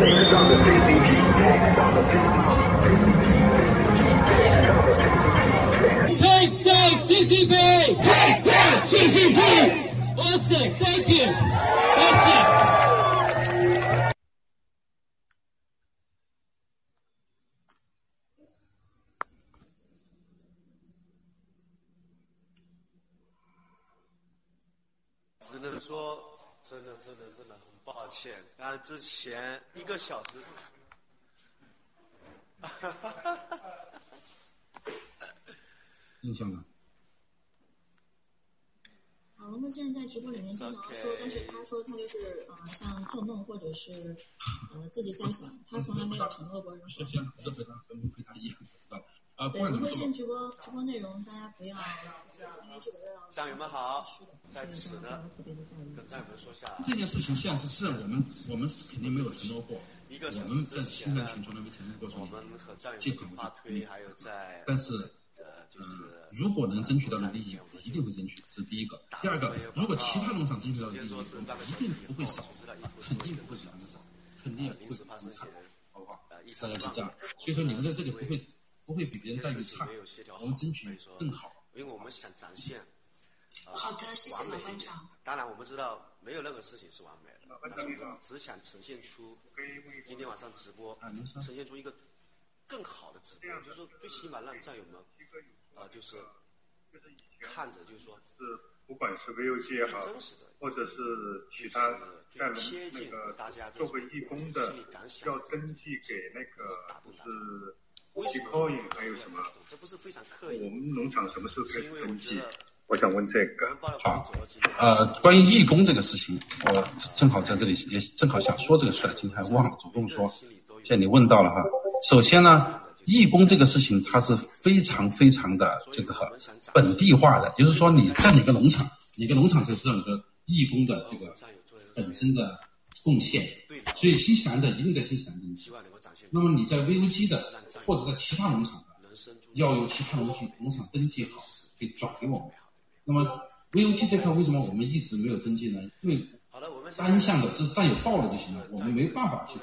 Take down CCP! Take down CCP! Awesome, thank you! Awesome! 只能说，真的很抱歉。但之前一个小时，印象了。好，我们现在在直播里面经常说， 但是他说他就是像做梦或者是自己瞎想，他从来没有承诺过任何。是，我的回答跟回答一样，我知道。对，不过现直播内容大家不要，因为这个要。战友们好，在此呢，跟战友们说下，这件事情现在是这，我们是肯定没有承诺过，我们在宣传群从来没承诺过说，这个发推还有在，但是如果能争取到的利益，我一定会争取，这是第一个。第二个，如果其他农场争取到的利益，我们一定不会少，肯定不会少，肯定也不会不差，好不好？大家是这样，所以说你们在这里不会比别人待遇差，我们争取更好，因为我们想展现好的，谢谢老班长。当然我们知道没有任何事情是完美的，但是我们只想呈现出今天晚上直播呈现出一个更好的直播，就是说最起码让战友们就是看着，就是说不管是 VOG 也好，或者是其他战友那个做过义工的，要登记给那个就是G Coin 还有什么？我们农场什么时候开始登记？我想问这个。好，关于义工这个事情，我正好在这里也正好想说这个事儿，今天还忘了，主动说。现在你问到了哈。首先呢，义工这个事情它是非常的这个本地化的，也就是说你在哪个农场，哪个农场才是你的义工的这个本身的贡献。所以新西兰的一定在新西兰登记。那么你在 VOG 的或者在其他农场的，要由其他农场登记好，给转给我们。那么 VOG 这块为什么我们一直没有登记呢？因为单向的这占有报了就行了，我们没办法去。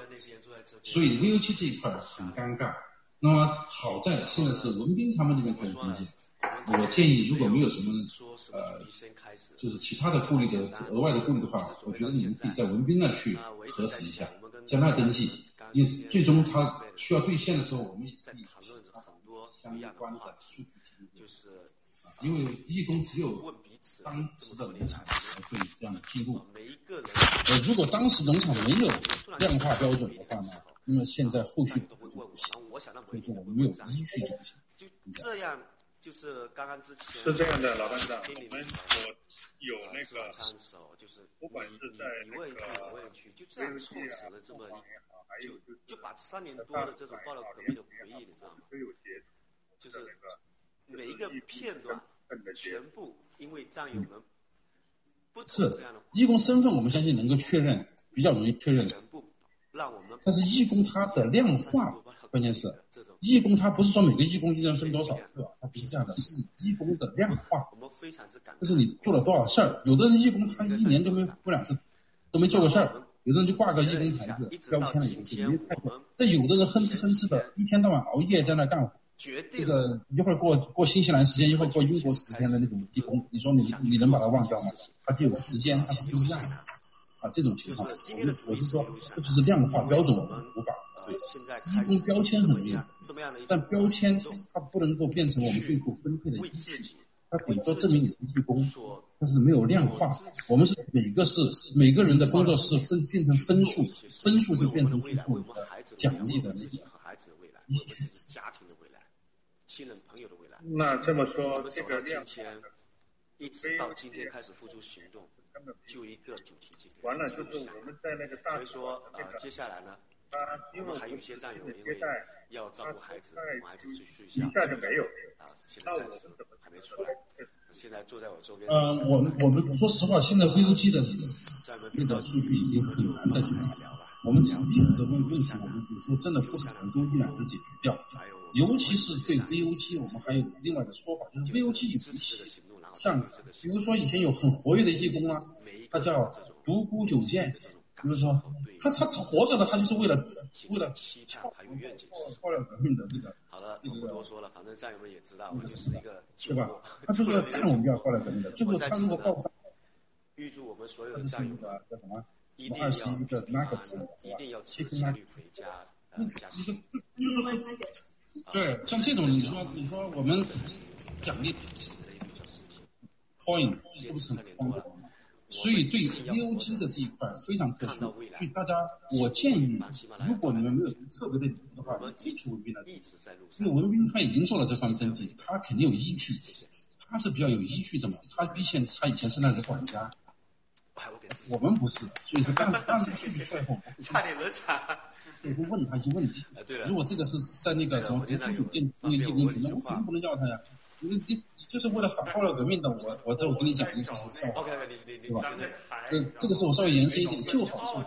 所以 VOG 这一块很尴尬。那么好在现在是文斌他们那边开始登记。我建议，如果没有什么就是其他的顾虑的额外的顾虑的话，我觉得你们可以在文斌那去核实一下，在那登记。因为最终他需要兑现的时候，我们也可以讨论很多相关的数据提供。就是因为义工只有当时的农场才会这样的记录。如果当时农场没有量化标准的话呢，那么现在后续就不行，所以说我们没有依据就不行。就这样，就是刚刚之前是这样的，老班长，我有那个，不管是在那个就这样凑成了这么。就把3年多的这种暴乱革命的回忆，你知道吗？就是每一个片段，全部因为战友们不是义工身份，我们相信能够确认，比较容易确认。但是义工他的量化，关键是义工他不是说每个义工一人分多少，对吧？他不是这样的，是义工的量化。就是你做了多少事儿，有的人义工他一年2次都没做过事儿。有的人就挂个义工牌子，标签了以后就没太过。那有的人哼哧的，一天到晚熬夜在那干活，这个一会儿过新西兰时间，一会儿过英国时间的那种义工，你说你能把它忘掉吗？它就有时间，它是不一样的啊。这种情况，我是说，这就是量化标准，我们无法对义工标签很重要，但标签它不能够变成我们最后分配的依据。它顶多证明你是义工，但是没有量化。我们是每个人的工作是变成分数，分数就变成最后的奖励的那个依据。那这么说，这个量化一直到今天开始付出行动，就一个主题进行。完了，就是我们在那个大，所以说接下来呢，因为还有一些战友因为要照顾孩子，我孩子去睡觉，一下就没有现在暂时还没出来。现在坐在我周边。我们说实话，现在 VOG 的那个数据已经很难再去拿了。我们讲历史的问题，我们有时候真的不可能都一揽子解决掉。尤其是对 VOG， 我们还有另外的说法，就是 VOG 有一些像，比如说以前有很活跃的义工啊，他叫独孤九剑。就是说他活着的，他就是为了期盼还有愿景，报了革命的这个。好的，我不多说了，反正战友们也知道，我就是一个对吧？他就是要看我们要报了革命的，最后他如果爆发，预祝我们所有的战友们叫什么？21的那个词，一定要持续回家。那就是对，像这种你说我们奖励 coin 是不是很重要？所以对 VOG 的这一块非常特殊，所以大家我建议，如果你们没有特别的理由的话，可以去文彬那里，因为文彬他已经做了这方面分析，他肯定有依据，他是比较有依据的嘛。他以前是那个管家，我们不是，所以他当时数据出来后，差点冷场。我会问他一些问题。对了，如果这个是在那个什么红酒店那个地方，那我肯定不能要他呀。你就是为了反暴力革命的，我跟你讲一个笑话，对吧？这个是我稍微延伸一点，就好像，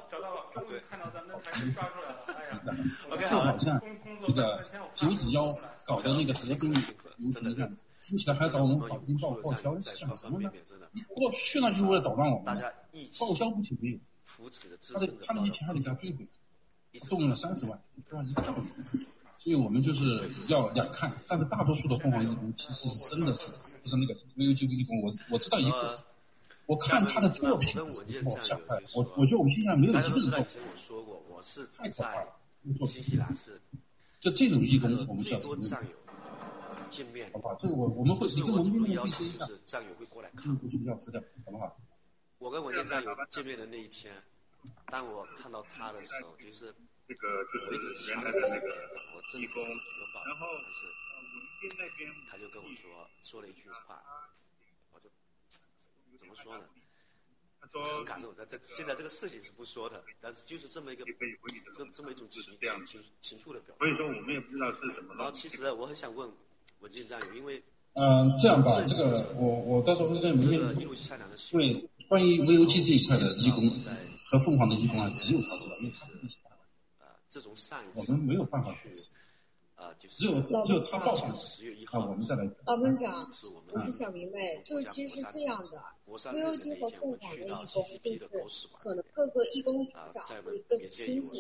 就好像这个991搞的那个德军，你看，听起来还找我们搞情报报销，想什么呢？你过去那就是为了捣乱我们，报销不行没有，他的一瓶还得给他追回，动用了30万，对吧？一个道理。所以我们就是要两看，但是大多数的凤凰义工其实是真的是不是那个 VOG 义工？我知道一个，我看他的作品，我觉得我们新西兰没有一个人做。我是太可怕了，新西兰是就这种义工，我们叫什么？见面好不好？这个我们会，你跟文斌会说一下，战友会过来看，会需要资料，好不好？我跟文斌战友见面的那一天，当我看到他的时候，就是。这个就是原来的那个义工，然后那边他就跟我说了一句话，我就怎么说呢？他说很感动，但现在这个事情是不说的，但是就是这么一个这么一种情愫的表达。所以说我们也不知道是什么。然后其实我很想问文进战友，因为这样吧，这个我到时候会跟你们对关于 VOG 这一块的义工和凤凰的义工啊，只有他知道，因为他不知道。这种善意，我们没有办法去，只有他报上10月1号，我们再来。老班长，我是想明白，就是其实是这样的 ，VOG 和凤凰的义工就是可能各个义工长会更清楚。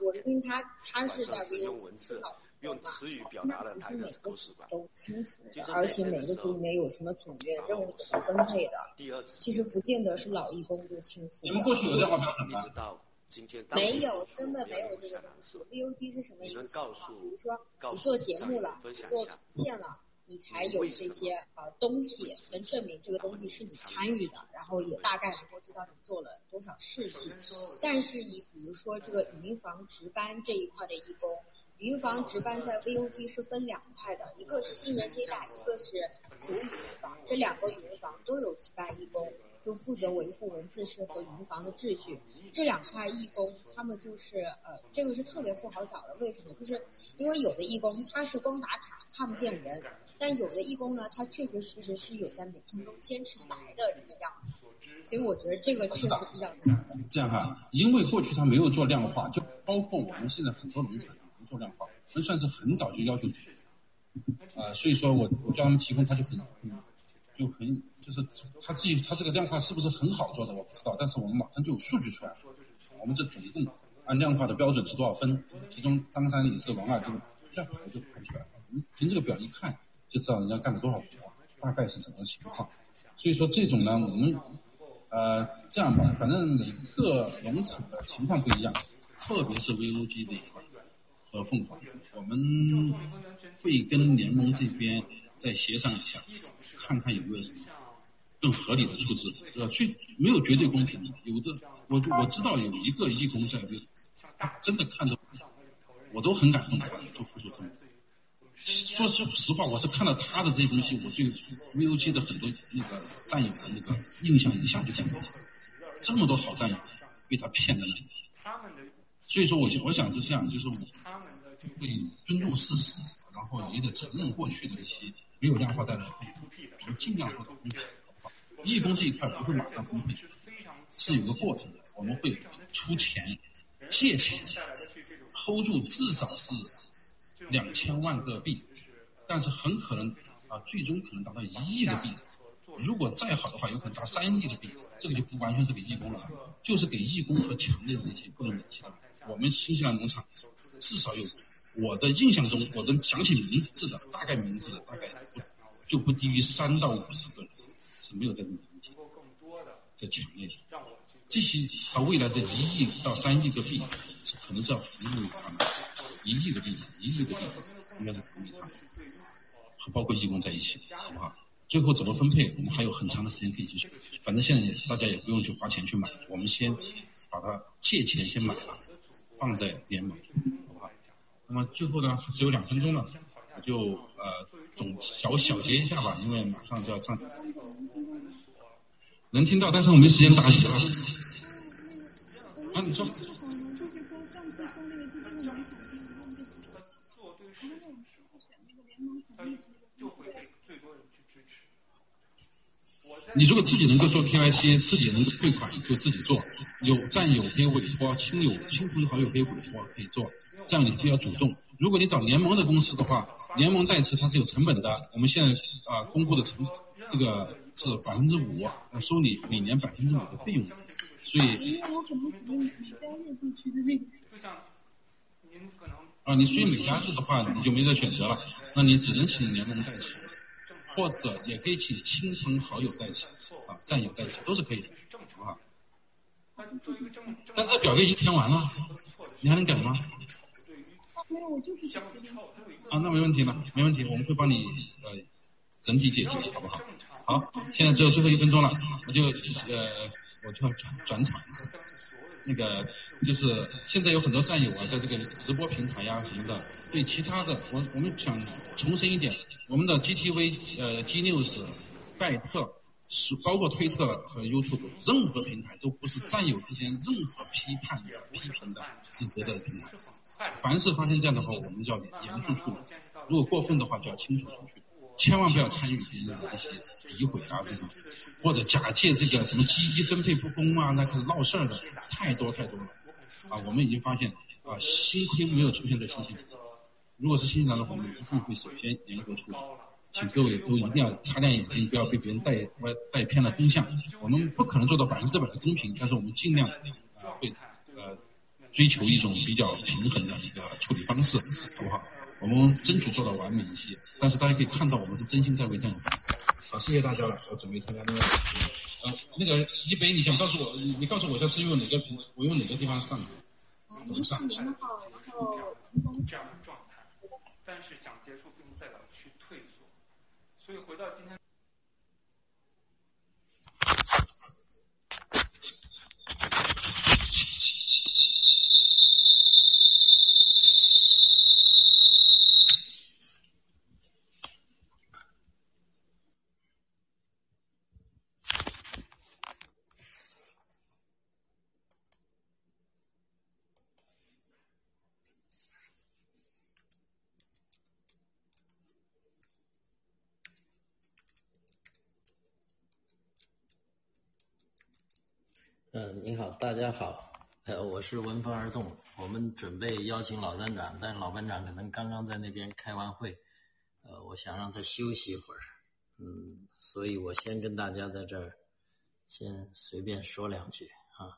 我跟他是在 VOG 老用词语表达了他的狗屎观，都清楚，而且每个组里面有什么总院任务怎么分配的，其实不见得是老义工就清楚。你们过去有电话标准吗？没有，真的没有这个东西。VOD 是什么一个情况？比如说，你做节目了，你做贡献了，你才有这些东西能证明这个东西是你参与的，然后也大概能够知道你做了多少事情。但是你比如说这个云房值班这一块的义工，云房值班在 VOD 是分两块的，一个是新人接待，一个是主云房，这两个云房都有值班义工。就负责维护文字室和云房的秩序，这两块义工，他们就是这个是特别不好找的。为什么？就是因为有的义工他是光打卡看不见人，但有的义工呢，他确确实实是有在每天都坚持来的这个样子。所以我觉得这个确实比较难的。这样哈，因为过去他没有做量化，就包括我们现在很多农场不做量化，我们算是很早就要求所以说我叫他们提供，他就很就是他这个量化是不是很好做的我不知道，但是我们马上就有数据出来，我们这总共按量化的标准是多少分，其中张三李四王二这个逐渐排就排出来了，我们凭这个表一看就知道人家干了多少活，大概是什么情况。所以说这种呢，我们这样吧，反正每个农场的情况不一样，特别是 VOG 这一块和凤凰，我们会跟联盟这边再协商一下，看看有没有什么更合理的处置，对吧？最没有绝对公平的，有的我知道有一个义工在为，真的看着我都很感动的，都付出这么多。说实话，我是看到他的这些东西，我对 VOG 的很多那个战友的那个印象一下就降低了，这么多好战友被他骗在那里。所以说我想是这样，就是我会尊重事实，然后也得承认过去的一些。没有量化带来的，我们尽量做到公平，义工这一块不会马上公平，是有个过程的。我们会出钱、借钱 ，hold 住至少是2000万个币，但是很可能啊，最终可能达到1亿个币。如果再好的话，有可能达3亿的币，这个就不完全是给义工了，就是给义工和强烈的那些不能联系的。我们新西兰农场至少有，我的印象中，我能想起名字的，大概就不低于30到50个人是没有在这里联系，在强烈上。这些到未来的1亿到3亿个币，可能是要服务于他们，1亿的币应该是服务于他们，和包括义工在一起，好不好？最后怎么分配，我们还有很长的时间可以继续。反正现在大家也不用去花钱去买，我们先把它借钱先买了，放在联盟，好不好？那么最后呢，只有2分钟了，我就小结一下吧，因为马上就要上。能听到，但是我没时间打起来。啊，你说。你如果自己能够做 KYC， 自己能够汇款就自己做，有战友可以委托，亲朋好友可以委托，可以做，这样你比较主动。如果你找联盟的公司的话，联盟代持它是有成本的，我们现在公布的成本这个是5%，要收你每年5%的费用。所以因为我可能属于美加日地区的这个，就像您可能你属于美加日的话，你就没得选择了，那你只能请联盟代持。或者也可以请亲朋好友代持啊，战友代持都是可以的，好不好？但是表格已经填完了，你还能改吗？没有，我就是想啊，那没问题了，没问题，我们会帮你整体解决，好不好？好，现在只有最后1分钟了，我就要转场。那个就是现在有很多战友啊，在这个直播平台呀什么的，对其他的，我们想重申一点。我们的 GTV、G News、拜特，包括推特和 YouTube， 任何平台都不是战友之间任何批判的、批评的、指责的平台。凡是发生这样的话，我们就要严肃处理；如果过分的话，就要清除出去。千万不要参与别人的一些诋毁啊这种，或者假借这个什么基金分配不公啊，那个闹事儿的太多了啊！我们已经发现啊，幸亏没有出现在新西兰。如果是新西兰的话，我们一定会首先严格处理，请各位都一定要擦亮眼睛，不要被别人带偏了风向。我们不可能做到100%的公平，但是我们尽量会追求一种比较平衡的一个处理方式，好不好？我们争取做到完美一些，但是大家可以看到，我们是真心在为战友。好，谢谢大家了，我准备参加另外一个。那个一杯，你想告诉我，你告诉我一下是用哪个？我用哪个地方上？怎么上？然后这样的状态。但是想结束并不代表去退缩，所以回到今天。您好，大家好，我是文风儿童，我们准备邀请老班长，但是老班长可能刚刚在那边开完会，我想让他休息一会儿，所以我先跟大家在这儿先随便说两句啊。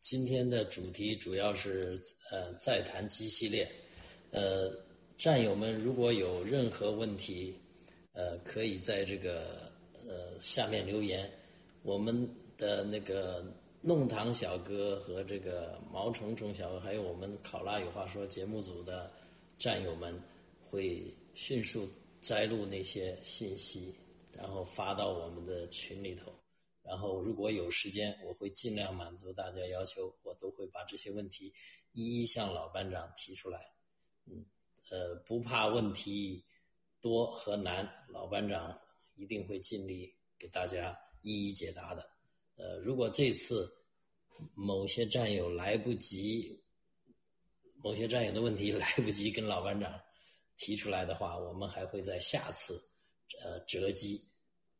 今天的主题主要是再谈G系列，战友们如果有任何问题，可以在这个下面留言。我们的那个弄堂小哥和这个毛虫虫小哥，还有我们考拉有话说节目组的战友们，会迅速摘录那些信息，然后发到我们的群里头。然后如果有时间，我会尽量满足大家要求，我都会把这些问题一一向老班长提出来。不怕问题多和难，老班长一定会尽力给大家一一解答的。如果这次某些战友来不及，某些战友的问题来不及跟老班长提出来的话，我们还会在下次择机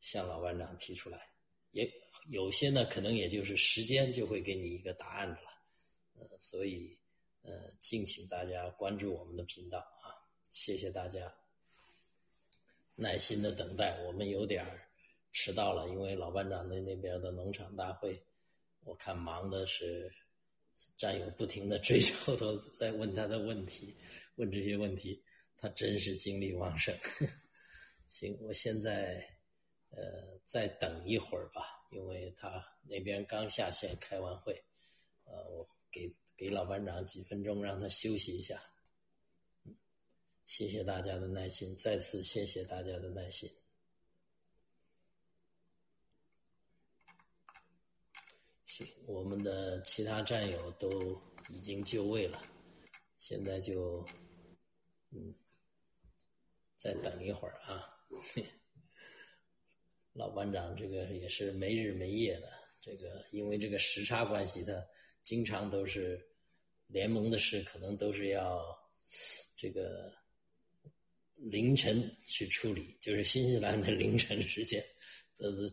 向老班长提出来。也有些呢，可能也就是时间就会给你一个答案了。所以敬请大家关注我们的频道啊，谢谢大家耐心的等待，我们有点迟到了，因为老班长在那边的农场大会，我看忙的是战友不停的追着后头在问他的问题，问这些问题，他真是精力旺盛。行，我现在再等一会儿吧，因为他那边刚下线开完会，我给老班长几分钟让他休息一下。谢谢大家的耐心，再次谢谢大家的耐心。行，我们的其他战友都已经就位了，现在就再等一会儿啊。老班长这个也是没日没夜的，这个因为这个时差关系，他经常都是联盟的事可能都是要这个凌晨去处理，就是新西兰的凌晨时间，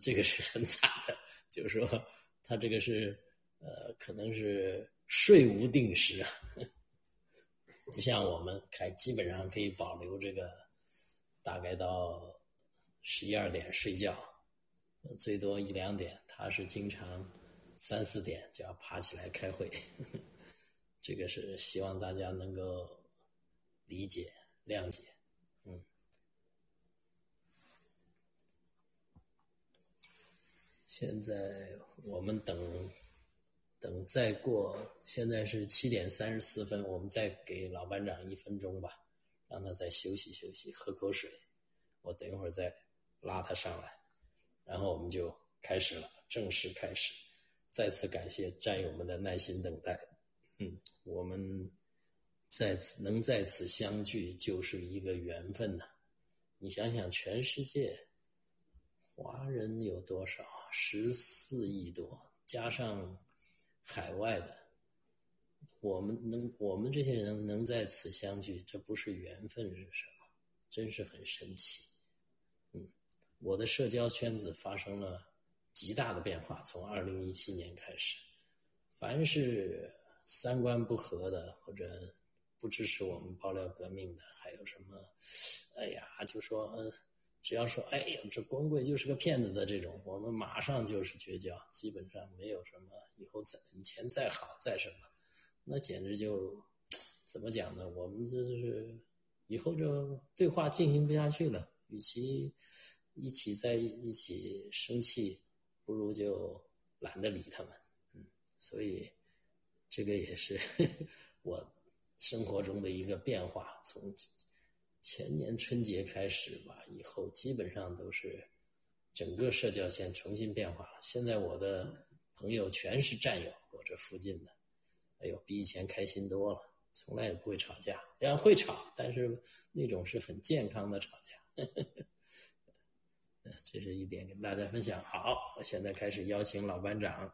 这个是很惨的，就是说他这个是可能是睡无定时啊，不像我们基本上可以保留这个大概到11、12点睡觉，最多1、2点，他是经常3、4点就要爬起来开会，这个是希望大家能够理解谅解。现在我们等再过，现在是7点34分，我们再给老班长1分钟吧，让他再休息休息，喝口水，我等一会儿再拉他上来，然后我们就开始了，正式开始。再次感谢战友们的耐心等待，我们能在此相聚就是一个缘分呐。你想想，全世界华人有多少？14亿多，加上海外的，我们这些人能在此相聚，这不是缘分是什么？真是很神奇。我的社交圈子发生了极大的变化，从2017年开始，凡是三观不合的或者不支持我们爆料革命的，还有什么，哎呀，就说只要说哎呀这光棍就是个骗子的这种，我们马上就是绝交，基本上没有什么以前再好再什么，那简直就怎么讲呢，我们就是以后就对话进行不下去了，与其一起在一起生气，不如就懒得理他们。所以这个也是我生活中的一个变化，从前年春节开始吧，以后基本上都是整个社交圈重新变化了。现在我的朋友全是战友，我这附近的，哎呦，比以前开心多了，从来也不会吵架，然后会吵，但是那种是很健康的吵架。这是一点跟大家分享。好，我现在开始邀请老班长。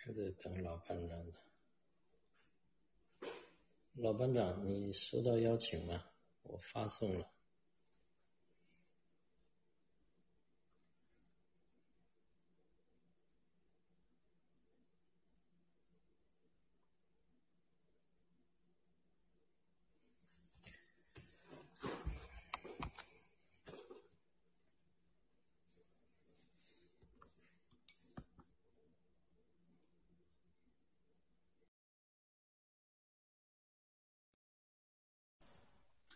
还在等老班长的。老班长，你收到邀请吗？我发送了。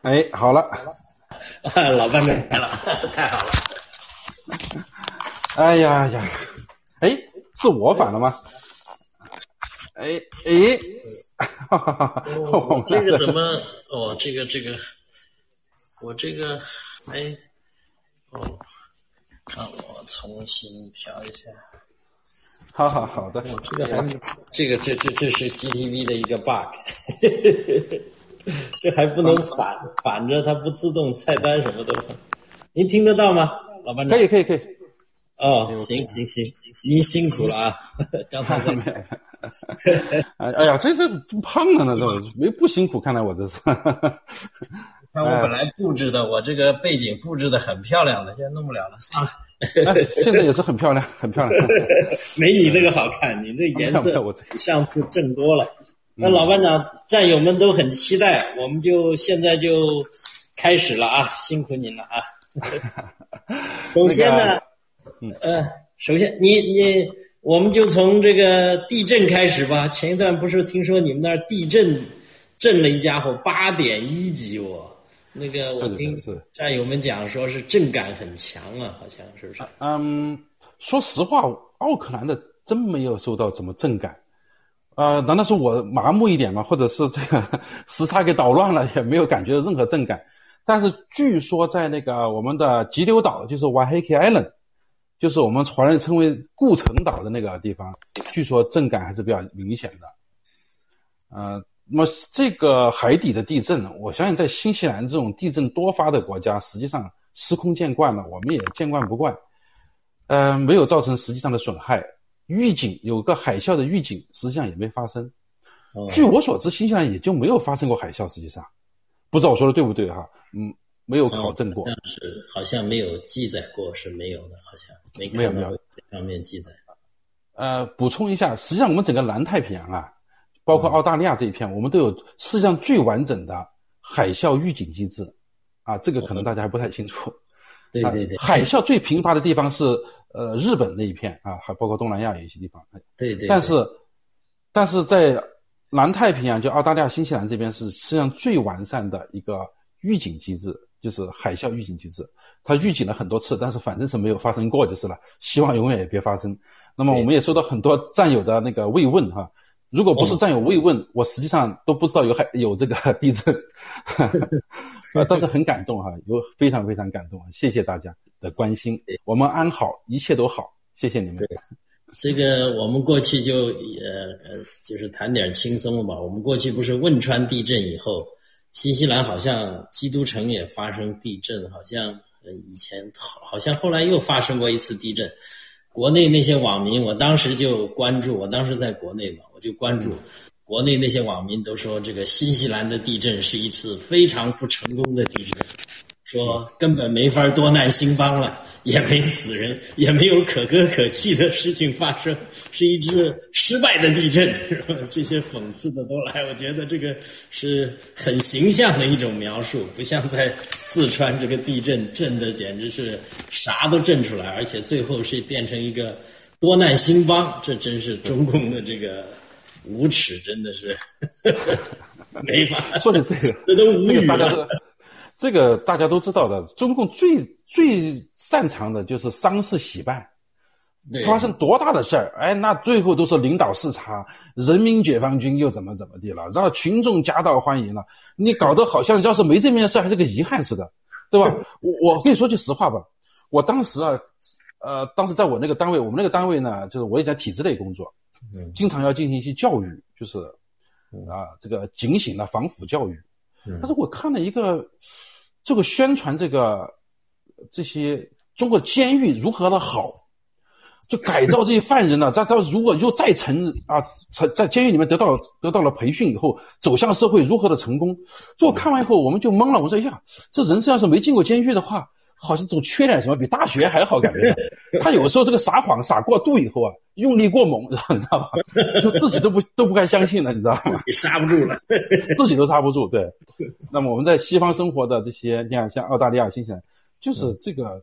哎，好了，老班长来了，太好了！哎呀呀，哎，是我反了吗？哎，哈哈哈！我这个怎么？哦，这个，我这个，哎，哦，让我重新调一下。好的，这是 GTV 的一个 bug， 这还不能反着，它不自动菜单什么的。您听得到吗，老班长？可以。哦，行，您辛苦了啊！刚才怎么？哎呀，这胖了呢，这没不辛苦，看来我这是。那我本来布置的，我这个背景布置的很漂亮的，现在弄不了了，算了。哎，现在也是很漂亮。没你这个好看，你这颜色比上次正多了。那老班长，战友们都很期待，我们就现在就开始了啊！辛苦您了啊！首先呢，首先你，我们就从这个地震开始吧。前一段不是听说你们那儿地震震了一家伙8.1级哦。那个我听战友们讲说是震感很强啊，好像是不是？说实话，奥克兰的真没有受到什么震感。难道是我麻木一点吗？或者是这个时差给捣乱了，也没有感觉到任何震感。但是据说在那个我们的激流岛，就是 Waiheke Island， 就是我们华人称为固城岛的那个地方，据说震感还是比较明显的。那么这个海底的地震，我相信在新西兰这种地震多发的国家，实际上司空见惯了，我们也见惯不惯。没有造成实际上的损害，预警有个海啸的预警，实际上也没发生。据我所知，新西兰也就没有发生过海啸，实际上不知道我说的对不对哈？没有考证过，好像没有记载过，是没有的，好像没看到这方面记载。补充一下，实际上我们整个南太平洋啊。包括澳大利亚这一片，我们都有世界上最完整的海啸预警机制，啊，这个可能大家还不太清楚。对。海啸最频发的地方是日本那一片啊，还包括东南亚有一些地方。对。但是在南太平洋，就澳大利亚、新西兰这边是世界上最完善的一个预警机制，就是海啸预警机制。它预警了很多次，但是反正是没有发生过就是了。希望永远也别发生。那么我们也收到很多战友的那个慰问哈。如果不是战友慰问，我实际上都不知道有这个地震，但是很感动哈，有非常非常感动，谢谢大家的关心，我们安好，一切都好，谢谢你们。这个我们过去就就是谈点轻松的吧。我们过去不是汶川地震以后，新西兰好像基督城也发生地震，好像以前好像后来又发生过一次地震。国内那些网民，我当时就关注，我当时在国内嘛，我就关注国内那些网民都说这个新西兰的地震是一次非常不成功的地震，说根本没法多难兴邦了，也没死人，也没有可歌可泣的事情发生，是一次失败的地震，是吧？这些讽刺的都来，我觉得这个是很形象的一种描述，不像在四川这个地震震的简直是啥都震出来，而且最后是变成一个多难兴邦，这真是中共的这个无耻，真的是没法说的，这都无语了。这个大家都知道的，中共最擅长的就是丧事喜办，发生多大的事儿，哎，那最后都是领导视察，人民解放军又怎么地了，然后群众夹道欢迎了，你搞得好像要是没这面事还是个遗憾似的，对吧？我跟你说句实话吧，我当时啊，当时在我那个单位，我们那个单位呢，就是我也在体制内工作，经常要进行一些教育，就是啊，这个警醒了防腐教育，但是我看了一个。这个宣传这些中国监狱如何的好，就改造这些犯人呢、啊？他如果又再在监狱里面得到了培训以后，走向社会如何的成功？最后看完以后，我们就懵了。我说：“哎呀，这人要是没进过监狱的话，好像总缺点什么，比大学还好感觉。”他有时候这个撒谎撒过度以后啊，用力过猛，你知道吧？就自己都不该相信了，你知道吗？你刹不住了，自己都刹不住。对。那么我们在西方生活的这些，你看像澳大利亚、新西兰，就是这个，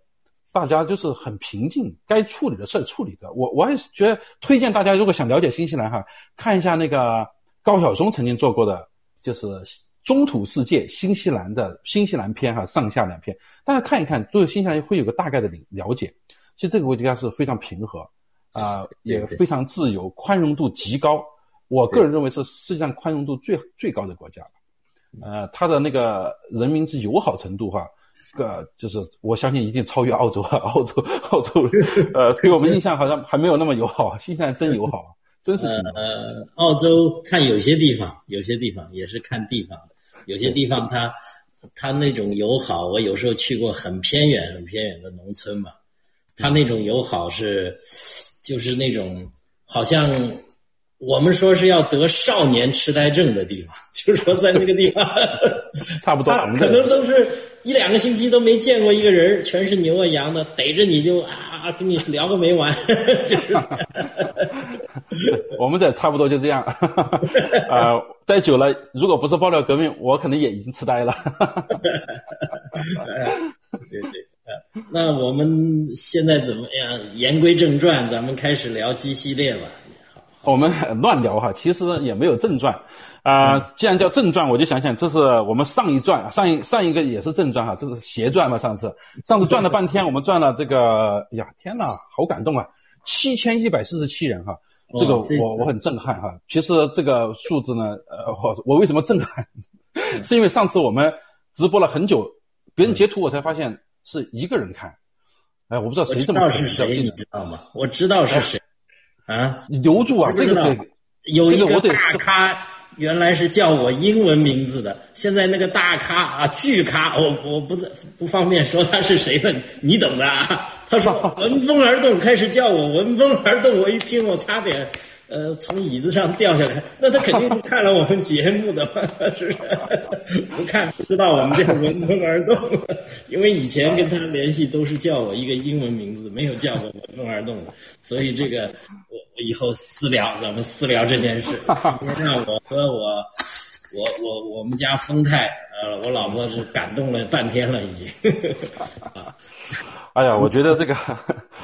大家就是很平静，该处理的事处理的。我还是觉得推荐大家，如果想了解新西兰哈，看一下那个高晓松曾经做过的，就是。中土世界新西兰篇哈，上下2篇，大家看一看，对新西兰会有个大概的了解。其实这个国家是非常平和啊、也非常自由，宽容度极高。我个人认为是世界上宽容度最高的国家了。它的那个人民之友好程度哈，就是我相信一定超越澳洲啊，澳洲对我们印象好像还没有那么友好，新西兰真友好，真是挺友好。澳洲看有些地方也是看地方的，有些地方它那种友好，我有时候去过很偏远的农村嘛，它那种友好是就是那种好像。我们说是要得少年痴呆症的地方，就是说在那个地方差不多可能都是一两个星期都没见过一个人，全是牛啊羊的，逮着你就啊跟你聊个没完就是我们这差不多就这样待久了，如果不是爆料革命，我可能也已经痴呆了对对，那我们现在怎么样，言归正传，咱们开始聊G系列吧。我们乱聊哈，其实也没有正传，既然叫正传，我就想想这是我们上一传，上一个也是正传哈，这是邪传嘛。上次转了半天，我们转了这个，哎呀天哪，好感动啊，7147人哈，这个我很震撼哈。其实这个数字呢，我为什么震撼？是因为上次我们直播了很久，别人截图我才发现是一个人看，哎，我不知道谁这么看，我知道是谁，你知道吗？我知道是谁。啊，你留住啊！这个有一个大咖，原来是叫我英文名字的，现在那个大咖啊，巨咖，我不方便说他是谁了，你懂的啊。他说闻风而动，开始叫我闻风而动，我一听我差点从椅子上掉下来。那他肯定是看了我们节目的嘛，是不是？不看不知道我们这闻风而动，因为以前跟他联系都是叫我一个英文名字，没有叫我闻风而动的，所以这个我以后咱们私聊这件事。今天让我和我们家丰泰，我老婆是感动了半天了已经。哎呀，我觉得这个，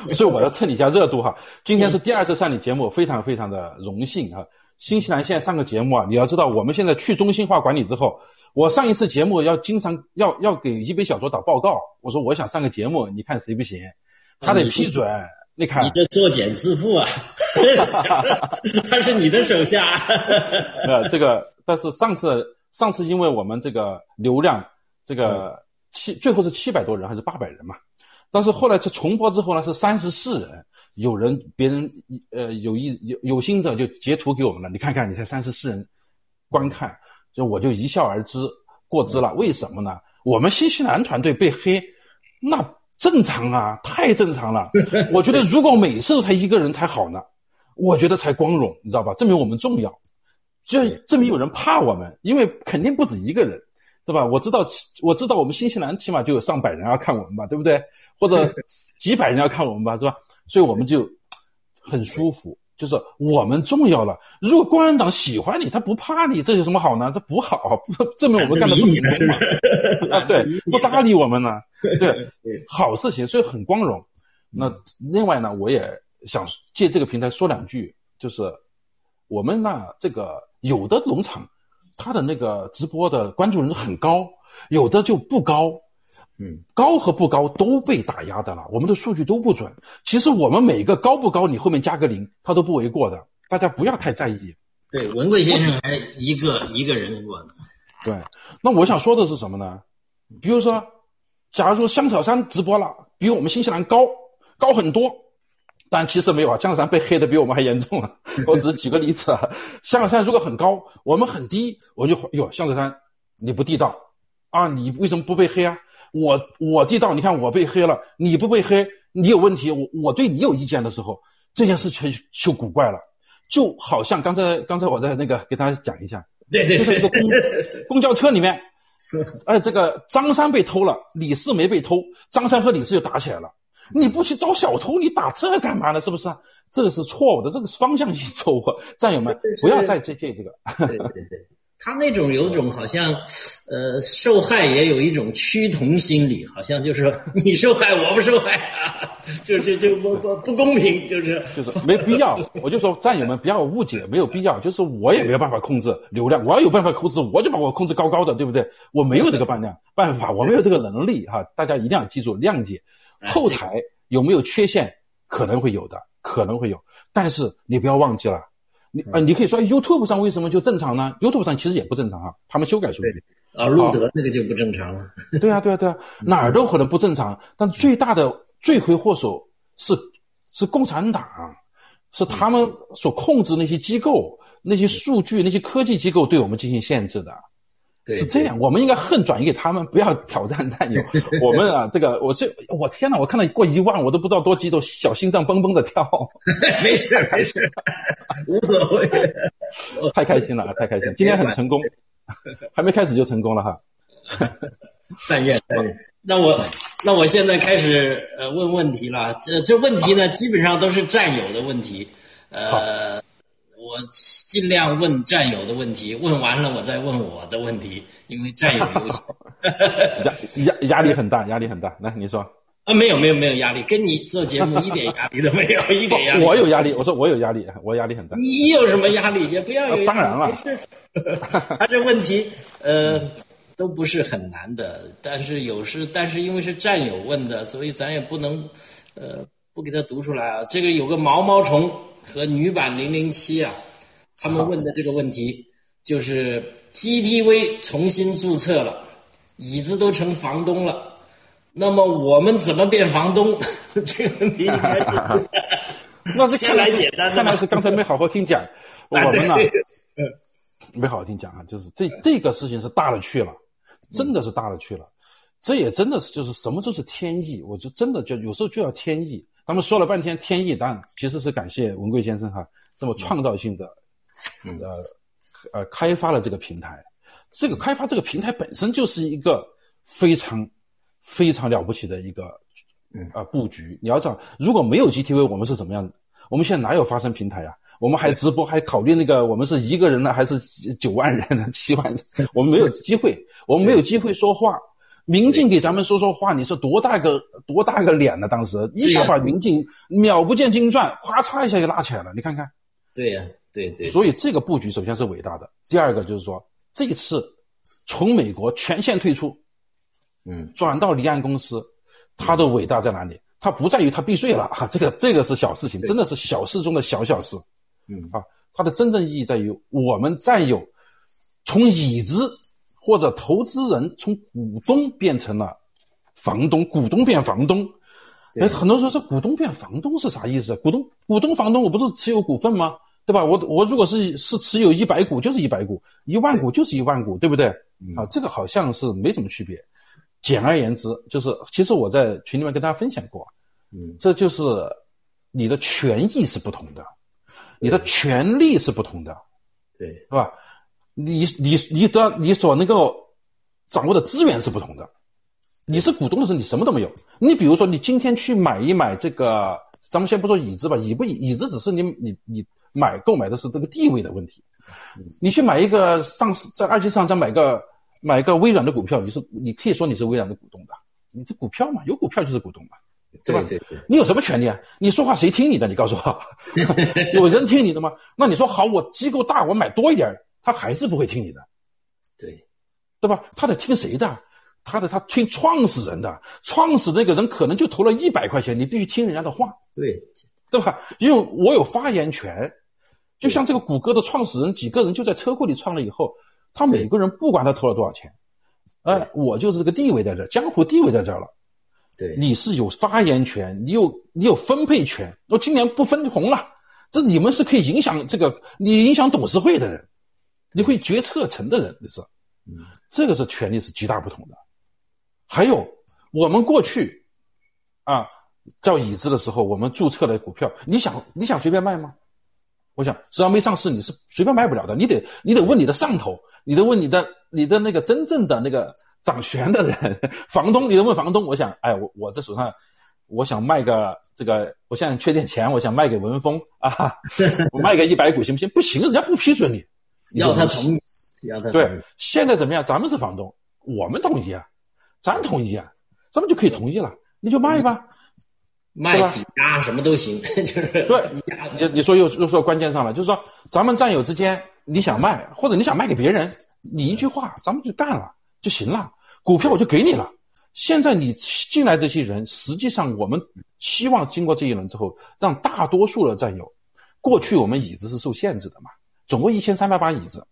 所以我要蹭你一下热度哈。今天是第二次上你节目，非常非常的荣幸哈。新西兰现在上个节目啊，你要知道我们现在去中心化管理之后，我上一次节目要经常要给一杯小桌打报告，我说我想上个节目，你看谁不行，他得批准。你看，你这作茧自缚啊！他是你的手下。这个，但是上次因为我们这个流量，这个最后是700多人还是800人嘛？但是后来这重播之后呢是34人，别人有心者就截图给我们了，你看看你才34人观看，就我就一笑而知过之了。为什么呢？我们新西兰团队被黑，那正常啊，太正常了。我觉得如果每次都才一个人才好呢，我觉得才光荣，你知道吧？证明我们重要，就证明有人怕我们，因为肯定不止一个人，对吧？我知道我们新西兰起码就有上百人要看我们吧，对不对？或者几百人要看我们吧，是吧？所以我们就很舒服，就是我们重要了。如果共产党喜欢你，他不怕你，这有什么好呢？这不好，证明我们干的不是什么。对，不搭理我们呢，对，好事情，所以很光荣。那另外呢，我也想借这个平台说两句，就是我们呢，这个有的农场，他的那个直播的关注人很高，有的就不高。高和不高都被打压的了，我们的数据都不准。其实我们每个高不高，你后面加个0，他都不为过的。大家不要太在意。对，文贵先生还一个人过呢。对，那我想说的是什么呢？比如说，假如说香草山直播了，比我们新西兰高很多，但其实没有啊，香草山被黑的比我们还严重啊。我只举个例子啊，香草山如果很高，我们很低，我就哟，香草山你不地道啊，你为什么不被黑啊？我地道，你看我被黑了，你不被黑，你有问题，我对你有意见的时候，这件事情就古怪了，就好像刚才我在那个给大家讲一下，对，就是一个公交车里面，这个张三被偷了，李四没被偷，张三和李四就打起来了，你不去找小偷，你打这干嘛呢？是不是啊？这个是错误的，这个是方向性错误，战友们不要再借这个。对。他那种有种好像，受害也有一种趋同心理，好像就是说你受害我不受害啊，就不公平，就是没必要。我就说战友们不要误解，没有必要。就是我也没有办法控制流量，我要有办法控制，我就把我控制高高的，对不对？我没有这个办法，我没有这个能力哈。大家一定要记住谅解。后台有没有缺陷？可能会有的，可能会有。但是你不要忘记了，你可以说 YouTube 上为什么就正常呢 ？YouTube 上其实也不正常啊，他们修改数据。啊，路德那个就不正常了。对啊，对啊，对啊，哪儿都可能不正常。但最大的罪魁祸首是共产党，是他们所控制那些机构、那些数据、那些科技机构对我们进行限制的。对，是这样，我们应该恨转移给他们，不要挑战战友。我们啊，这个我天哪，我看到过1万，我都不知道多激动，小心脏蹦蹦的跳。没事没事，无所谓。太开心了，太开心了，今天很成功。还没开始就成功了哈，但愿。那我现在开始问问题了。这问题呢，基本上都是战友的问题。我尽量问战友的问题，问完了我再问我的问题，因为战友优先。压力很大，压力很大。来，你说。啊，没有压力，跟你做节目一点压力都没有，一点压力。我有压力，我说我有压力，我压力很大。你有什么压力？也不要有压力。当然了，他这问题都不是很难的，但是因为是战友问的，所以咱也不能不给他读出来啊。这个有个毛毛虫和女版007啊，他们问的这个问题就是 GTV 重新注册了，椅子都成房东了。那么我们怎么变房东？这个问题应该是那是先来简单的。看来是刚才没好好听讲，我们呢没好好听讲啊，就是这个事情是大了去了，真的是大了去了。这也真的是就是什么都是天意，我就真的就有时候就要天意。他们说了半天天意，但其实是感谢文贵先生哈，这么创造性的开发了这个平台。这个开发这个平台本身就是一个非常了不起的一个布局。你要知道，如果没有 GTV， 我们是怎么样的？我们现在哪有发声平台啊？我们还直播，还考虑那个我们是一个人呢，还是9万人呢？7万人？我们没有机会，我们没有机会说话。民进给咱们说说话，你说多大个脸呢？当时一下把民进秒不见金钻，哗嚓一下就拉起来了。你看看，对呀，对对。所以这个布局首先是伟大的，第二个就是说，这一次从美国全线退出。转到离岸公司，它的伟大在哪里？它不在于它避税了啊，这个是小事情，真的是小事中的小事。它的真正意义在于我们占有从已知或者投资人从股东变成了房东，股东变房东。很多人说这股东变房东是啥意思？股东房东我不是持有股份吗？对吧？我如果是持有100股就是100股，1万股就是1万股，对不对？啊，这个好像是没什么区别。简而言之，就是其实我在群里面跟大家分享过，这就是你的权益是不同的，你的权利是不同的，对，是吧？你所能够掌握的资源是不同的。你是股东的时候，你什么都没有。你比如说，你今天去买这个，咱们先不说椅子吧，椅子只是你购买的是这个地位的问题。你去买一个上市，在二级市场上买个微软的股票，你可以说你是微软的股东的，你这股票嘛，有股票就是股东嘛，对吧？对对对，你有什么权利啊？你说话谁听你的？你告诉我，有人听你的吗？那你说好，我机构大，我买多一点，他还是不会听你的，对吧？他得听谁的？他听创始人的，创始那个人可能就投了100块钱，你必须听人家的话，对吧？因为我有发言权，就像这个谷歌的创始人几个人就在车库里创了以后。他每个人不管他投了多少钱，我就是这个地位在这儿，江湖地位在这儿了。对，你是有发言权，你有分配权。我今年不分红了，这你们是可以影响这个，你影响董事会的人，你会决策层的人，是。这个是权利是极大不同的。还有我们过去啊叫椅子的时候，我们注册了股票，你想随便卖吗？我想只要没上市，你是随便卖不了的，你得问你的上头。你得问你的那个真正的那个掌权的人，房东，你得问房东。我想，我这手上，我想卖个这个，我现在缺点钱，我想卖给文峰啊，我卖个100股行不行？不行，人家不批准你要他同意，对，现在怎么样？咱们是房东，我们同意啊，咱们就可以同意了，你就卖吧，卖抵押什么都行，就是对，你说又说关键上了，就是说咱们战友之间。你想卖，或者你想卖给别人，你一句话，咱们就干了就行了。股票我就给你了，现在你进来这些人，实际上我们希望经过这一轮之后，让大多数的占有。过去我们椅子是受限制的嘛，总共1380椅子。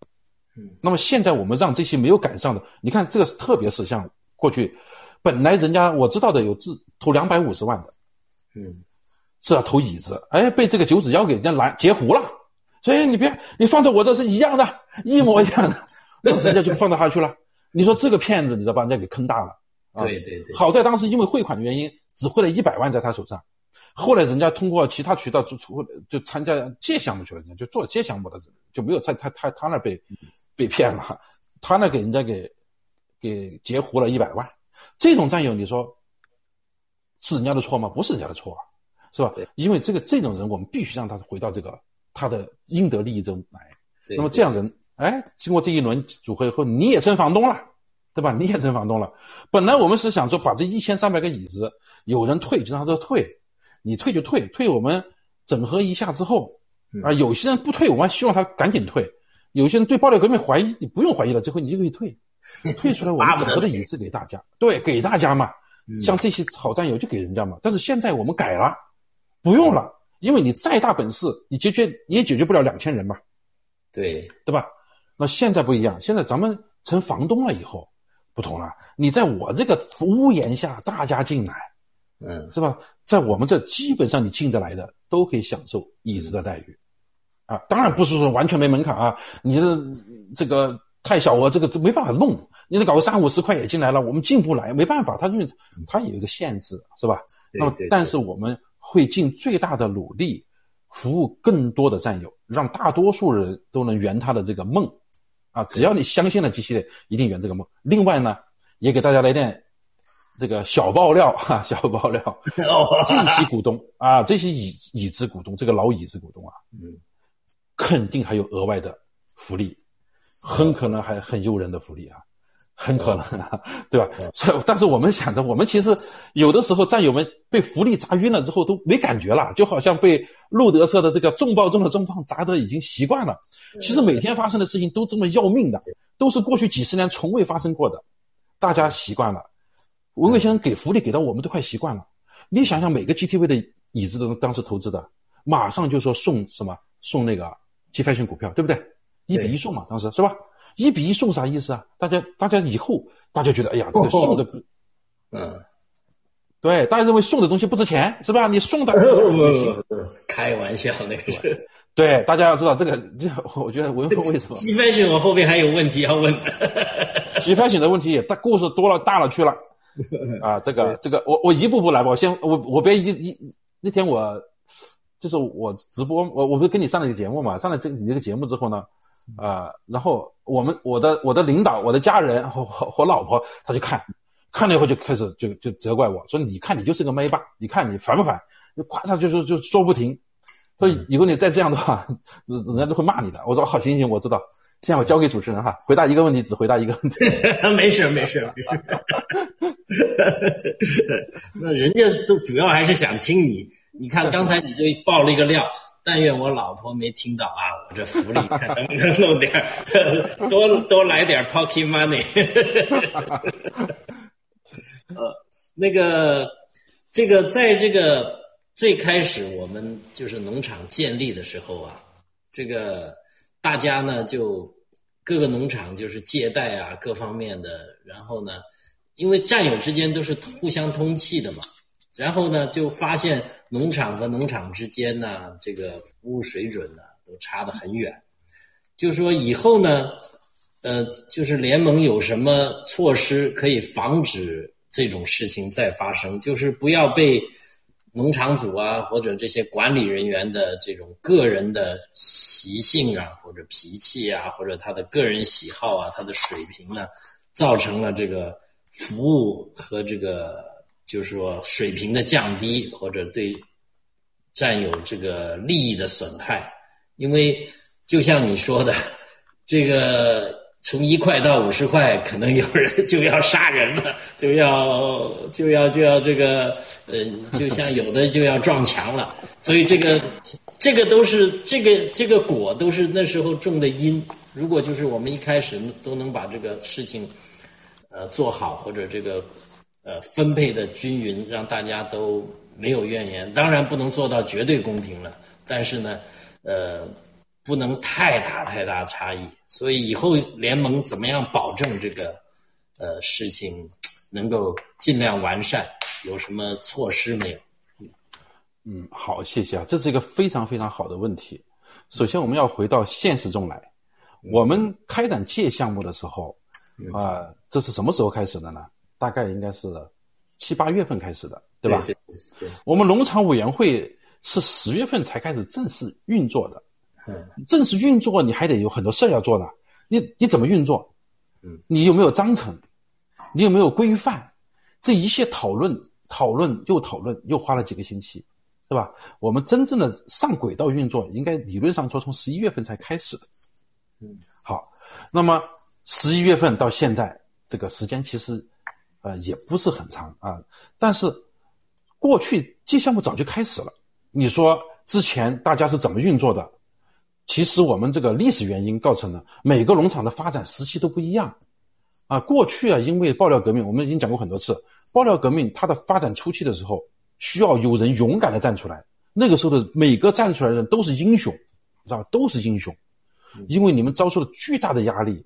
那么现在我们让这些没有赶上的，你看这个特别是像过去，本来人家我知道的有投250万的，是要投椅子，哎，被这个九指妖给人家拦截胡了，所以你放在我这是一样的，一模一样的，那人家就放到他去了。你说这个骗子，你知道把人家给坑大了。对对对，好在当时因为汇款的原因，只汇了100万在他手上。后来人家通过其他渠道就参加借项目去了，人家就做借项目的，就没有在他那被骗了，他那给人家给截胡了100万。这种占有你说是人家的错吗？不是人家的错啊，是吧？因为这种人我们必须让他回到这个他的应得利益中来。那么这样人，哎，经过这一轮组合以后，你也成房东了，对吧？你也成房东了。本来我们是想说把这1300个椅子有人退就让他退，你退就退，退我们整合一下之后啊，有些人不退我们还希望他赶紧退，有些人对暴力革命怀疑，你不用怀疑了，之后你就可以退出来，我们整合的椅子给大家，对，给大家嘛，像这些好战友就给人家嘛。但是现在我们改了，不用了，因为你再大本事你也解决不了2000人嘛，对吧？那现在不一样，现在咱们成房东了以后不同了，你在我这个屋檐下大家进来，是吧？在我们这基本上你进得来的都可以享受椅子的待遇啊，当然不是说完全没门槛啊，你的这个太小额，这个没办法弄，你得搞个3-50块也进来了，我们进不来，没办法，它因为它有一个限制，是吧？那么但是我们会尽最大的努力服务更多的战友，让大多数人都能圆他的这个梦啊！只要你相信了 G 系列，一定圆这个梦。另外呢，也给大家来点这个小爆料哈，小爆料，这些股东啊，这些椅子股东，这个老椅子股东啊，肯定还有额外的福利，很可能还很诱人的福利啊，很可能啊，对吧？但是我们想着，我们其实有的时候战友们被福利砸晕了之后都没感觉了，就好像被路德社的这个重磅中的重磅砸得已经习惯了。其实每天发生的事情都这么要命的，都是过去几十年从未发生过的，大家习惯了。文贵先生给福利给到我们都快习惯了。你想想每个 GTV 的椅子都当时投资的，马上就说送什么，送那个 G Fashion 股票，对不对？1:1送嘛，当时是吧？1:1送啥意思啊？大家以后大家觉得，哎呀，这个送的，对，大家认为送的东西不值钱，是吧？你送的，开玩笑那个是。对，大家要知道这，我觉得文峰为什么 G Fashion 我后面还有问题要问G Fashion 的问题也故事多了大了去了啊，这个我一步步来吧，我别那天我就是我直播，我不是跟你上了一个节目嘛，上了你这个节目之后呢。然后我的领导，我的家人，我老婆，他就看了以后就开始就责怪我，说你看你就是个麦霸，你看你烦不烦？就夸他就说不停，所以以后你再这样的话，人家都会骂你的。我说好，行，我知道。现在我交给主持人哈，回答一个问题，只回答一个问题。没事。那人家都主要还是想听你。你看刚才你就爆了一个料。但愿我老婆没听到啊！我这福利看能不能弄点，多来点 pocket money 。那个，这个在这个最开始我们就是农场建立的时候啊，这个大家呢就各个农场就是借贷啊各方面的，然后呢，因为战友之间都是互相通气的嘛。然后呢，就发现农场和农场之间呢，这个服务水准呢都差得很远。就说以后呢，就是联盟有什么措施可以防止这种事情再发生？就是不要被农场主啊或者这些管理人员的这种个人的习性啊或者脾气啊或者他的个人喜好啊他的水平呢，造成了这个服务和这个。就是说水平的降低或者对占有这个利益的损害，因为就像你说的，这个从1块到50块，可能有人就要杀人了，就要这个，就像有的就要撞墙了，所以这个都是这个果都是那时候种的因。如果就是我们一开始都能把这个事情，做好或者这个。分配的均匀，让大家都没有怨言。当然不能做到绝对公平了，但是呢，不能太大差异。所以以后联盟怎么样保证这个事情能够尽量完善？有什么措施没有？嗯，好，谢谢啊，这是一个非常非常好的问题。首先我们要回到现实中来，我们开展G项目的时候啊、这是什么时候开始的呢？大概应该是7、8月份开始的，对吧？对对对对，我们农场委员会是10月份才开始正式运作的。正式运作你还得有很多事要做呢，你怎么运作？你有没有章程？你有没有规范？这一切讨论又花了几个星期，对吧？我们真正的上轨道运作应该理论上说从11月份才开始的。好，那么11月份到现在这个时间其实也不是很长啊，但是过去G项目早就开始了。你说之前大家是怎么运作的？其实我们这个历史原因造成了每个农场的发展时期都不一样啊。过去啊，因为爆料革命，我们已经讲过很多次，爆料革命它的发展初期的时候，需要有人勇敢的站出来。那个时候的每个站出来的人都是英雄，知道吧？都是英雄，因为你们遭受了巨大的压力。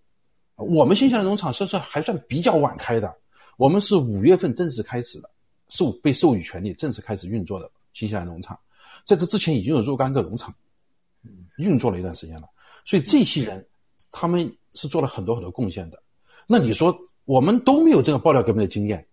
我们新西兰农场算是还算比较晚开的。我们是5月份正式开始的，是被授予权利正式开始运作的新西兰农场，在这之前已经有若干个农场运作了一段时间了，所以这些人他们是做了很多很多贡献的。那你说我们都没有这个爆料革命的经验，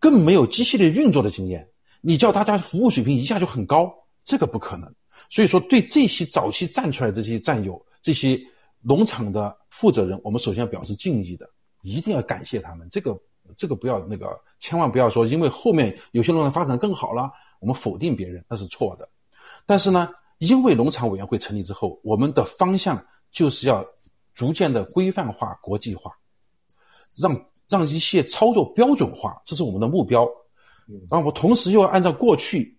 更没有机器的运作的经验，你叫大家服务水平一下就很高，这个不可能。所以说对这些早期站出来的这些战友，这些农场的负责人，我们首先要表示敬意的，一定要感谢他们。这个不要千万不要说因为后面有些农场发展更好了，我们否定别人，那是错的。但是呢，因为农场委员会成立之后，我们的方向就是要逐渐的规范化、国际化，让一些操作标准化，这是我们的目标。然后同时又要按照过去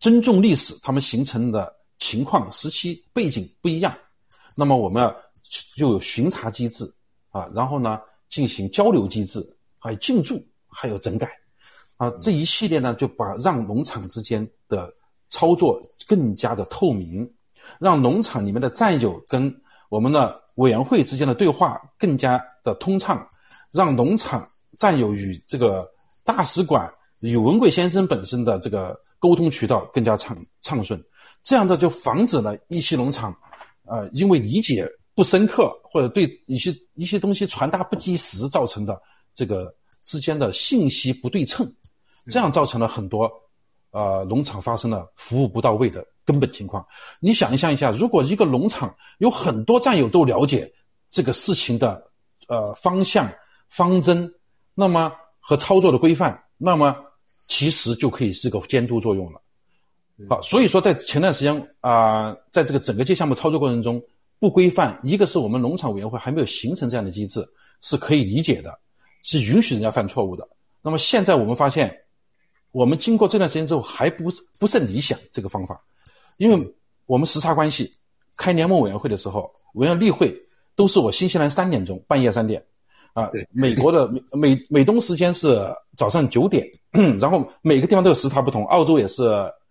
尊重历史，他们形成的情况、时期背景不一样，那么我们就有巡查机制啊，然后呢进行交流机制，还有进驻，还有整改啊，这一系列呢就把让农场之间的操作更加的透明，让农场里面的战友跟我们的委员会之间的对话更加的通畅，让农场战友与这个大使馆与文贵先生本身的这个沟通渠道更加畅顺，这样的就防止了一些农场因为理解不深刻或者对一些东西传达不及时造成的这个之间的信息不对称，这样造成了很多农场发生了服务不到位的根本情况。你想象一下，如果一个农场有很多战友都了解这个事情的方向、方针，那么和操作的规范，那么其实就可以是个监督作用了。好，所以说在前段时间在这个整个G项目操作过程中不规范，一个是我们农场委员会还没有形成这样的机制，是可以理解的，是允许人家犯错误的。那么现在我们发现，我们经过这段时间之后还不甚理想这个方法，因为我们时差关系，开联盟委员会的时候，委员例会都是我新西兰3点钟，半夜3点啊，美国的美东时间是早上9点，然后每个地方都有时差不同，澳洲也是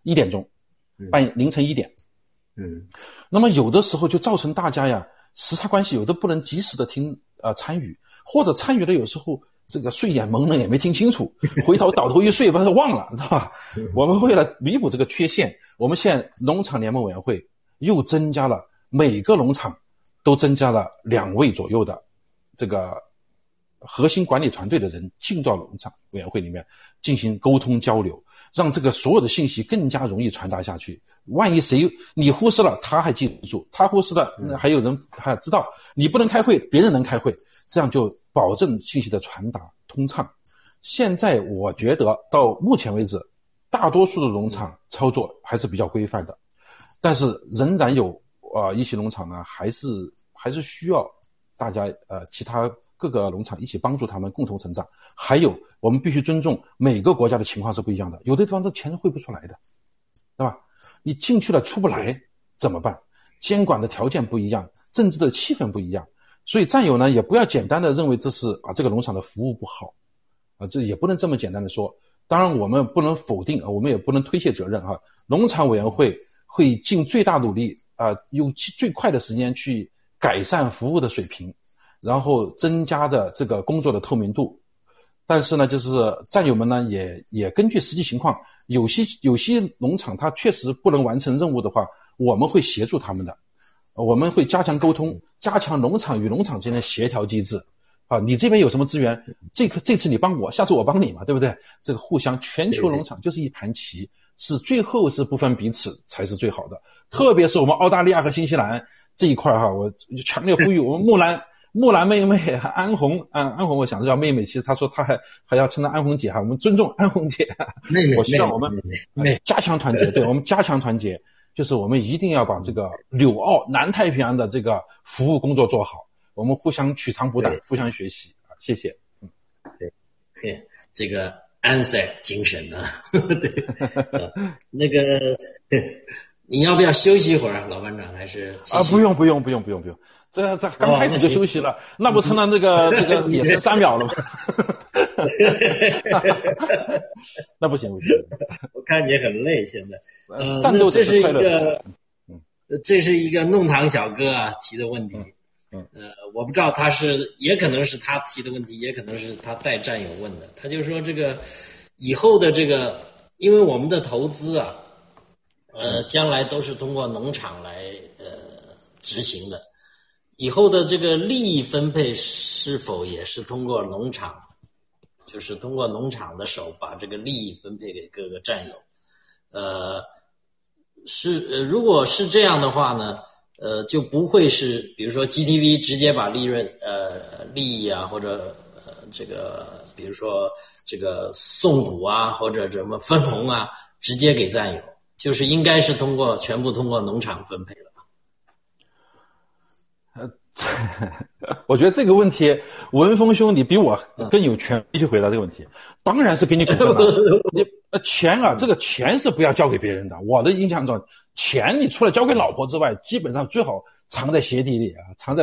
1点钟，凌晨1点。那么有的时候就造成大家呀时差关系，有的不能及时的参与，或者参与的有时候这个睡眼蒙了也没听清楚，回头倒头一睡把它忘了，知道吧？我们为了弥补这个缺陷，我们现在农场联盟委员会又增加了，每个农场都增加了2位左右的这个核心管理团队的人进到农场委员会里面进行沟通交流，让这个所有的信息更加容易传达下去。万一你忽视了，他还记住，他忽视了还有人还知道，你不能开会别人能开会，这样就保证信息的传达通畅。现在我觉得到目前为止，大多数的农场操作还是比较规范的，但是仍然有一些农场呢还是需要大家其他各个农场一起帮助他们共同成长。还有我们必须尊重每个国家的情况是不一样的，有的地方这钱汇不出来的，对吧？你进去了出不来怎么办？监管的条件不一样，政治的气氛不一样，所以战友呢也不要简单的认为这是这个农场的服务不好，这也不能这么简单的说。当然我们不能否定，我们也不能推卸责任哈。农场委员会尽最大努力用最快的时间去改善服务的水平，然后增加的这个工作的透明度。但是呢，就是战友们呢也根据实际情况，有些农场它确实不能完成任务的话，我们会协助他们的，我们会加强沟通，加强农场与农场之间的协调机制。你这边有什么资源，这次你帮我，下次我帮你嘛，对不对？这个互相，全球农场就是一盘棋，是最后是不分彼此才是最好的。特别是我们澳大利亚和新西兰这一块哈，我强烈呼吁我们木兰妹妹安红，我想叫妹妹，其实她说她还要称她安红姐哈，我们尊重安红姐。妹妹，我希望我们加强团结，对，我们加强团结，就是我们一定要把这个纽澳南太平洋的这个服务工作做好，我们互相取长补短，互相学习啊，谢谢。对，这个安塞精神啊，对，那个你要不要休息一会儿，老班长还是？不用。这刚开始就休息了，那不成了那个也剩3秒了吗？那不行，我看你也很累现在。战斗者是快乐的。这是一个弄堂小哥啊提的问题。我不知道他是，也可能是他提的问题，也可能是他带战友问的。他就说这个以后的这个，因为我们的投资啊，将来都是通过农场来执行的。以后的这个利益分配是否也是通过农场，就是通过农场的手把这个利益分配给各个战友？如果是这样的话呢，就不会是比如说 GTV 直接把利润利益啊，或者这个比如说这个送股啊，或者什么分红啊，直接给战友，就是应该是全部通过农场分配了。我觉得这个问题，文峰兄，你比我更有权利去回答这个问题。当然是给你股份了。钱啊，这个钱是不要交给别人的。我的印象中，钱你除了交给老婆之外，基本上最好藏在鞋底里啊，藏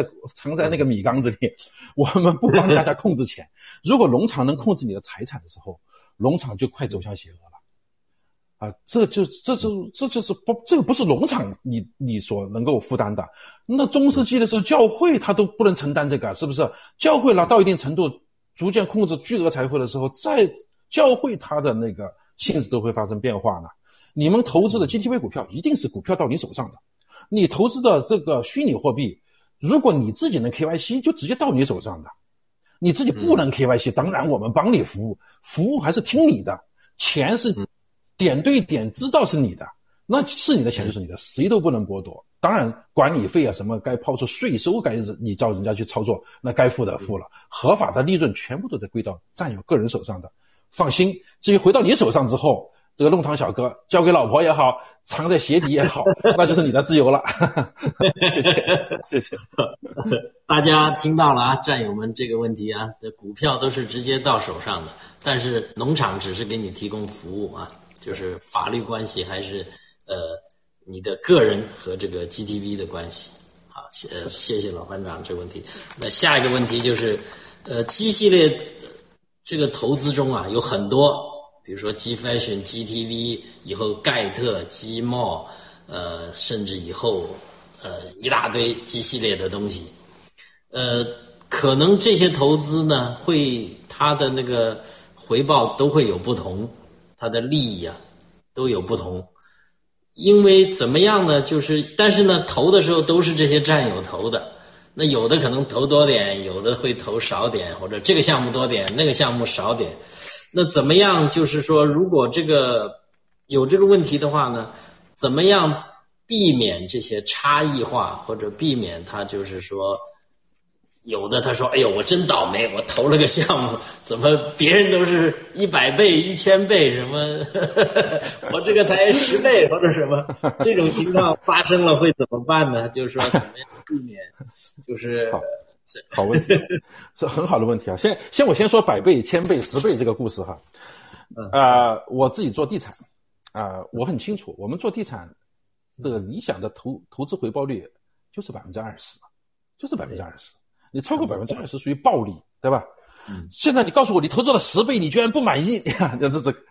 在那个米缸子里。我们不帮大家控制钱。如果农场能控制你的财产的时候，农场就快走向邪恶了。这个不是农场你所能够负担的。那中世纪的时候，教会他都不能承担这个，是不是？教会到一定程度，逐渐控制巨额财富的时候，在教会他的那个性质都会发生变化呢。你们投资的 GTV 股票，一定是股票到你手上的。你投资的这个虚拟货币，如果你自己能 KYC， 就直接到你手上的。你自己不能 KYC， 当然我们帮你服务，服务还是听你的，钱是点对点知道是你的，那是你的钱就是你的，谁都不能剥夺。当然管理费啊什么该抛出税收，该你照人家去操作，那该付的付了，合法的利润全部都得归到占有个人手上的。放心，至于回到你手上之后，这个弄堂小哥交给老婆也好，藏在鞋底也好，那就是你的自由了。谢谢。大家听到了啊，战友们这个问题啊，股票都是直接到手上的，但是农场只是给你提供服务啊。就是法律关系还是你的个人和这个 GTV 的关系。好，谢谢老班长这个问题。那下一个问题就是G 系列这个投资中啊，有很多，比如说 G Fashion、GTV， 以后盖特、G Mall， 甚至以后一大堆 G 系列的东西。可能这些投资呢，它的那个回报都会有不同。它的利益啊都有不同。因为怎么样呢，就是但是呢投的时候都是这些战友投的。那有的可能投多点，有的会投少点，或者这个项目多点，那个项目少点。那怎么样，就是说如果有这个问题的话呢，怎么样避免这些差异化，或者避免它就是说有的他说哎呦我真倒霉，我投了个项目，怎么别人都是100倍1000倍什么我这个才10倍或者什么，这种情况发生了会怎么办呢？就是说怎么样避免，就是好问题，是很好的问题啊。我先说100倍1000倍10倍这个故事哈。我自己做地产我很清楚，我们做地产的理想的投资回报率就是 20%， 就是 20%。你超过 20% 属于暴利，对吧？现在你告诉我你投资了10倍你居然不满意，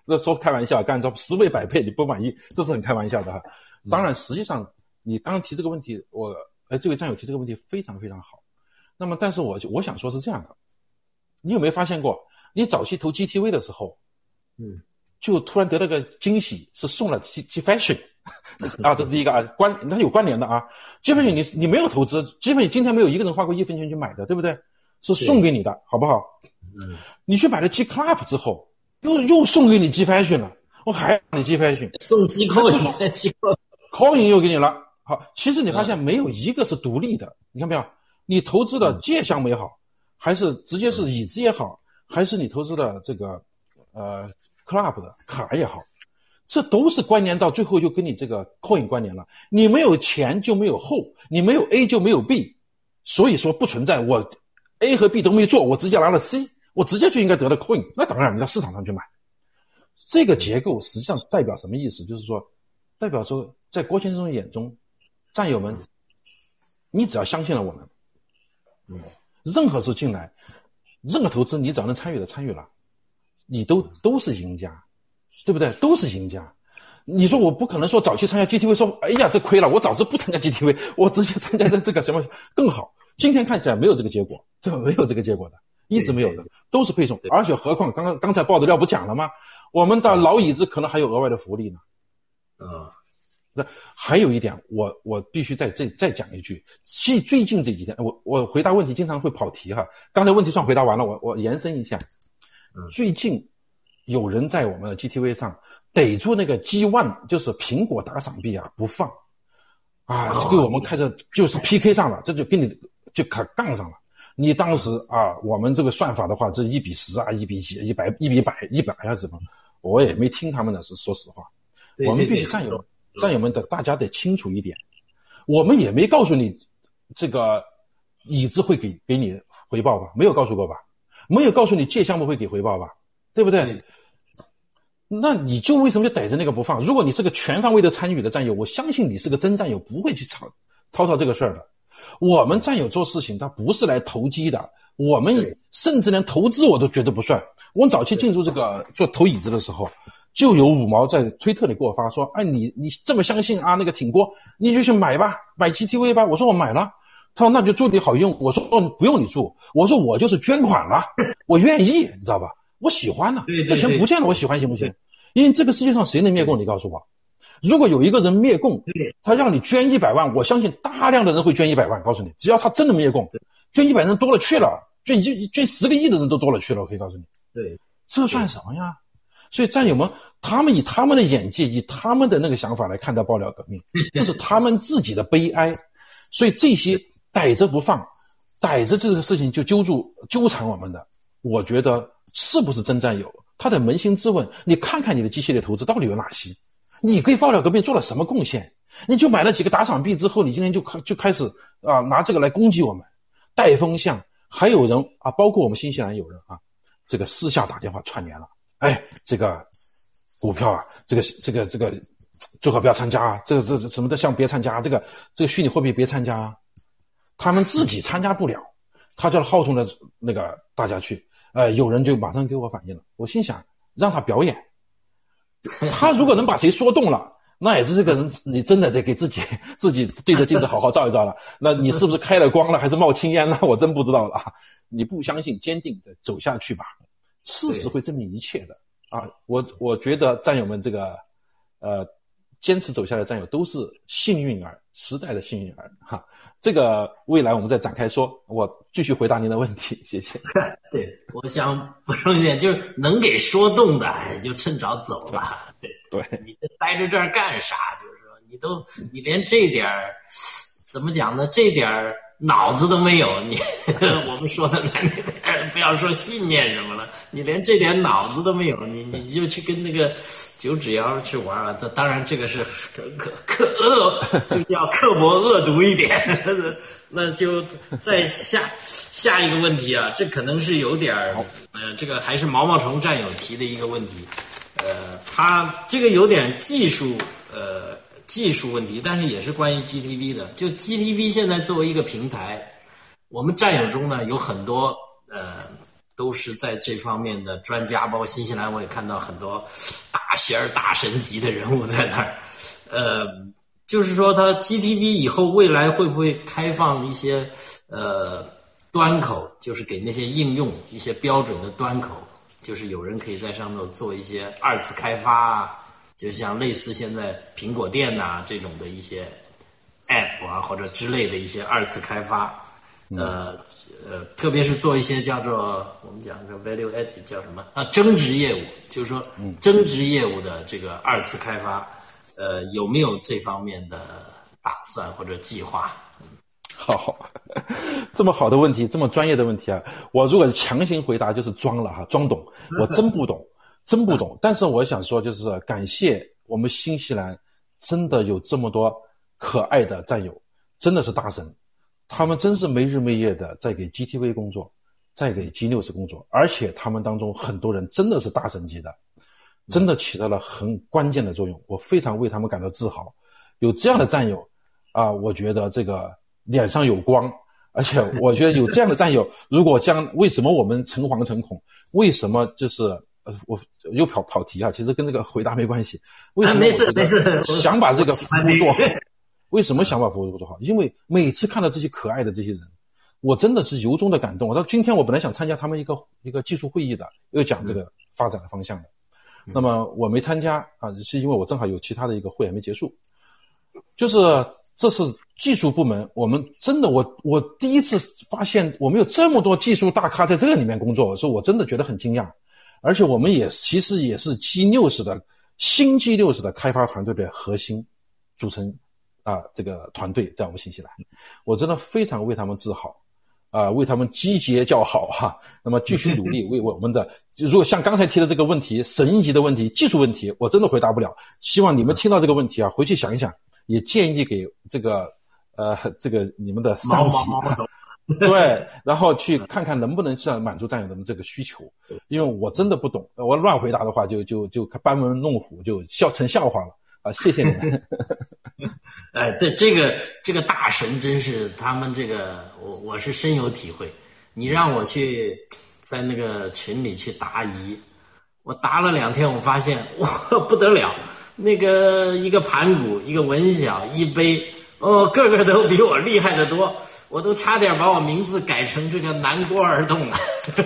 这说开玩笑，刚才说10倍100倍你不满意，这是很开玩笑的。当然实际上你刚刚提这个问题，这位战友提这个问题非常非常好。那么但是我想说是这样的，你有没有发现过你早期投 GTV 的时候就突然得到个惊喜，是送了 G Fashion 啊，这是第一个啊，它有关联的啊。G Fashion 你没有投资， G Fashion 今天没有一个人花过1分钱去买的，对不对？是送给你的，好不好？你去买了 G Club 之后又送给你 G Fashion 了，我还让你 G Fashion 送 G Coin 又给你了。好，其实你发现没有一个是独立的，你看没有？你投资的借项也好，还是直接是椅子也好，还是你投资的这个club 的卡也好，这都是关联到最后就跟你这个 coin 关联了。你没有前就没有后，你没有 A 就没有 B， 所以说不存在我 A 和 B 都没做，我直接拿了 C， 我直接就应该得了 coin， 那当然你到市场上去买。这个结构实际上代表什么意思？就是说，代表说在郭先生眼中，战友们，你只要相信了我们，任何时候进来，任何投资你只要能参与的参与了，你都是赢家，对不对？都是赢家。你说我不可能说早期参加 GTV 说哎呀这亏了，我早知不参加 GTV， 我直接参加这个什么更好。今天看起来没有这个结果，对吧？没有这个结果的，一直没有的，都是配送。而且何况刚才爆的料不讲了吗？我们的老椅子可能还有额外的福利呢。还有一点，我必须再讲一句，最近这几天我回答问题经常会跑题哈。刚才问题算回答完了，我延伸一下。最近有人在我们的 GTV 上逮住那个 G1， 就是苹果打赏币啊不放啊，就给我们开始就是 PK 上了，这就跟你就杠上了。你当时啊，我们这个算法的话，这1比10啊，1比100啊什么，我也没听他们的，是说实话。我们必须战友们的，大家得清楚一点，我们也没告诉你这个椅子会给你回报吧，没有告诉过吧？没有告诉你借项目会给回报吧，对不对？那你就为什么就逮着那个不放？如果你是个全方位的参与的战友，我相信你是个真战友，不会去吵这个事儿的。我们战友做事情他不是来投机的，我们甚至连投资我都觉得不算。我早期进入这个做投椅子的时候，就有五毛在推特里给我发说，哎，你这么相信啊那个挺锅，你就去买吧，买 GTV 吧。我说我买了。他说那就祝你好用。我说不用你祝，我说我就是捐款了，我愿意，你知道吧？我喜欢了，这钱不见了，我喜欢行不行？因为这个世界上谁能灭共？你告诉我，如果有一个人灭共，他让你捐100万，我相信大量的人会捐100万。告诉你，只要他真的灭共，捐100人多了去了，捐10个亿的人都多了去了。我可以告诉你，对，这算什么呀？所以战友们，他们以他们的眼界，以他们的那个想法来看待爆料革命，这是他们自己的悲哀。所以这些逮着不放，逮着这个事情就纠缠我们的，我觉得是不是真战友？他得扪心自问，你看看你的G系列投资到底有哪些？你给爆料革命做了什么贡献？你就买了几个打赏币之后，你今天就开始啊拿这个来攻击我们，带风向。还有人啊，包括我们新西兰有人啊，这个私下打电话串联了，哎，这个股票啊，这个最好不要参加啊，这什么的项目别参加，这个虚拟货币别参加啊。他们自己参加不了，他叫号召的那个大家去，有人就马上给我反映了。我心想，让他表演，他如果能把谁说动了，那也是这个人，你真的得给自己对着镜子好好照一照了。那你是不是开了光了，还是冒青烟了？我真不知道了。你不相信，坚定的走下去吧，事实会证明一切的啊！我觉得战友们这个，坚持走下来的战友都是幸运儿，时代的幸运儿哈。这个未来我们再展开说，我继续回答您的问题，谢谢。对，我想补充一点，就是能给说动的就趁早走了。对，你待着这儿干啥？就是说，你连这点怎么讲呢？这点脑子都没有，你我们说的难听点，不要说信念什么了，你连这点脑子都没有，你就去跟那个九指妖去玩啊！当然这个是就是要刻薄恶毒一点。那就再下一个问题啊，这可能是有点这个还是毛毛虫战友提的一个问题，他这个有点技术问题，但是也是关于 GTV 的。就 GTV 现在作为一个平台，我们战友中呢有很多都是在这方面的专家，包括新西兰我也看到很多大仙儿、大神级的人物在那儿。就是说它 GTV 以后未来会不会开放一些端口，就是给那些应用一些标准的端口，就是有人可以在上面做一些二次开发啊，就像类似现在苹果店啊这种的一些 app 啊或者之类的一些二次开发。特别是做一些叫做我们讲这 value added 叫什么啊增值业务，就是说增值业务的这个二次开发，有没有这方面的打算或者计划？好，这么好的问题，这么专业的问题啊，我如果强行回答就是装了哈，装懂，我真不懂，真不懂。但是我想说，就是感谢我们新西兰真的有这么多可爱的战友，真的是大神，他们真是没日没夜的在给 GTV 工作，在给 G News 工作，而且他们当中很多人真的是大神级的，真的起到了很关键的作用，我非常为他们感到自豪。有这样的战友啊，我觉得这个脸上有光，而且我觉得有这样的战友如果将为什么我们诚惶诚恐，为什么就是我又跑题啊，其实跟这个回答没关系。为什么想把这个服务做好？为什么想把服务做好？因为每次看到这些可爱的这些人，我真的是由衷的感动。我到今天我本来想参加他们一个技术会议的，又讲这个发展的方向的。那么我没参加啊，是因为我正好有其他的一个会还没结束。就是这是技术部门，我们真的我第一次发现我们有这么多技术大咖在这个里面工作，所以我真的觉得很惊讶。而且我们也其实也是 G60 的新 G60 的开发团队的核心组成啊，这个团队在我们新西兰，我真的非常为他们自豪。为他们集结叫好哈，那么继续努力为我们的，如果像刚才提的这个问题，神级的问题，技术问题，我真的回答不了。希望你们听到这个问题啊，回去想一想，也建议给这个你们的上级，对，然后去看看能不能满足战友们这个需求，因为我真的不懂，我乱回答的话就班门弄斧，就成笑话了。啊，谢谢你们。哎，对，这个大神真是他们这个，我是深有体会。你让我去在那个群里去答疑，我答了2天，我发现我不得了，那个一个盘古，一个文晓，一杯，哦，个都比我厉害得多，我都差点把我名字改成这个南郭而动了，这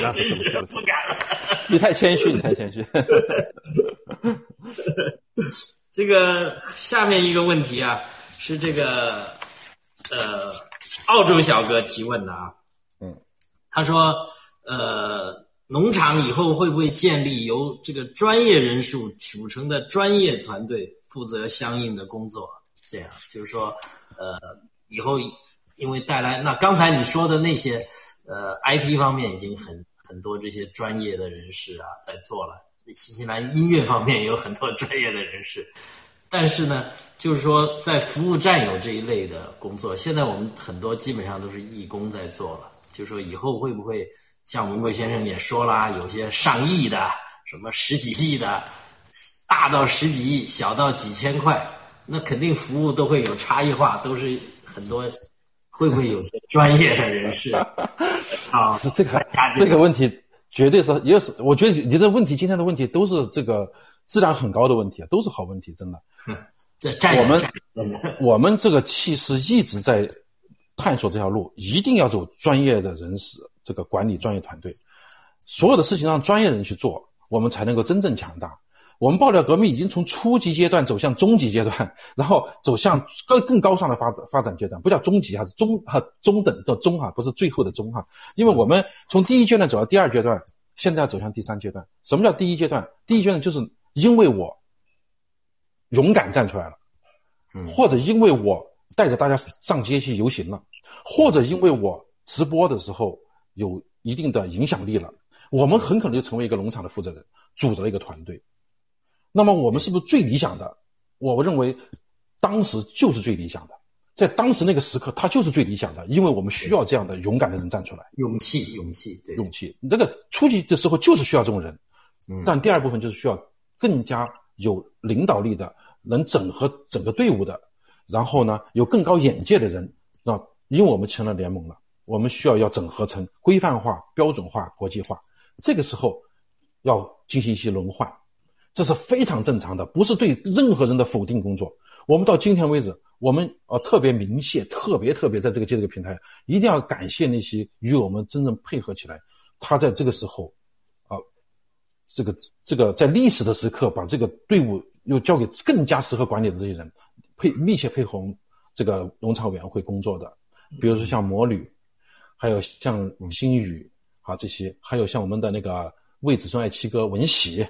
个真是不敢了。你太谦虚，你太谦虚。这个下面一个问题啊，是这个澳洲小哥提问的啊，他说农场以后会不会建立由这个专业人数组成的专业团队负责相应的工作？这样就是说以后因为带来那刚才你说的那些IT 方面已经很多这些专业的人士啊在做了。新西兰音乐方面也有很多专业的人士，但是呢就是说在服务战友这一类的工作，现在我们很多基本上都是义工在做了，就是说以后会不会像文贵先生也说啦，有些上亿的什么十几亿的，大到十几亿小到几千块，那肯定服务都会有差异化，都是很多会不会有些专业的人士啊？这个问题绝对是，也是我觉得你的问题，今天的问题都是这个质量很高的问题，都是好问题，真的。这我们这个其实一直在探索这条路，一定要走专业的人士，这个管理专业团队，所有的事情让专业人去做，我们才能够真正强大。我们爆料革命已经从初级阶段走向中级阶段，然后走向更高尚的发展阶段，不叫中级啊，中等叫中啊，不是最后的中啊。因为我们从第一阶段走到第二阶段，现在要走向第三阶段。什么叫第一阶段？第一阶段就是因为我勇敢站出来了，或者因为我带着大家上街去游行了，或者因为我直播的时候有一定的影响力了，我们很可能就成为一个农场的负责人，组织了一个团队。那么我们是不是最理想的？我认为当时就是最理想的，在当时那个时刻它就是最理想的，因为我们需要这样的勇敢的人站出来，勇气，对，勇气。那个初级的时候就是需要这种人，但第二部分就是需要更加有领导力的，能整合整个队伍的，然后呢有更高眼界的人，因为我们成了联盟了，我们需要整合成规范化、标准化、国际化。这个时候要进行一些轮换，这是非常正常的，不是对任何人的否定工作。我们到今天为止，我们特别明谢，特别在这个平台一定要感谢那些与我们真正配合起来，他在这个时候这个在历史的时刻把这个队伍又交给更加适合管理的这些人，密切配合我们这个农场委员会工作的，比如说像魔女，还有像鲁新宇啊这些，还有像我们的那个魏子孙爱七哥文喜啊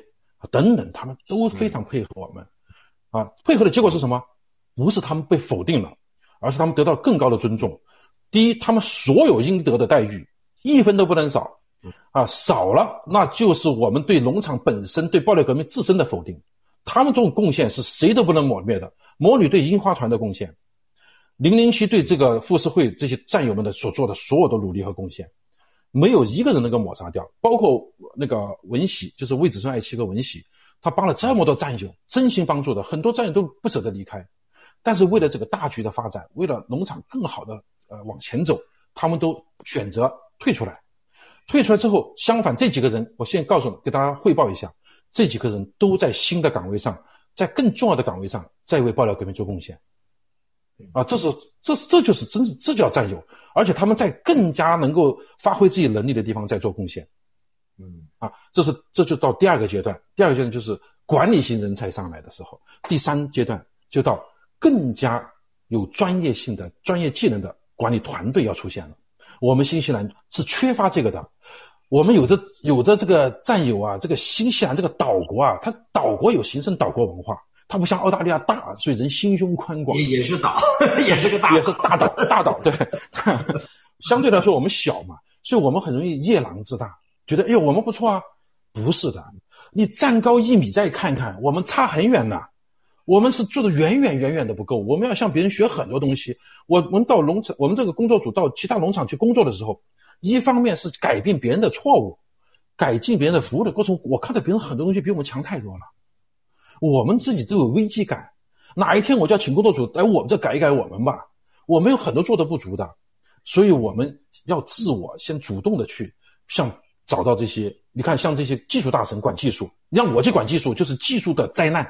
等等，他们都非常配合我们啊。配合的结果是什么？不是他们被否定了，而是他们得到更高的尊重。第一，他们所有应得的待遇一分都不能少啊，少了那就是我们对农场本身、对暴力革命自身的否定。他们这种贡献是谁都不能抹灭的，魔女对樱花团的贡献，007对这个富士会这些战友们的所做的所有的努力和贡献，没有一个人能够抹杀掉。包括那个文喜，就是魏子孙爱七和文喜，他帮了这么多战友，真心帮助的，很多战友都不舍得离开，但是为了这个大局的发展，为了农场更好的往前走，他们都选择退出来。退出来之后，相反这几个人，我现在告诉你，给大家汇报一下，这几个人都在新的岗位上，在更重要的岗位上，在为爆料革命做贡献啊，这就是真正这叫战友，而且他们在更加能够发挥自己能力的地方在做贡献，啊，这就到第二个阶段。第二个阶段就是管理型人才上来的时候，第三阶段就到更加有专业性的、专业技能的管理团队要出现了。我们新西兰是缺乏这个的，我们有的这个战友啊，这个新西兰这个岛国啊，它岛国有形成岛国文化，它不像澳大利亚大，所以人心胸宽广，也是岛，也是个大岛，也是大岛，对。相对来说我们小嘛，所以我们很容易夜郎自大，觉得哎呦我们不错啊，不是的，你站高一米再看看，我们差很远呐。我们是做的远远的不够，我们要向别人学很多东西。我们到农场，我们这个工作组到其他农场去工作的时候，一方面是改变别人的错误，改进别人的服务的过程，我看到别人很多东西比我们强太多了，我们自己都有危机感，哪一天我就要请工作组来我们这改一改我们吧，我们有很多做的不足的，所以我们要自我先主动的去向找到这些，你看像这些技术大神管技术，你让我去管技术就是技术的灾难，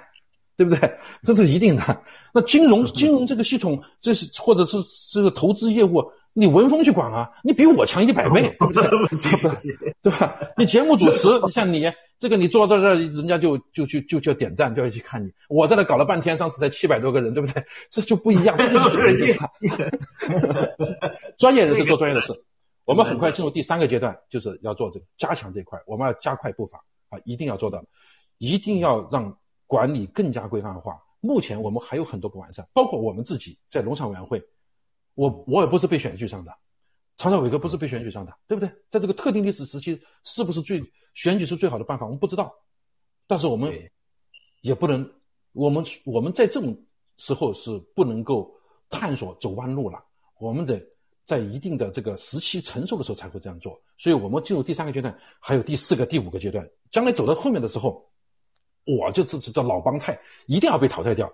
对不对？这是一定的。那金融这个系统，这是或者是这个投资业务，你文峰去管啊，你比我强100倍，对不对？对吧？你节目主持，像你这个，你坐在这儿，人家就点赞，就要去看你。我在那搞了半天，上次才700多个人，对不对？这就不一样，这就是专业人士做专业的事。我们很快进入第三个阶段，就是要做这个加强这一块，我们要加快步伐啊，一定要做到，一定要让管理更加规范化。目前我们还有很多不完善，包括我们自己在农场委员会，我也不是被选举上的，常常有一个不是被选举上的，对不对？在这个特定历史时期，是不是选举是最好的办法，我们不知道，但是我们也不能，我们在这种时候是不能够探索走弯路了，我们得在一定的这个时期成熟的时候才会这样做。所以我们进入第三个阶段，还有第四个、第五个阶段，将来走到后面的时候，我就支持叫老帮菜一定要被淘汰掉。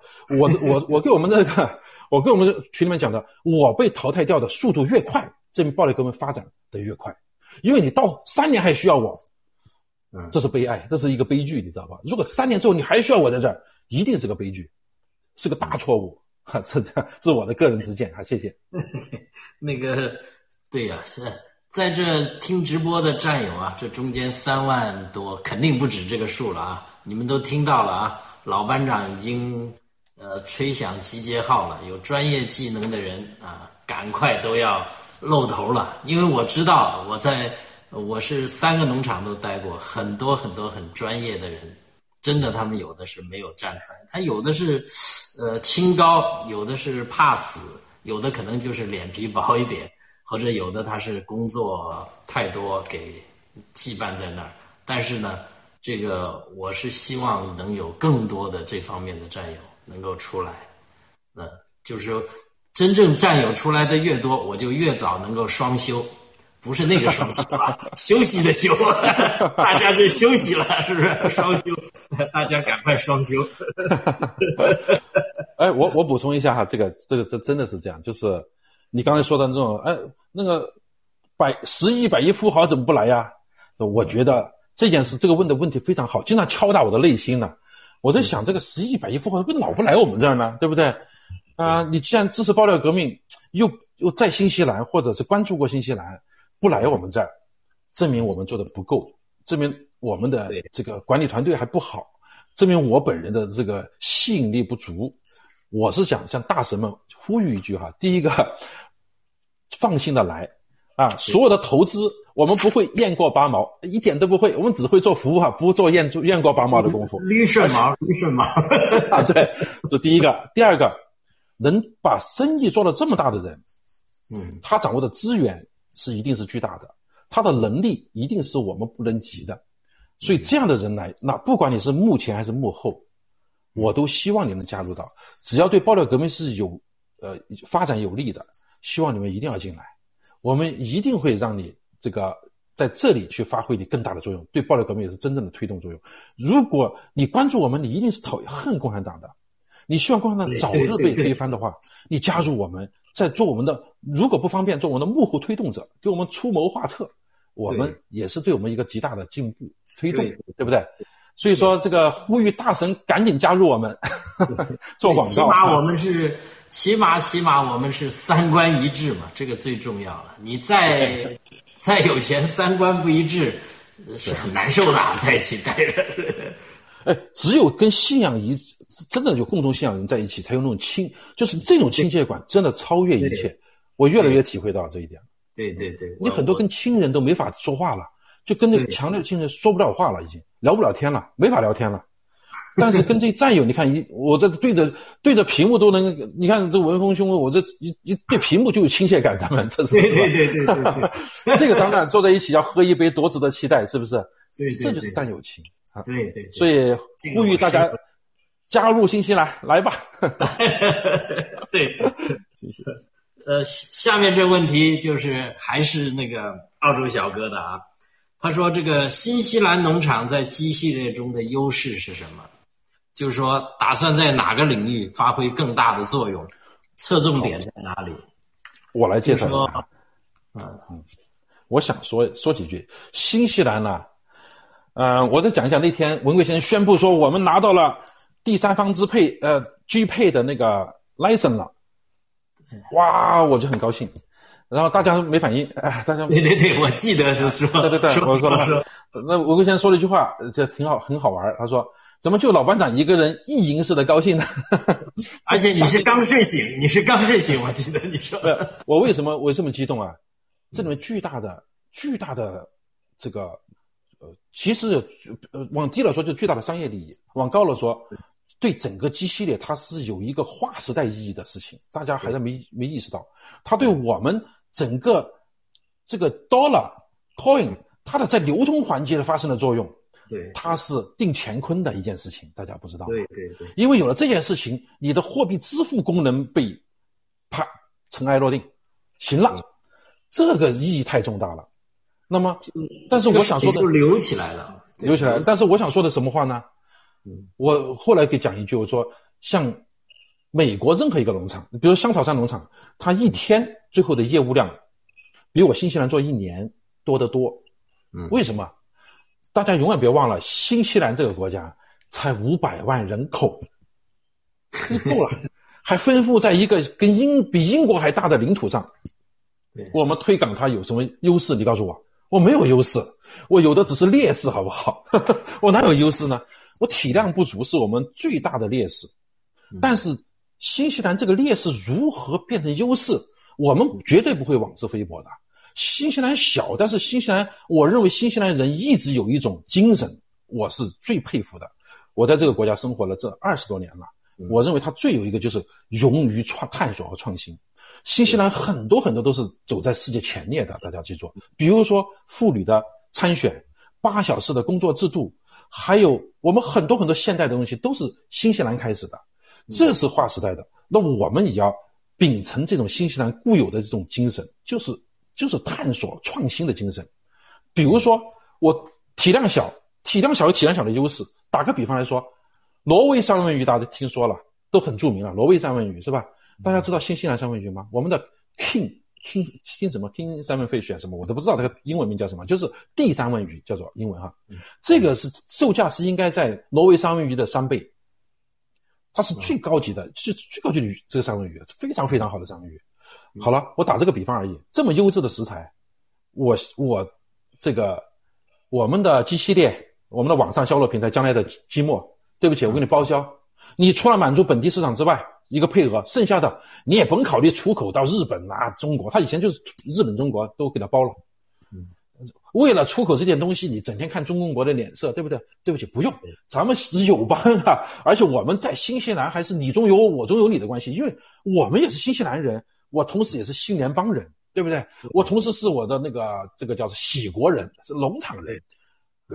我给我们这个，我跟我们群里面讲的，我被淘汰掉的速度越快，证明暴力革命发展得越快。因为你到3年还需要我，这是悲哀，这是一个悲剧，你知道吧？如果3年之后你还需要我在这儿，一定是个悲剧，是个大错误。这是我的个人之见啊，谢谢。那个，对呀，是。在这听直播的战友啊，这中间3万多肯定不止这个数了啊！你们都听到了啊，老班长已经吹响集结号了，有专业技能的人啊，赶快都要露头了，因为我知道我是3个农场都待过，很多很多很专业的人，真的他们有的是没有站出来，他有的是清高，有的是怕死，有的可能就是脸皮薄一点。或者有的他是工作太多给羁绊在那儿，但是呢，这个我是希望能有更多的这方面的战友能够出来，就是真正战友出来的越多，我就越早能够双休，不是那个双休啊，休息的休，大家就休息了，是不是？双休，大家赶快双休。哎，我补充一下哈，这个真的是这样，就是。你刚才说的那种，哎，那个11、100亿富豪怎么不来呀？我觉得这件事，这个问的问题非常好，经常敲打我的内心呢。我在想，这个11、100亿富豪为什么老不来我们这儿呢？对不对？你既然支持爆料革命，又在新西兰或者是关注过新西兰，不来我们这儿，证明我们做的不够，证明我们的这个管理团队还不好，证明我本人的这个吸引力不足。我是想向大神们呼吁一句哈，第一个，放心的来啊，所有的投资我们不会雁过八毛，一点都不会，我们只会做服务哈，不做雁过八毛的功夫。理顺毛啊，对，这第一个。第二个，能把生意做到这么大的人，他掌握的资源是一定是巨大的，他的能力一定是我们不能及的，所以这样的人来，那不管你是幕前还是幕后，我都希望你能加入到，只要对爆料革命是有发展有利的，希望你们一定要进来，我们一定会让你这个在这里去发挥你更大的作用，对爆料革命也是真正的推动作用。如果你关注我们，你一定是讨恨共产党的，你希望共产党早日被推翻的话，你加入我们，在做我们的，如果不方便做我们的幕后推动者，给我们出谋划策，我们也是对我们一个极大的进步推动， 对不对？所以说这个呼吁大神赶紧加入我们做广告。起码我们是三观一致嘛，这个最重要了。你再有钱三观不一致是很难受的，在一起待着。只有跟信仰真的有共同信仰人在一起，才有那种这种亲切感，真的超越一切。我越来越体会到这一点。对，你很多跟亲人都没法说话了，就跟那强烈的亲人说不了话了，已经聊不了天了，没法聊天了。但是跟这战友，你看我这对着屏幕都能，你看这文峰兄，我这一对屏幕就有亲切感，咱们这是对，这个咱们坐在一起要喝一杯多值得期待，是不是？对，这就是战友情。对，所以呼吁大家加入新西兰来吧。对，下面这问题就是还是那个澳洲小哥的啊，他说这个新西兰农场在 G 系列中的优势是什么？就是说打算在哪个领域发挥更大的作用，侧重点在哪里？我来介绍一下。我想说几句。新西兰呢，我再讲一下那天文贵先生宣布说我们拿到了第三方支配G Pay 的那个 license 了。哇，我就很高兴。然后大家没反应，大家对，我记得就说，对，我说，那文贵先生说了一句话，这挺好，很好玩。他说：“怎么就老班长一个人意淫似的高兴呢？”而且你是刚睡醒，我记得你说。我为什么激动啊？这里面巨大的这个。其实往低了说就巨大的商业利益，往高了说对整个 G 系列它是有一个划时代意义的事情，大家还是没意识到，它对我们整个这个 Dollar Coin 它的在流通环节发生的作用，它是定乾坤的一件事情，大家不知道。对，因为有了这件事情，你的货币支付功能被啪尘埃落定，行了，这个意义太重大了。那么，但是我想说的就流起来了。但是我想说的什么话呢？我后来给讲一句，我说像美国任何一个农场，比如香草山农场，它一天最后的业务量比我新西兰做一年多得多。为什么？大家永远别忘了，新西兰这个国家才500万人口，够了，还分布在一个跟比英国还大的领土上。我们推广它有什么优势？你告诉我。我没有优势，我有的只是劣势，好不好？我哪有优势呢？我体量不足是我们最大的劣势，但是新西兰这个劣势如何变成优势，我们绝对不会妄自菲薄的。新西兰小，但是我认为新西兰人一直有一种精神，我是最佩服的。我在这个国家生活了这20多年了，我认为它最有一个就是勇于探索和创新。新西兰很多很多都是走在世界前列的，大家记住，比如说妇女的参选，8小时的工作制度，还有我们很多很多现代的东西都是新西兰开始的，这是划时代的。那我们也要秉承这种新西兰固有的这种精神，就是探索创新的精神。比如说我体量小有体量小的优势，打个比方来说，挪威三文鱼大家听说了，都很著名了，挪威三文鱼是吧？大家知道新西兰三文鱼吗？我们的 King King 什么 King Salmon Fish 啊什么，我都不知道它的英文名叫什么，就是地三文鱼叫做英文哈。这个是售价是应该在挪威三文鱼的3倍，它是最高级的，是最高级的鱼，这个三文鱼非常非常好的三文鱼。好了，我打这个比方而已，这么优质的食材，我这个我们的 G 系列，我们的网上销售平台将来的G末，对不起，我给你包销，你除了满足本地市场之外，一个配额，剩下的你也甭考虑出口到日本啊、中国，他以前就是日本、中国都给他包了。为了出口这件东西，你整天看中共国的脸色，对不对？对不起，不用，咱们是友邦啊，而且我们在新西兰还是你中有我，我中有你的关系，因为我们也是新西兰人，我同时也是新联邦人，对不对？我同时是我的那个这个叫做喜国人，是农场人。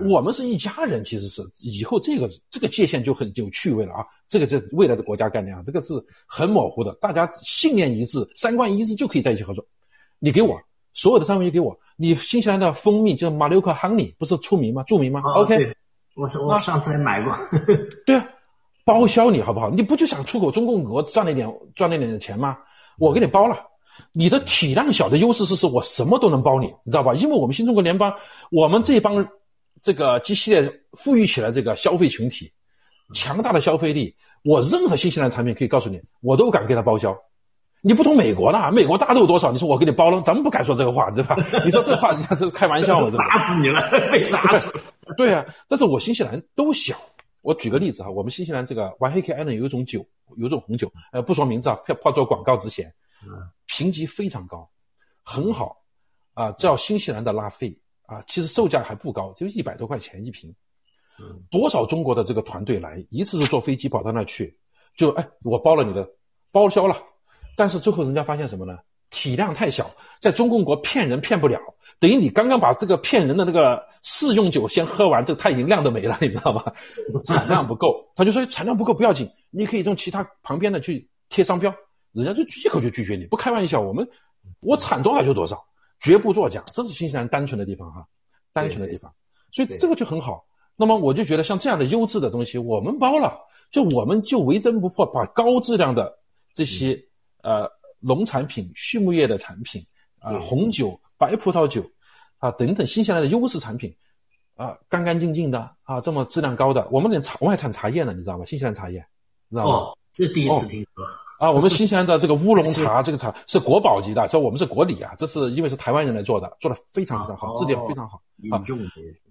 我们是一家人，其实是以后这个界限就很有趣味了啊！这未来的国家概念啊，这个是很模糊的，大家信念一致、三观一致就可以在一起合作。你给我所有的三文鱼给我，你新西兰的蜂蜜叫马六克 honey 不是出名吗？著名吗、哦、？OK， 我上次也买过。对啊，包销你好不好？你不就想出口中共国赚那点的钱吗？我给你包了。你的体量小的优势是我什么都能包你，你知道吧？因为我们新中国联邦，我们这帮。这个 G 系列富裕起来，这个消费群体强大的消费力，我任何新西兰产品可以告诉你，我都敢给他包销。你不同美国呢，美国大豆多少，你说我给你包了，咱们不敢说这个话，对吧？你说这话人家这开玩笑了，对吧？砸死你了，被砸死。对啊，但是我新西兰都小。我举个例子哈，我们新西兰这个 Waiheke Island 有一种酒，有一种红酒，不说名字啊，怕做广告之前，评级非常高，很好啊、叫新西兰的拉菲。啊，其实售价还不高，就100多块钱一瓶。多少中国的这个团队来，一次是坐飞机跑到那去，就哎，我包了你的，包销了。但是最后人家发现什么呢？体量太小，在中共国骗人骗不了，等于你刚刚把这个骗人的那个试用酒先喝完，这个太银量都没了，你知道吗？产量不够，他就说产量不够不要紧，你可以从其他旁边的去贴商标，人家就一口就拒绝你，不开玩笑，我产多少就多少。绝不作假，这是新西兰单纯的地方哈，单纯的地方，所以这个就很好。那么我就觉得像这样的优质的东西，我们包了，我们就为真不破，把高质量的这些农产品、畜牧业的产品啊、红酒、白葡萄酒啊等等新西兰的优势产品啊，干干净净的啊，这么质量高的，我们还产茶叶呢，你知道吗？新西兰茶叶，知道吗？哦，这第一次听说。哦啊，我们新西兰的这个乌龙茶，这个茶是国宝级的，这我们是国礼啊，这是因为是台湾人来做的，做的非常非常好，质量非常好。啊，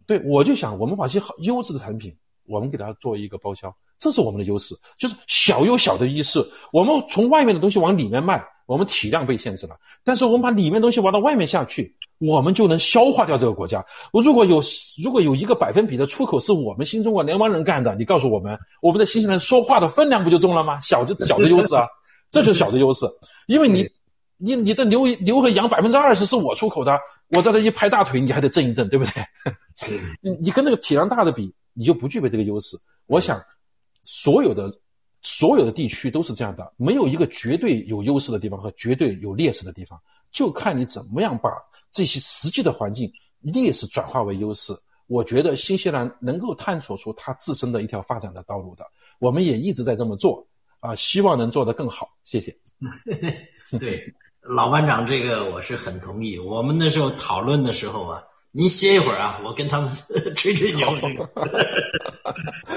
对，我就想我们把一些好优质的产品，我们给它做一个包销，这是我们的优势，就是小有小的优势。我们从外面的东西往里面卖，我们体量被限制了，但是我们把里面东西往到外面下去，我们就能消化掉这个国家。如果有一个1%的出口是我们新中国联邦人干的，你告诉我们，我们在新西兰说话的分量不就重了吗？小的优势啊。这就是小的优势，因为你的牛和羊 20% 是我出口的，我在这一拍大腿，你还得震一震，对不对？你跟那个体量大的比，你就不具备这个优势。我想，所有的地区都是这样的，没有一个绝对有优势的地方和绝对有劣势的地方，就看你怎么样把这些实际的环境劣势转化为优势。我觉得新西兰能够探索出它自身的一条发展的道路的，我们也一直在这么做。啊，希望能做得更好，谢谢。对，老班长，这个我是很同意。我们那时候讨论的时候啊，您歇一会儿啊，我跟他们吹牛。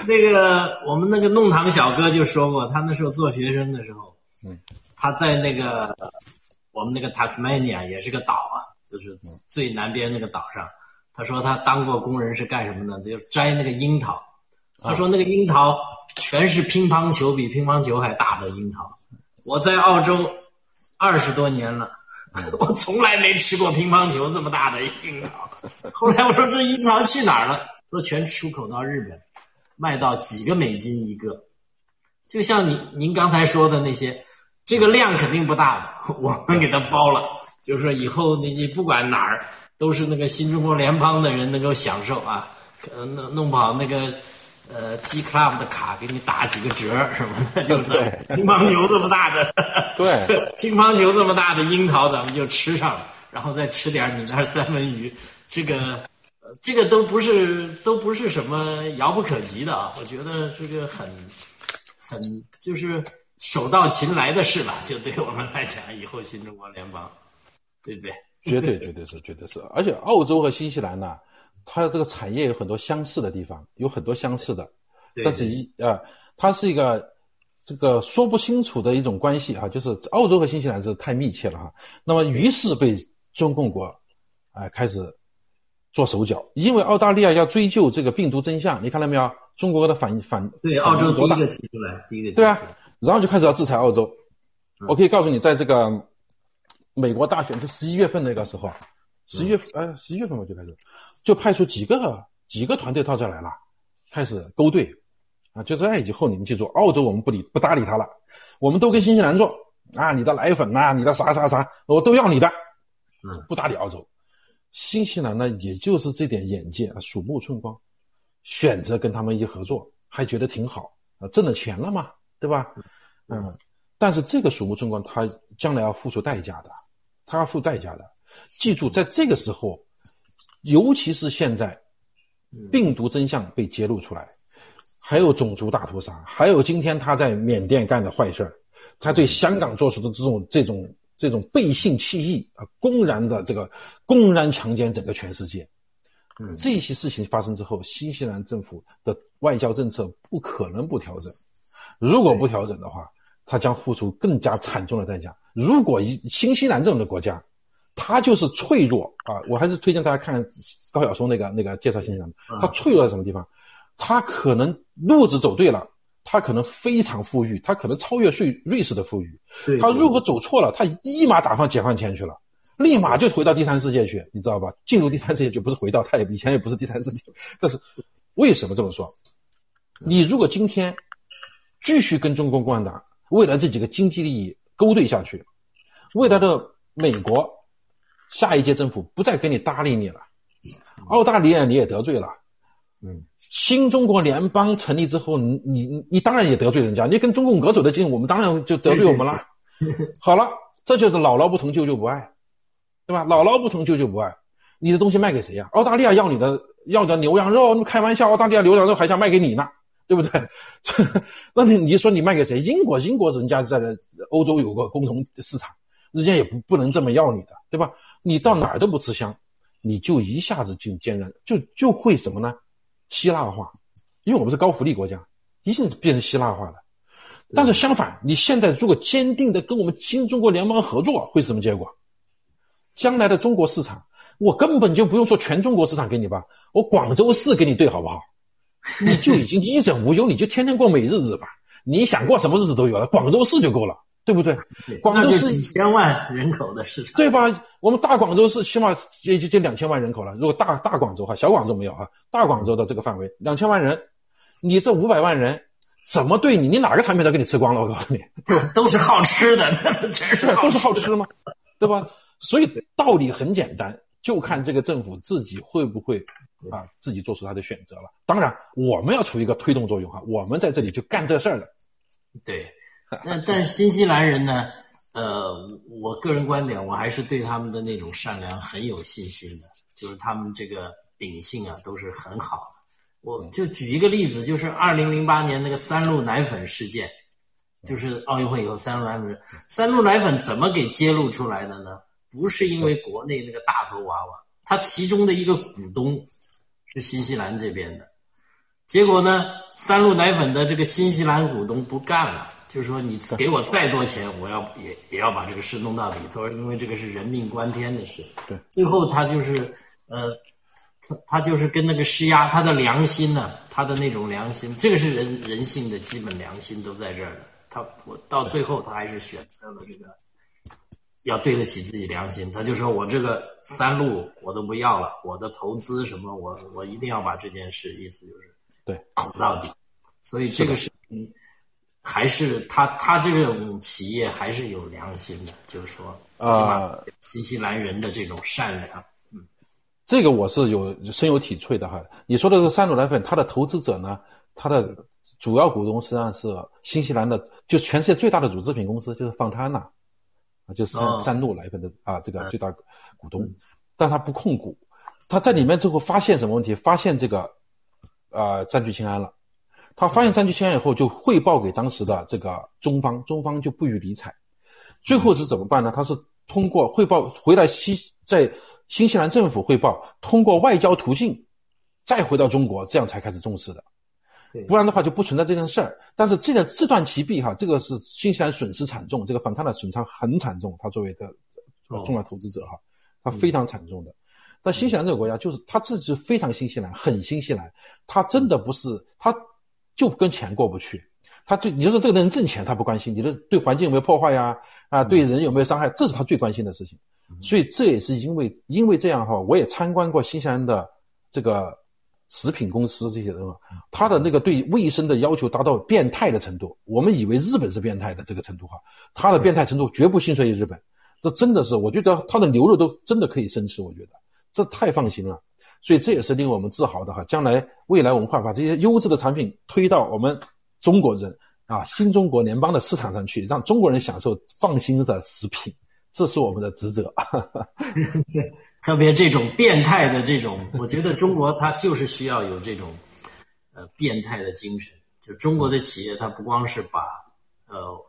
那个我们那个弄堂小哥就说过，他那时候做学生的时候，他在那个我们那个 Tasmania 也是个岛啊，就是最南边那个岛上，他说他当过工人是干什么呢？就摘那个樱桃。他说那个樱桃全是乒乓球比乒乓球还大的樱桃。我在澳洲20多年了，我从来没吃过乒乓球这么大的樱桃。后来我说这樱桃去哪儿了？说全出口到日本，卖到几个美金一个。就像您刚才说的那些，这个量肯定不大的，我们给它包了。就是说以后你不管哪儿都是那个新中国联邦的人能够享受啊，弄不好那个G Club 的卡给你打几个折什么的，就是乒乓球这么大的，对，乒乓球这么大的樱桃咱们就吃上了，然后再吃点你那三文鱼，这个都不是什么遥不可及的啊，我觉得是个很就是手到擒来的事吧，就对我们来讲，以后新中国联邦。对不对？绝对是。而且澳洲和新西兰呢，它这个产业有很多相似的地方，有很多相似的，但是它是一个这个说不清楚的一种关系啊，就是澳洲和新西兰是太密切了哈。那么于是被中共国开始做手脚，因为澳大利亚要追究这个病毒真相，你看到没有？中国的反对澳洲第一个提出来，对啊，然后就开始要制裁澳洲。我可以告诉你，在这个美国大选是11月份那个时候，11月份我就开始就派出几个团队到这来了，开始勾兑啊，就是以后你们记住，澳洲我们不搭理他了，我们都跟新西兰做啊，你的奶粉啊，你的啥，我都要你的，不搭理澳洲。新西兰呢，也就是这点眼界啊，鼠目寸光，选择跟他们一合作，还觉得挺好啊，挣了钱了嘛，对吧？但是这个鼠目寸光，他将来要付出代价的，他要付代价的。记住，在这个时候，尤其是现在，病毒真相被揭露出来，还有种族大屠杀，还有今天他在缅甸干的坏事，他对香港做出的这种背信弃义啊，公然强奸整个全世界，这些事情发生之后，新西兰政府的外交政策不可能不调整，如果不调整的话，他将付出更加惨重的代价。如果新西兰这种的国家，他就是脆弱啊，我还是推荐大家看高晓松那个介绍新西兰的，他脆弱在什么地方？他可能路子走对了，他可能非常富裕，他可能超越瑞士的富裕。他如果走错了，他立马打上解放前去了，立马就回到第三世界去，你知道吧？进入第三世界就不是回到，他以前也不是第三世界。但是为什么这么说？你如果今天继续跟中国共产党未来这几个经济利益勾兑下去，未来的美国下一届政府不再跟你搭理你了，澳大利亚你也得罪了，新中国联邦成立之后，你当然也得罪人家，你跟中共隔走的近，我们当然就得罪我们了。好了，这就是姥姥不疼舅舅不爱，对吧？姥姥不疼舅舅不爱，你的东西卖给谁呀？澳大利亚要你的牛羊肉，那开玩笑，澳大利亚牛羊肉还想卖给你呢，对不对？那你说你卖给谁？英国人家在欧洲有个共同市场，人家也不能这么要你的，对吧？你到哪儿都不吃香，你就一下子就坚韧，就会什么呢？希腊化，因为我们是高福利国家，一定变成希腊化了。但是相反，你现在如果坚定的跟我们新中国联邦合作，会是什么结果？将来的中国市场，我根本就不用说全中国市场给你吧，我广州市给你对好不好？你就已经一整无忧，你就天天过美日子吧，你想过什么日子都有了，广州市就够了，对不对？广州市几千万人口的市场，对吧？我们大广州市起码也就2000万人口了。如果大广州哈，小广州没有哈，大广州的这个范围2000万人，你这500万人怎么对你？你哪个产品都给你吃光了？我告诉你，都是好吃的，全是都是好吃吗？对吧？所以道理很简单，就看这个政府自己会不会啊自己做出他的选择了。当然，我们要处于一个推动作用哈，我们在这里就干这事儿了。对。但新西兰人呢，我个人观点，我还是对他们的那种善良很有信心的，就是他们这个秉性啊都是很好的。我就举一个例子，就是2008年那个三鹿奶粉事件，就是奥运会以后三鹿奶粉怎么给揭露出来的呢？不是因为国内那个大头娃娃，他其中的一个股东是新西兰这边的，结果呢，三鹿奶粉的这个新西兰股东不干了。就是说你给我再多钱，我也要把这个事弄到底。他说因为这个是人命关天的事。对，最后他就是他就是跟那个施压，他的良心呢，他的那种良心，这个是人性的基本良心都在这儿的。我到最后他还是选择了这个要对得起自己良心，他就说我这个三鹿我都不要了，我的投资什么我一定要把这件事，意思就是对捅到底。所以这个事情还是他这种企业还是有良心的，就是说新西兰人的这种善良，这个我是深有体会的哈。你说的这个三鹿奶粉，它的投资者呢，它的主要股东实际上是新西兰的，就全世界最大的乳制品公司，就是 Fantana， 就是三鹿奶粉的这个最大股东，但他不控股，他在里面最后发现什么问题？发现这个占据清安了。他发现占据清安以后，就汇报给当时的这个中方，中方就不予理睬。最后是怎么办呢？他是通过汇报回来在新西兰政府汇报，通过外交途径再回到中国，这样才开始重视的，不然的话就不存在这件事儿。但是这个自断其臂哈，这个是新西兰损失惨重，这个Fantana损伤很惨重，他作为的重要投资者哈，他非常惨重的。但新西兰这个国家就是他自己非常新西兰，很新西兰，他真的不是他就跟钱过不去。他对你就是这个人挣钱他不关心，你的对环境有没有破坏呀，啊，对人有没有伤害，这是他最关心的事情。所以这也是因为这样哈，我也参观过新西兰的这个食品公司这些人，他的那个对卫生的要求达到变态的程度。我们以为日本是变态的这个程度哈，他的变态程度绝不逊色于日本。这真的是，我觉得他的牛肉都真的可以生吃，我觉得这太放心了。所以这也是令我们自豪的哈。将来未来文化把这些优质的产品推到我们中国人啊，新中国联邦的市场上去，让中国人享受放心的食品，这是我们的职责。特别这种变态的这种，我觉得中国它就是需要有这种变态的精神。就中国的企业，它不光是把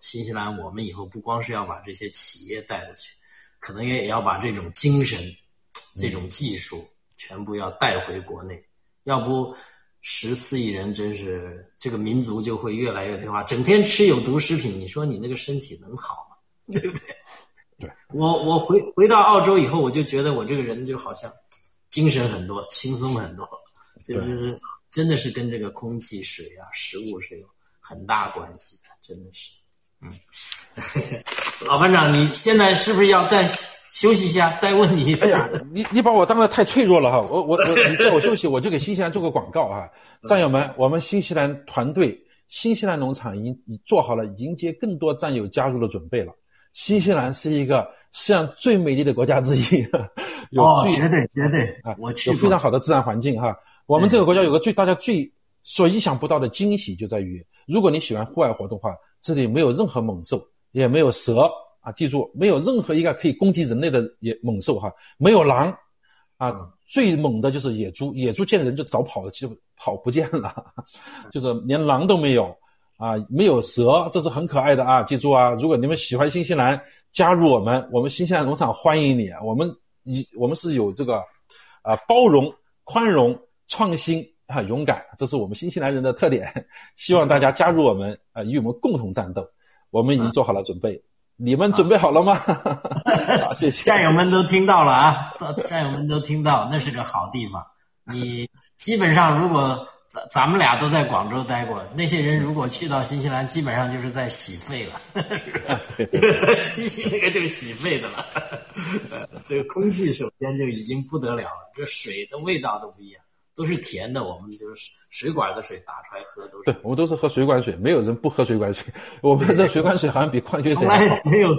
新西兰，我们以后不光是要把这些企业带过去，可能也要把这种精神、这种技术全部要带回国内，要不14亿人真是这个民族就会越来越退化，整天吃有毒食品，你说你那个身体能好吗？对不对？对，我回到澳洲以后，我就觉得我这个人就好像精神很多，轻松很多，就是真的是跟这个空气、水啊、食物是有很大关系的，真的是。老班长，你现在是不是要再休息一下，再问你一次？哎呀，你把我当得太脆弱了哈！你叫我休息，我就给新西兰做个广告啊！战友们，我们新西兰团队、新西兰农场已做好了迎接更多战友加入的准备了。新西兰是一个世界上最美丽的国家之一，绝对绝对啊！我去过，有非常好的自然环境哈。我们这个国家有个大家最所意想不到的惊喜，就在于如果你喜欢户外活动的话，这里没有任何猛兽，也没有蛇。啊，记住，没有任何一个可以攻击人类的猛兽哈，没有狼，啊，最猛的就是野猪，野猪见人就早跑了，就跑不见了，就是连狼都没有，啊，没有蛇，这是很可爱的啊，记住啊，如果你们喜欢新西兰，加入我们新西兰农场欢迎你，我们是有这个，啊，包容、宽容、创新啊、勇敢，这是我们新西兰人的特点，希望大家加入我们啊，与我们共同战斗，我们已经做好了准备。你们准备好了吗？谢谢战友们都听到了啊！战友们都听到，那是个好地方。你基本上如果咱们俩都在广州待过，那些人如果去到新西兰，基本上就是在洗肺了，吸那个就是洗肺的了。这个空气首先就已经不得了了，这水的味道都不一样，都是甜的。我们就是水管的水打出来喝，都是对，我们都是喝水管水，没有人不喝水管水。我们这水管水好像比矿泉水还好，没有。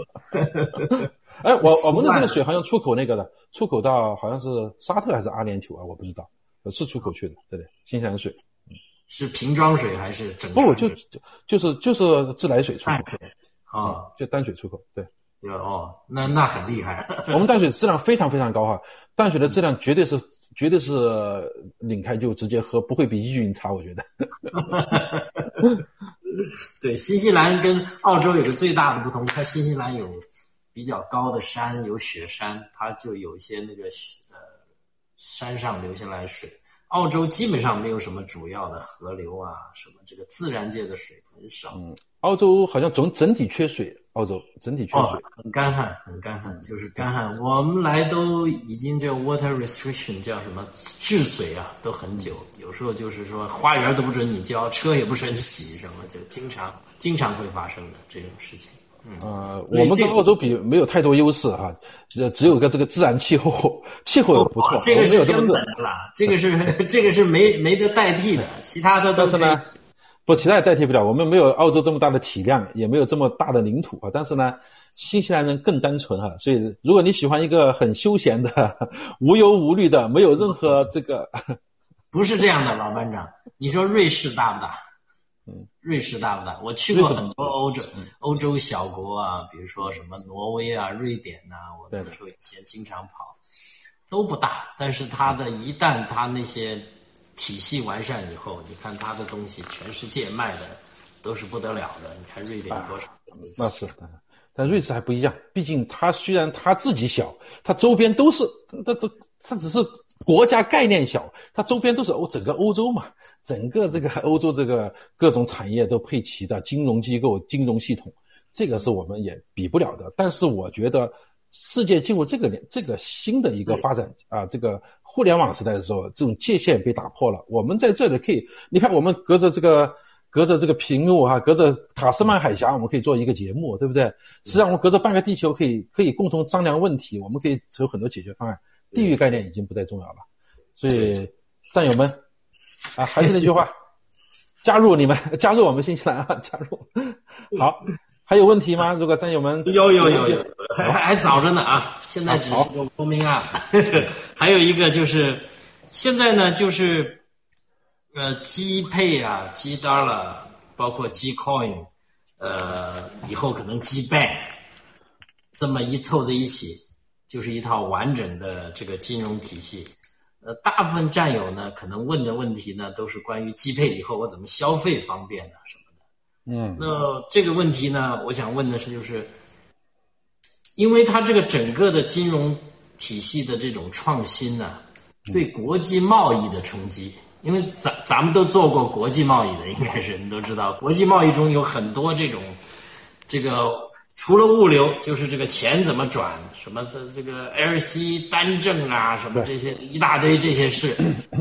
哎，我们的这个水好像出口那个的，出口到好像是沙特还是阿联酋啊，我不知道，是出口去的，对不对？新西兰水是瓶装水还是整水？不，就是自来水出口啊，就淡水出口，对。对哦，那很厉害。我们淡水质量非常非常高哈，淡水的质量绝对是拧开就直接喝，不会比依云差，我觉得。对，新西兰跟澳洲有个最大的不同，它新西兰有比较高的山，有雪山，它就有一些那个山上流下来的水。澳洲基本上没有什么主要的河流啊，什么这个自然界的水很少。澳洲好像整体缺水。澳洲整体缺水，很干旱，很干旱，就是干旱。我们来都已经叫 water restriction， 叫什么治水啊，都很久。有时候就是说花园都不准你浇，车也不准洗，什么就经常会发生的这种事情。我们跟澳洲比没有太多优势啊，只有个这个自然气候，气候也不错。这个是根本的啦，这个是没得代替的，其他的都是呢。不，其他也代替不了。我们没有澳洲这么大的体量，也没有这么大的领土啊。但是呢，新西兰人更单纯啊。所以，如果你喜欢一个很休闲的、无忧无虑的，没有任何这个，不是这样的，老班长。你说瑞士大不大？瑞士大不大？我去过很多欧洲小国啊，比如说什么挪威啊、瑞典啊，我那时候以前经常跑，都不大。但是它的一旦它那些体系完善以后，你看他的东西全世界卖的都是不得了的。你看瑞典多少？那是的，但瑞士还不一样，毕竟它虽然它自己小，它周边都是，它只是国家概念小，它周边都是整个欧洲嘛，整个这个欧洲这个各种产业都配齐的金融机构、金融系统，这个是我们也比不了的。但是我觉得世界进入这个新的一个发展啊，这个互联网时代的时候，这种界限被打破了。我们在这里可以，你看我们隔着这个屏幕啊，隔着塔斯曼海峡，我们可以做一个节目，对不对？实际上我们隔着半个地球可以共同商量问题，我们可以有很多解决方案。地域概念已经不再重要了。所以战友们啊，还是那句话，加入我们新西兰啊，加入。好，还有问题吗？如果战友们有，还早着呢啊，现在只是个公民啊。还有一个就是现在呢就是G Pay 啊 ，G Dollar， 包括 G Coin， 以后可能 G Pay， 这么一凑在一起，就是一套完整的这个金融体系。大部分战友呢，可能问的问题呢，都是关于 G Pay 以后我怎么消费方便呢什么的。嗯，那这个问题呢，我想问的是，就是因为它这个整个的金融体系的这种创新呢，对国际贸易的冲击。因为咱们都做过国际贸易的，应该是你都知道，国际贸易中有很多这种，这个除了物流，就是这个钱怎么转，什么的这个 LC 单证啊，什么这些一大堆这些事，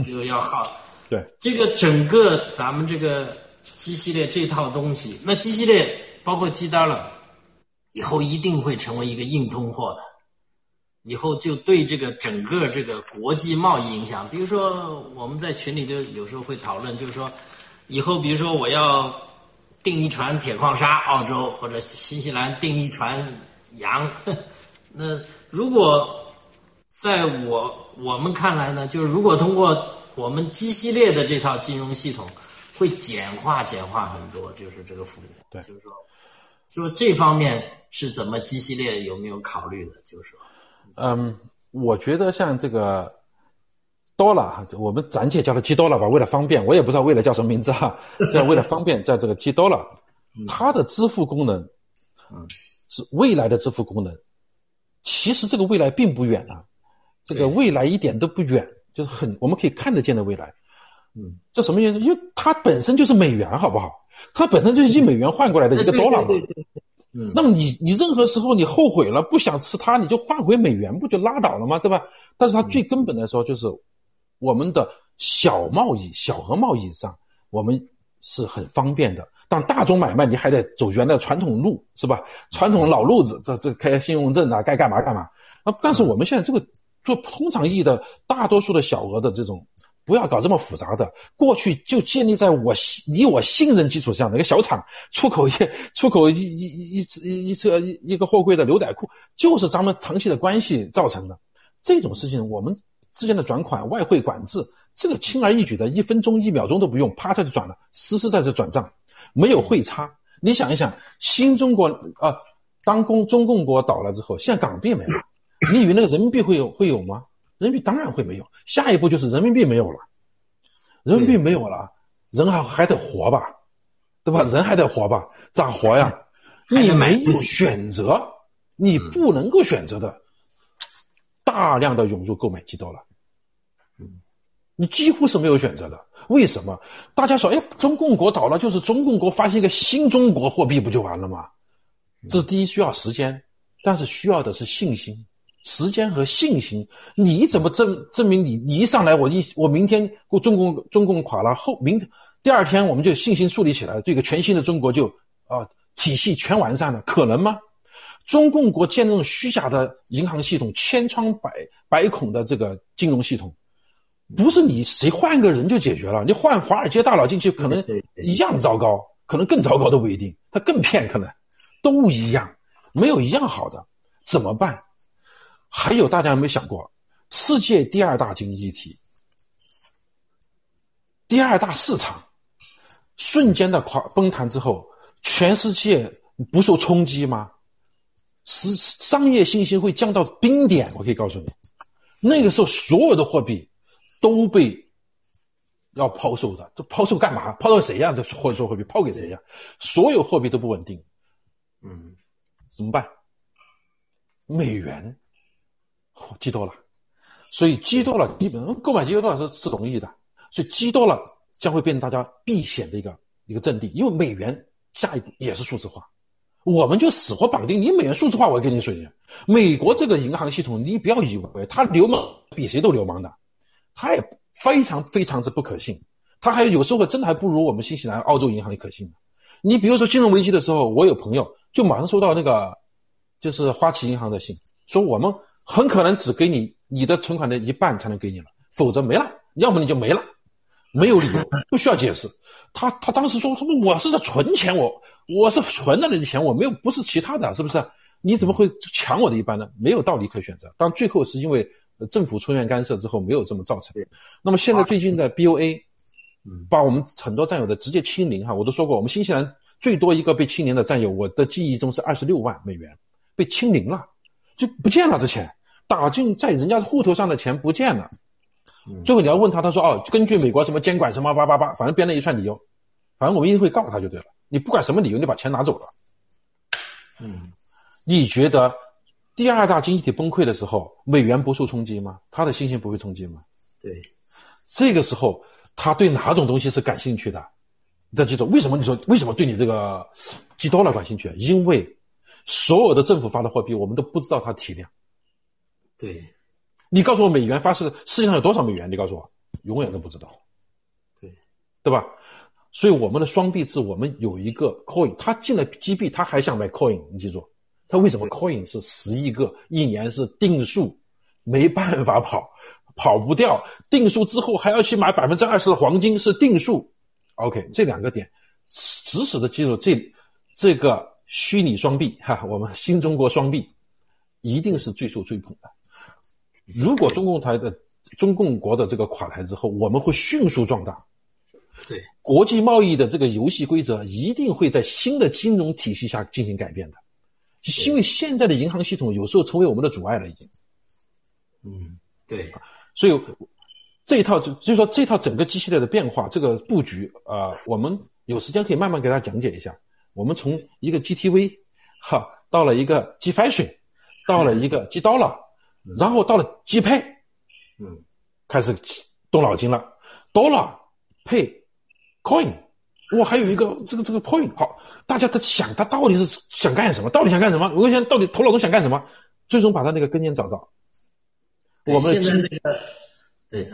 就要耗。对，这个整个咱们这个 G 系列这套东西，那 G 系列包括 G Dollar， 以后一定会成为一个硬通货的。以后就对这个整个这个国际贸易影响，比如说我们在群里就有时候会讨论，就是说以后比如说我要订一船铁矿砂澳洲，或者新西兰订一船羊，那如果在我们看来呢，就是如果通过我们G系列的这套金融系统会简化很多，就是这个服务，对，就是说这方面是怎么G系列有没有考虑的，就是说我觉得像这个 Dollar， 我们暂且叫它 G Dollar 吧，为了方便，我也不知道为了叫什么名字啊，为了方便叫这个 G Dollar， 它的支付功能是未来的支付功能，其实这个未来并不远啊，这个未来一点都不远，就是我们可以看得见的未来。这什么原因？因为它本身就是美元，好不好？它本身就是以美元换过来的一个 Dollar 嘛。那么你任何时候你后悔了不想吃它，你就换回美元不就拉倒了吗？对吧？但是它最根本的时候就是我们的小贸易、小额贸易上我们是很方便的，但大宗买卖你还得走原来的传统路，是吧？传统老路子，这开信用证啊，该干嘛干嘛。但是我们现在这个做通常意义的大多数的小额的这种，不要搞这么复杂的，过去就建立在我信任基础上的一个小厂出口一个货柜的牛仔裤，就是咱们长期的关系造成的。这种事情我们之间的转款、外汇管制，这个轻而易举的，一分钟一秒钟都不用，啪它就转了，实实在在转账，没有汇差。你想一想，新中国当中共国倒了之后，现在港币没了，你以为那个人民币会有吗？人民币当然会没有，下一步就是人民币没有了，人还得活吧，对吧？人还得活吧，咋活呀？你没有选择，你不能够选择的，大量的涌入购买G Dollar，你几乎是没有选择的。为什么？大家说，中共国倒了，就是中共国发行一个新中国货币不就完了吗？这是第一，需要时间，但是需要的是信心。时间和信心，你怎么证明你一上来我明天中共垮了后第二天我们就信心树立起来，对一个全新的中国就体系全完善了，可能吗？中共国建这种虚假的银行系统，千疮百孔的这个金融系统，不是你谁换个人就解决了，你换华尔街大佬进去可能一样糟糕，可能更糟糕都不一定，他更骗，可能都一样，没有一样好的，怎么办？还有大家有没有想过，世界第二大经济体，第二大市场，瞬间的崩盘之后，全世界不受冲击吗？商业信心会降到冰点，我可以告诉你，那个时候所有的货币都被要抛售的，这抛售干嘛？抛到谁呀？这货币抛给谁呀？所有货币都不稳定。怎么办？美元，G Dollar，所以G Dollar基本购买G Dollar是容易的，所以G Dollar将会变成大家避险的一个阵地，因为美元下一步也是数字化，我们就死活绑定你美元数字化，我给你水钱。美国这个银行系统，你不要以为他流氓比谁都流氓的，他也非常非常之不可信，他还有时候真的还不如我们新西兰、澳洲银行也可信的。你比如说金融危机的时候，我有朋友就马上收到那个就是花旗银行的信，说我们很可能只给你的存款的一半才能给你了，否则没了，要么你就没了，没有理由，不需要解释。他当时说什么我是在存钱，我是存了你的钱，我没有，不是其他的，是不是？你怎么会抢我的一半呢？没有道理可选择。但最后是因为政府出面干涉之后没有这么造成。那么现在最近的 BOA 把我们很多战友的直接清零哈，我都说过我们新西兰最多一个被清零的战友，我的记忆中是26万美元被清零了，就不见了，这钱打进在人家户头上的钱不见了。最后你要问他，他说哦，根据美国什么监管什么888，反正编了一串理由，反正我们一定会告他就对了。你不管什么理由，你把钱拿走了。你觉得第二大经济体崩溃的时候，美元不受冲击吗？他的信心不会冲击吗？对，这个时候他对哪种东西是感兴趣的？你再记住，为什么你说为什么对你这个G Dollar感兴趣？因为所有的政府发的货币，我们都不知道它的体量。对。你告诉我美元发射世界上有多少美元？你告诉我，永远都不知道，对吧？所以我们的双币制，我们有一个 coin， 他进了 G 币，他还想买 coin， 你记住，他为什么 coin 是10亿个，一年是定数，没办法跑不掉，定数之后还要去买 20% 的黄金是定数。OK， 这两个点，死死的记住这个虚拟双币哈，我们新中国双币一定是最受追捧的。如果中共国的这个垮台之后，我们会迅速壮大。对，国际贸易的这个游戏规则一定会在新的金融体系下进行改变的，因为现在的银行系统有时候成为我们的阻碍了已经。对，所以这套整个G系列的变化，这个布局我们有时间可以慢慢给大家讲解一下。我们从一个 GTV 哈，到了一个 G Fashion， 到了一个 G Dollar，然后到了G Pay，开始动脑筋了。Dollar Pay Coin， 我还有一个这个 Point， 好，大家他到底是想干什么？我现在到底头脑中想干什么？最终把他那个根源找到。我们现在那个，对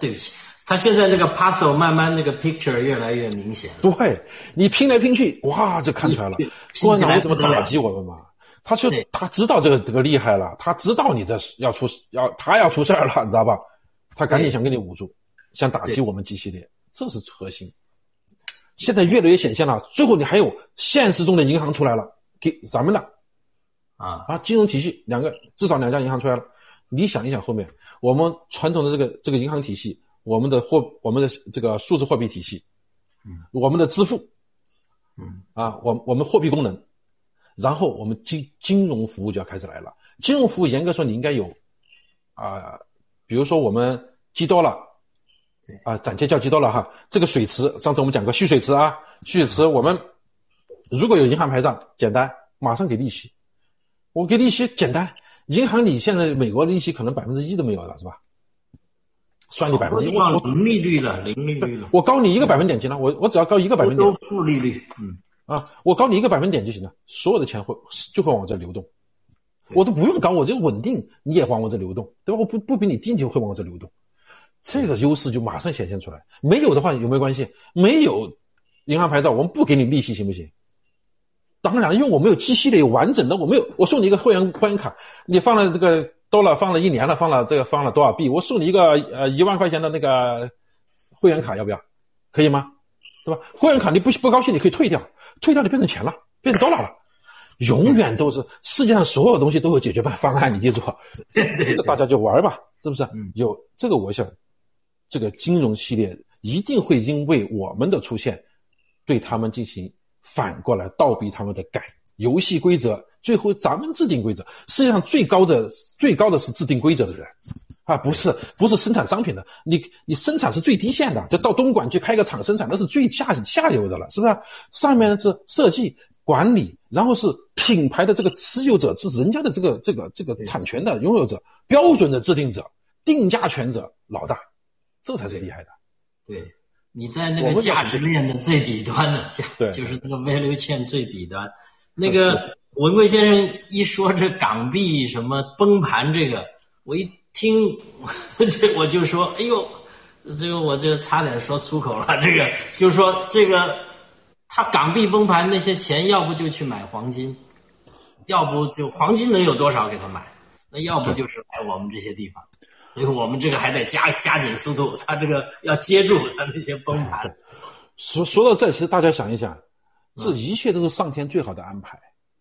对不起，他现在那个 puzzle 慢慢那个 picture 越来越明显了。对，你拼来拼去，哇，就看出来了。共产党怎么打击我们嘛？他知道这个厉害了，他知道你这要出事儿了，你知道吧？他赶紧想给你捂住，想打击我们G系列，这是核心。现在越来越显现了，最后你还有现实中的银行出来了，给咱们的啊金融体系至少两家银行出来了。你想一想后面，我们传统的这个银行体系，我们的这个数字货币体系，我们的支付，我们货币功能。然后我们金融服务就要开始来了。金融服务严格说你应该有比如说我们G Dollar暂且叫G Dollar哈，这个水池上次我们讲过蓄水池啊，蓄水池我们如果有银行牌账简单马上给利息。我给利息简单，银行里现在美国的利息可能 1% 都没有了是吧，算你 1%。零利率了。我高你一个百分点就行了，我只要高一个百分点。都负利率。我高你一个百分点就行了，所有的钱就会往这流动，我都不用高，我就稳定，你也往我这流动，对吧？我不比你低，你就会往我这流动，这个优势就马上显现出来。没有的话有没有关系？没有银行牌照，我们不给你利息行不行？当然，因为我们有G系列有完整的，我没有，我送你一个会员卡，你放了这个Dollar放了一年了，放了多少币？我送你一个1万块钱的那个会员卡，要不要？可以吗？对吧？会员卡你不高兴，你可以退掉。就变成钱了，变成Dollar了，永远都是世界上所有东西都有解决方案，你记住，这个大家就玩吧，是不是？有这个，我想，这个金融系列一定会因为我们的出现，对他们进行反过来倒逼他们的改游戏规则，最后咱们制定规则。世界上最高的是制定规则的人啊，不是生产商品的，你生产是最低线的，就到东莞去开个厂生产，那是最下游的了，是不是？上面是设计，管理，然后是品牌的这个持有者，是人家的这个产权的拥有者，标准的制定者，定价权者，老大，这才是厉害的。对，你在那个价值链的最底端的价，就是那个 value chain 最底端。那个文贵先生一说这港币什么崩盘这个，我一听我就说，哎呦，这个我就差点说出口了。这个就说这个，他港币崩盘那些钱，要不就去买黄金，要不就黄金能有多少给他买，那要不就是来我们这些地方。所以我们这个还得加紧速度，他这个要接住他那些崩盘。说到这，其实大家想一想。这一切都是上天最好的安排。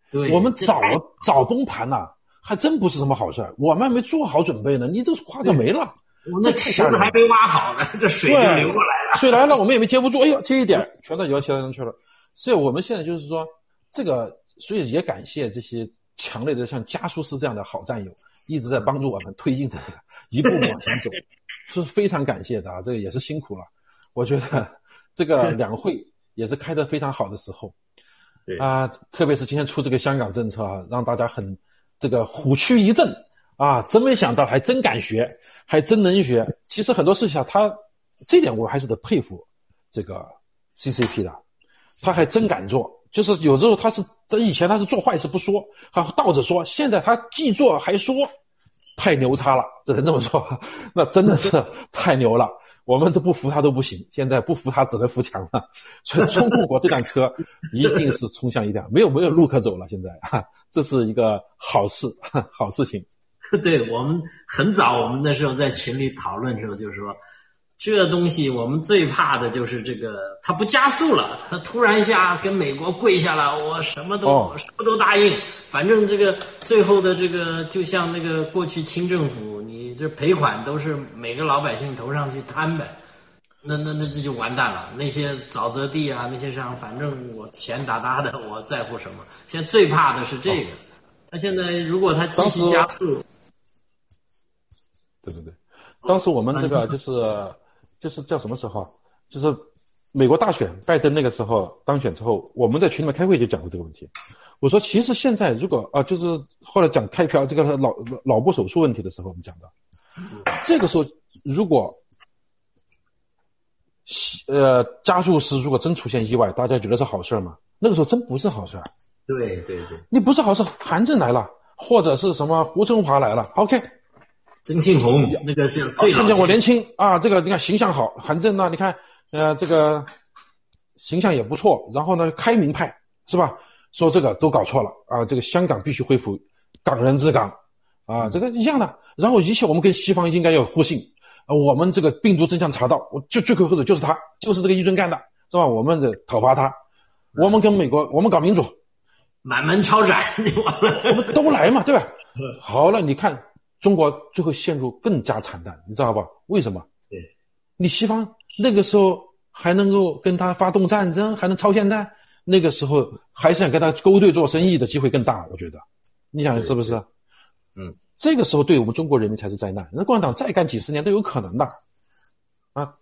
对，我们早崩盘呐、啊，还真不是什么好事儿。我们还没做好准备呢，你这夸张没了。我们池子还没挖好呢，这水就流过来了。水来了，我们也没接不住。哎呦，这一点全都摇其他人去了。所以我们现在就是说，这个，所以也感谢这些强烈的像加速师这样的好战友，一直在帮助我们推进这个一步往前走，是非常感谢的啊。这个也是辛苦了。我觉得这个两会。也是开得非常好的时候，对啊，特别是今天出这个香港政策啊，让大家很这个虎躯一震啊，真没想到，还真敢学，还真能学。其实很多事情啊，他这点我还是得佩服这个 CCP 的，他还真敢做。就是有时候他以前他是做坏事不说，还倒着说，现在他既做还说，太牛叉了，只能这么说，那真的是太牛了。我们都不服他都不行，现在不服他只能服强了，所以中共国这辆车一定是冲向一辆没有路可走了。现在这是一个好事情。对，我们很早，我们那时候在群里讨论的时候就说，这东西我们最怕的就是这个，它不加速了，它突然一下跟美国跪下了，我什么都答应，反正这个最后的这个就像那个过去清政府。这赔款都是每个老百姓头上去摊呗，那这就完蛋了。那些沼泽地啊，那些上，反正我钱大大的，我在乎什么？现在最怕的是这个。那现在如果他继续加速，对对对，当时我们这个就是叫什么时候？就是美国大选，拜登那个时候当选之后，我们在群里面开会就讲过这个问题。我说，其实现在如果就是后来讲开票这个脑部手术问题的时候，我们讲的。这个时候如果加速师如果真出现意外，大家觉得是好事吗？那个时候真不是好事。对对对。你不是好事，韩正来了或者是什么胡春华来了 ,OK。曾庆红那个是最好的。看见我年轻啊，这个你看形象好，韩正啊你看这个形象也不错，然后呢开明派是吧，说这个都搞错了啊，这个香港必须恢复港人治港。啊，这个一样的，然后一切我们跟西方应该要有互信，我们这个病毒真相查到，我就罪魁祸首就是他，就是这个一尊干的，是吧？我们得讨伐他，我们跟美国，我们搞民主，满门抄斩，我们都来嘛，对吧？好了，你看中国最后陷入更加惨淡，你知道吧？为什么？对，你西方那个时候还能够跟他发动战争，还能超限战，那个时候还想跟他勾兑做生意的机会更大，我觉得，你想是不是？嗯，这个时候对我们中国人民才是灾难。那共产党再干几十年都有可能的，啊，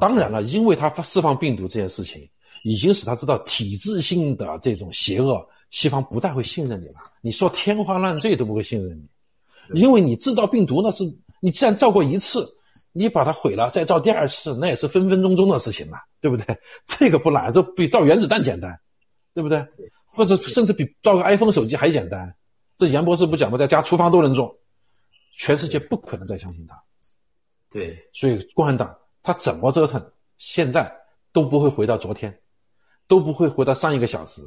当然了，因为他释放病毒这件事情，已经使他知道体制性的这种邪恶，西方不再会信任你了。你说天花乱坠都不会信任你，因为你制造病毒那是你既然造过一次，你把它毁了再造第二次，那也是分分钟钟的事情了，对不对？这个不难，这比造原子弹简单，对不对？或者甚至比造个 iPhone 手机还简单。这严博士不讲吗？在家厨房都能做，全世界不可能再相信他。对，所以共产党他怎么折腾，现在都不会回到昨天，都不会回到上一个小时，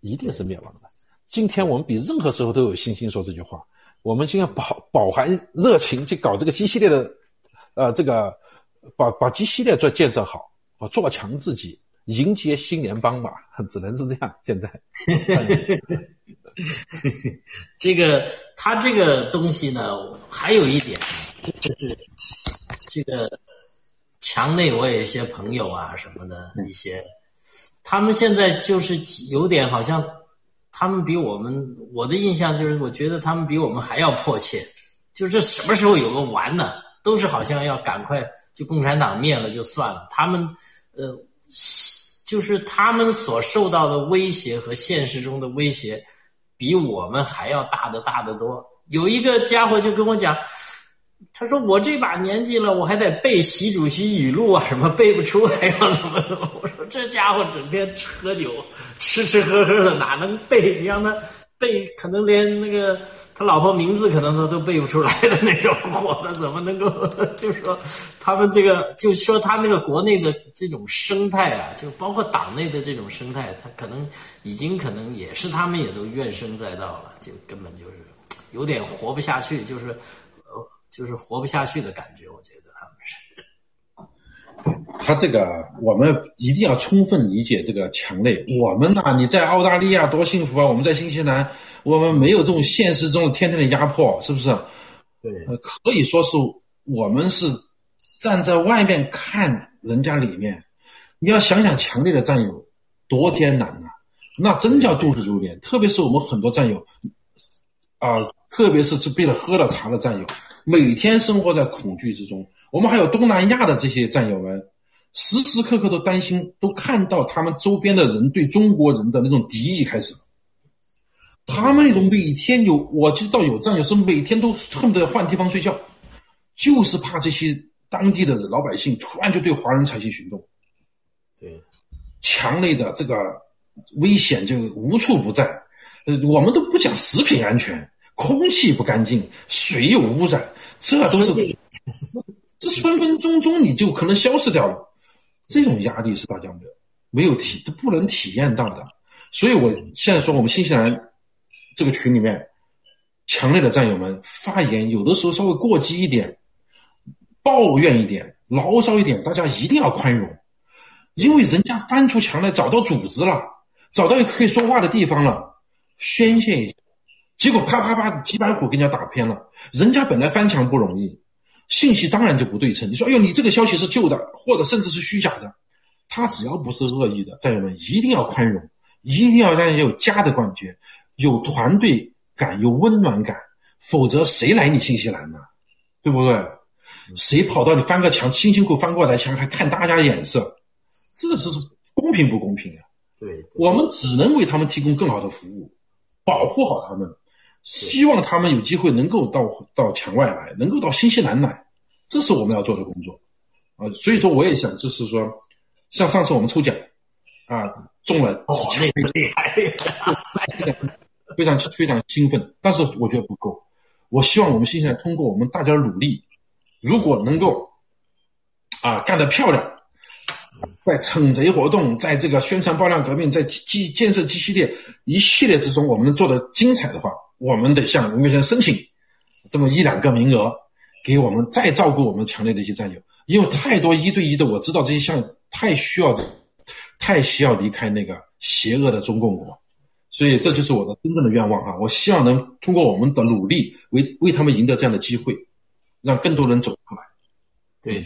一定是灭亡的。今天我们比任何时候都有信心说这句话。我们今天饱含热情去搞这个G系列的，这个把G系列做建设好，啊，做强自己，迎接新联邦吧，只能是这样。现在。这个他这个东西呢，还有一点就是这个墙内我有一些朋友啊什么的一些，他们现在就是有点好像他们比我们，我的印象就是我觉得他们比我们还要迫切，就是这什么时候有个完呢？都是好像要赶快就共产党灭了就算了，他们就是他们所受到的威胁和现实中的威胁比我们还要大得多。有一个家伙就跟我讲，他说我这把年纪了，我还得背习主席语录啊，什么背不出来啊，怎么？我说这家伙整天喝酒，吃喝喝的，哪能背？你让他背，可能连那个他老婆名字可能他都背不出来的那种货，他怎么能够？就是说他们这个，就说他那个国内的这种生态啊，就包括党内的这种生态，他可能也是他们也都怨声载道了，就根本就是有点活不下去，就是活不下去的感觉，我觉得他们是。他这个我们一定要充分理解这个强类。我们呐，你在澳大利亚多幸福啊！我们在新西兰，我们没有这种现实中天天的压迫，是不是？对，可以说是我们是站在外面看人家里面。你要想想强类的战友多艰难呐，那真叫度日如年。特别是我们很多战友啊，特别是被了喝了茶的战友。每天生活在恐惧之中，我们还有东南亚的这些战友们，时时刻刻都担心，都看到他们周边的人对中国人的那种敌意开始。他们那种每天有，我知道有战友是每天都恨不得换地方睡觉，就是怕这些当地的老百姓突然就对华人采取行动。对，强烈的这个危险就无处不在。我们都不讲食品安全。空气不干净，水有污染，这都是，这分分钟你就可能消失掉了。这种压力是大家没有不能体验到的。所以我现在说，我们新西兰这个群里面，强烈的战友们发言，有的时候稍微过激一点，抱怨一点，牢骚一点，大家一定要宽容，因为人家翻出墙来，找到组织了，找到一个可以说话的地方了，宣泄一下。结果啪啪啪几百股给人家打偏了，人家本来翻墙不容易，信息当然就不对称。你说哎呦，你这个消息是旧的，或者甚至是虚假的，他只要不是恶意的，战友们一定要宽容，一定要让人有家的感觉，有团队感，有温暖感，否则谁来你新西兰呢？对不对？谁跑到你翻个墙，辛辛苦翻过来墙还看大家眼色，这是公平不公平啊？对，我们只能为他们提供更好的服务，保护好他们。希望他们有机会能够到墙外来，能够到新西兰来，这是我们要做的工作啊！所以说，我也想，就是说，像上次我们抽奖啊，中了，厉害，非常非常兴奋。但是我觉得不够，我希望我们新西兰通过我们大家的努力，如果能够啊干得漂亮，在惩贼活动，在这个宣传爆料革命，在建设G系列一系列之中，我们能做得精彩的话。我们得向文革先申请这么一两个名额，给我们再照顾我们强烈的一些战友，因为太多一对一的，我知道这些项太需要离开那个邪恶的中共国，所以这就是我的真正的愿望啊！我希望能通过我们的努力为他们赢得这样的机会，让更多人走出来。对，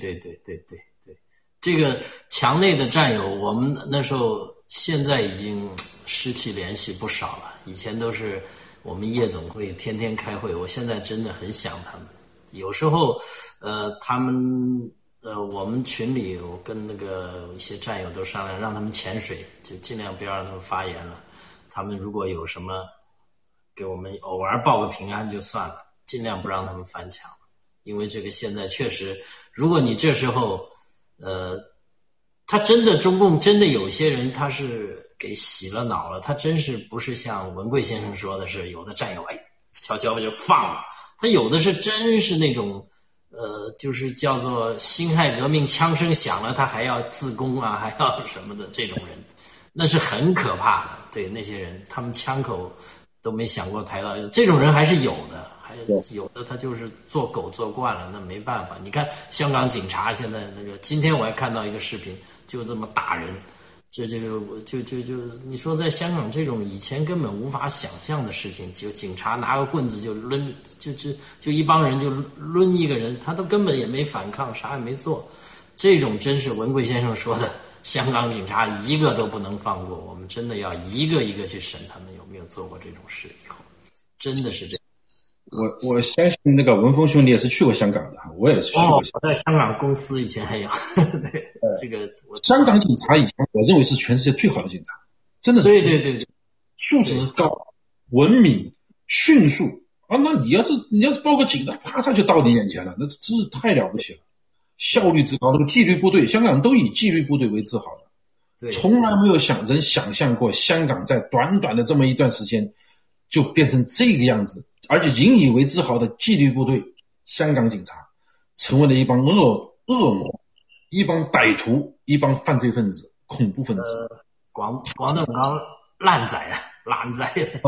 这个墙内的战友，我们那时候现在已经失去联系不少了，以前都是。我们夜总会天天开会，我现在真的很想他们。有时候，他们我们群里我跟那个一些战友都商量，让他们潜水，就尽量不要让他们发言了。他们如果有什么给我们偶尔报个平安就算了，尽量不让他们翻墙，因为这个现在确实，如果你这时候，他真的中共真的有些人他是。给洗了脑了，他真是不是像文贵先生说的是有的战友哎悄悄就放了，他有的是真是那种就是叫做辛亥革命枪声响了他还要自宫啊还要什么的，这种人那是很可怕的。对，那些人他们枪口都没想过抬到，这种人还是有的，还有的他就是做狗做惯了，那没办法。你看香港警察现在那个，今天我还看到一个视频，就这么打人，这就你说在香港这种以前根本无法想象的事情，就警察拿个棍子就抡，就一帮人就抡一个人，他都根本也没反抗，啥也没做。这种真是文贵先生说的，香港警察一个都不能放过，我们真的要一个一个去审他们有没有做过这种事。以后真的是这样。我相信那个文峰兄弟也是去过香港的，我也是去过香港。我在香港公司以前还有。对这个香港警察以前我认为是全世界最好的警察，真的是对，素质高、文明、迅速啊！那你要是报个警，那啪嚓就到你眼前了，那真是太了不起了，效率之高。那个纪律部队，香港都以纪律部队为自豪的。从来没有想象过香港在短短的这么一段时间就变成这个样子，而且引以为自豪的纪律部队香港警察成为了一帮恶魔，一帮歹徒，一帮犯罪分子、恐怖分子、广东烂仔，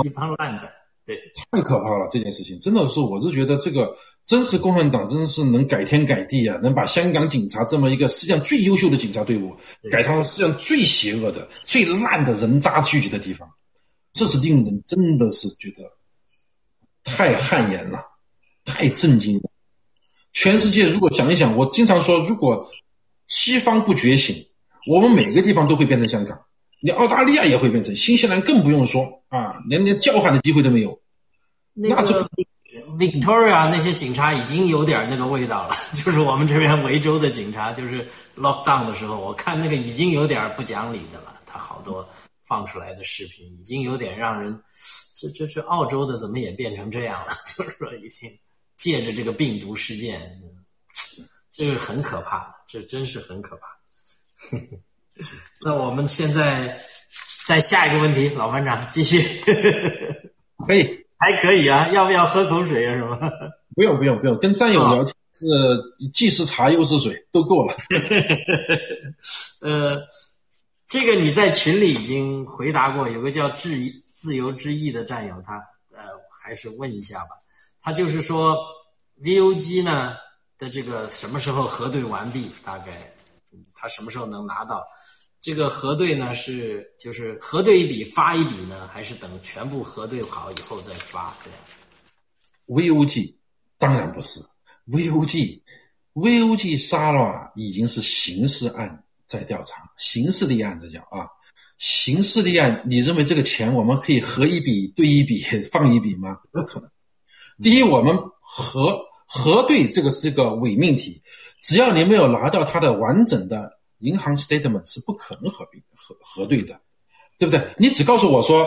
一帮烂仔，对，太可怕了这件事情，真的是，我是觉得这个真是共产党真是能改天改地啊，能把香港警察这么一个世界上最优秀的警察队伍改成世界上最邪恶的、最烂的人渣聚集的地方，这是令人真的是觉得太汗颜了，太震惊了。全世界如果想一想，我经常说，如果西方不觉醒，我们每个地方都会变成香港，你澳大利亚也会变成，新西兰更不用说啊，连叫喊的机会都没有。那这个Victoria 那些警察已经有点那个味道了，就是我们这边维州的警察，就是 lockdown 的时候，我看那个已经有点不讲理的了，他好多放出来的视频已经有点让人，这澳洲的怎么也变成这样了？就是说已经借着这个病毒事件，这是很可怕的，这真是很可怕。那我们现在再下一个问题，老班长继续。可以。还可以啊，要不要喝口水啊什么？不用，跟战友聊天是既是茶又是水，都够了。这个你在群里已经回答过，有个叫自由之翼的战友，他还是问一下吧。他就是说 VOG 呢的这个什么时候核对完毕，大概他什么时候能拿到？这个核对呢是就是核对一笔发一笔呢，还是等全部核对好以后再发？对 VOG 当然不是 VOG 杀了已经是刑事案在调查，刑事立案这叫啊，刑事立案，你认为这个钱我们可以合一笔对一笔放一笔吗？不可能。第一，我们核对这个是个伪命题，只要你没有拿到它的完整的银行 statement 是不可能核对的，对不对？你只告诉我说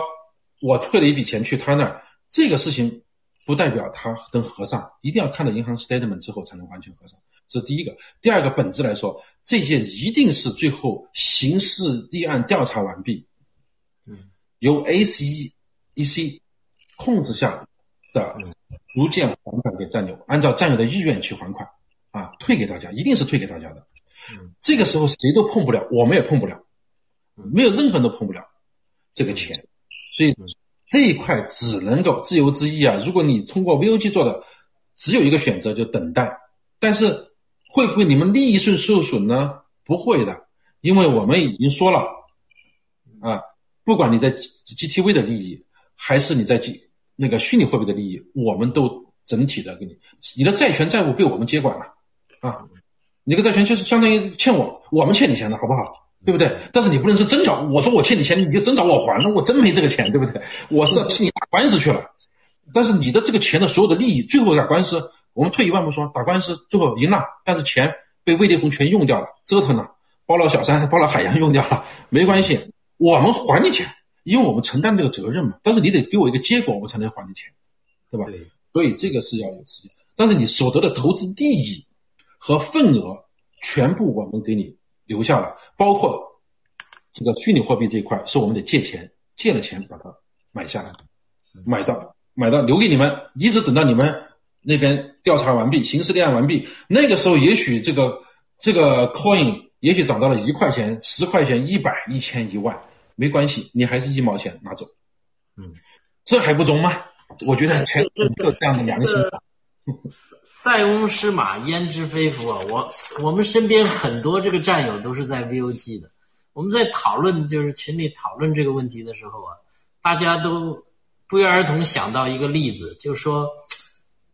我退了一笔钱去他那儿，这个事情不代表他能核上，一定要看到银行 statement 之后才能完全核上，这是第一个。第二个，本质来说，这些一定是最后刑事立案调查完毕，由 SEC 控制下的逐渐还款给战友，按照战友的意愿去还款啊，退给大家，一定是退给大家的。这个时候谁都碰不了，我们也碰不了，没有任何人都碰不了这个钱，所以这一块只能够自由之翼啊。如果你通过 VOG 做的，只有一个选择，就等待。但是会不会你们利益受损呢？不会的，因为我们已经说了啊，不管你在 GTV 的利益，还是你在那个虚拟货币的利益，我们都整体的给你，你的债权债务被我们接管了啊。你个债权就是相当于欠我们欠你钱的，好不好？对不对？但是你不能是真找我说我欠你钱，你就真找我还了，我真没这个钱，对不对？我是替你打官司去了，但是你的这个钱的所有的利益，最后打官司，我们退一万步说，打官司最后赢了，但是钱被魏立红全用掉了，折腾了，包了小三，包了海洋用掉了，没关系，我们还你钱，因为我们承担这个责任嘛。但是你得给我一个结果，我才能还你钱，对吧？对，所以这个是要有时间，但是你所得的投资利益和份额全部我们给你留下了，包括这个虚拟货币这一块是我们得借钱，借了钱把它买下来，买到留给你们，一直等到你们那边调查完毕，刑事立案完毕，那个时候也许这个 coin 也许涨到了1块钱、10块钱、100、1000、1万，没关系，你还是1毛钱拿走，这还不中吗？我觉得全是有这样的良心。塞翁失马焉知非福啊！我们身边很多这个战友都是在 VOG 的。我们在讨论，就是群里讨论这个问题的时候啊，大家都不约而同想到一个例子，就说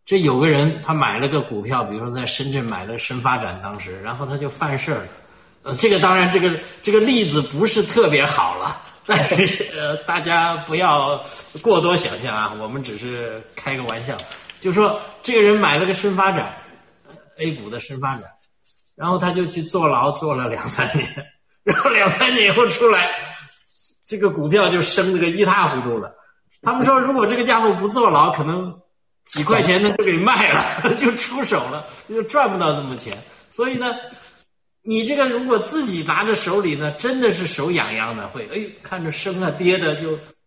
这有个人他买了个股票，比如说在深圳买了个深发展，当时然后他就犯事了。这个当然这个例子不是特别好了，但是大家不要过多想象啊，我们只是开个玩笑。就说这个人买了个深发展 A 股的深发展，然后他就去坐牢，坐了2-3年，然后2-3年以后出来，这个股票就升了个一塌糊涂了。他们说，如果这个家伙不坐牢，可能几块钱他就给卖了，就出手了，就赚不到这么钱。所以呢，你这个如果自己拿着手里呢，真的是手痒痒的，会哎呦看着升啊跌的，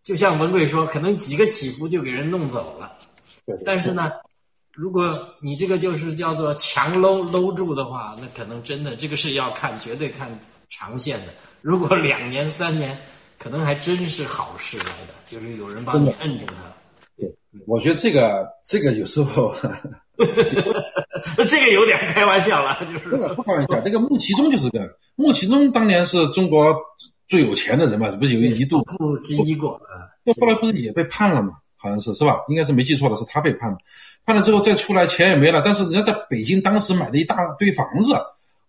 就像文贵说，可能几个起伏就给人弄走了。但是呢，如果你这个就是叫做强搂住的话，那可能真的这个是要看，绝对看长线的。如果2年3年，可能还真是好事来的，就是有人帮你摁住它。对，我觉得这个有时候这个有点开玩笑了，就是不开玩笑。这个穆其中就是这样，穆其中当年是中国最有钱的人嘛，不是有一度富不知一过，后来不是也被判了嘛？好像是吧？应该是没记错的，是他被判了。判了之后再出来，钱也没了，但是人家在北京当时买了一大堆房子，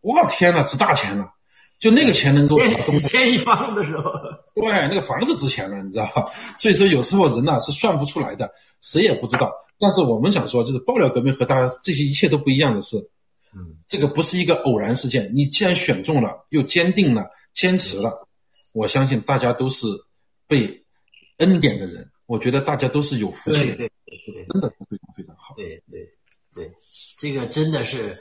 哇天哪，值大钱了！就那个钱能够几千一方的时候，对，那个房子值钱了，你知道吧？所以说有时候人是算不出来的，谁也不知道。但是我们想说，就是爆料革命和大家这些一切都不一样的是，这个不是一个偶然事件。你既然选中了，又坚定了，坚持了，我相信大家都是被恩典的人。我觉得大家都是有福气的，对，真的非常非常好。对，这个真的是。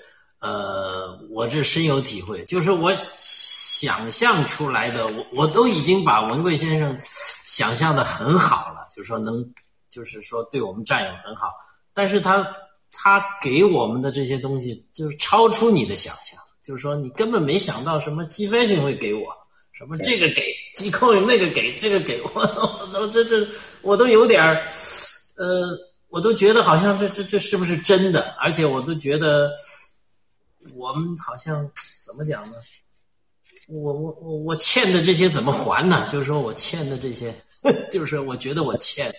我这深有体会，就是我想象出来的，我都已经把文贵先生想象的很好了，就是说就是说对我们战友很好，但是他给我们的这些东西就是超出你的想象，就是说你根本没想到什么G Fashion会给我，什么这个给G Coin那个给这个给我这我都有点我都觉得好像这是不是真的，而且我都觉得。我们好像怎么讲呢？我欠的这些怎么还呢？就是说我欠的这些，就是我觉得我欠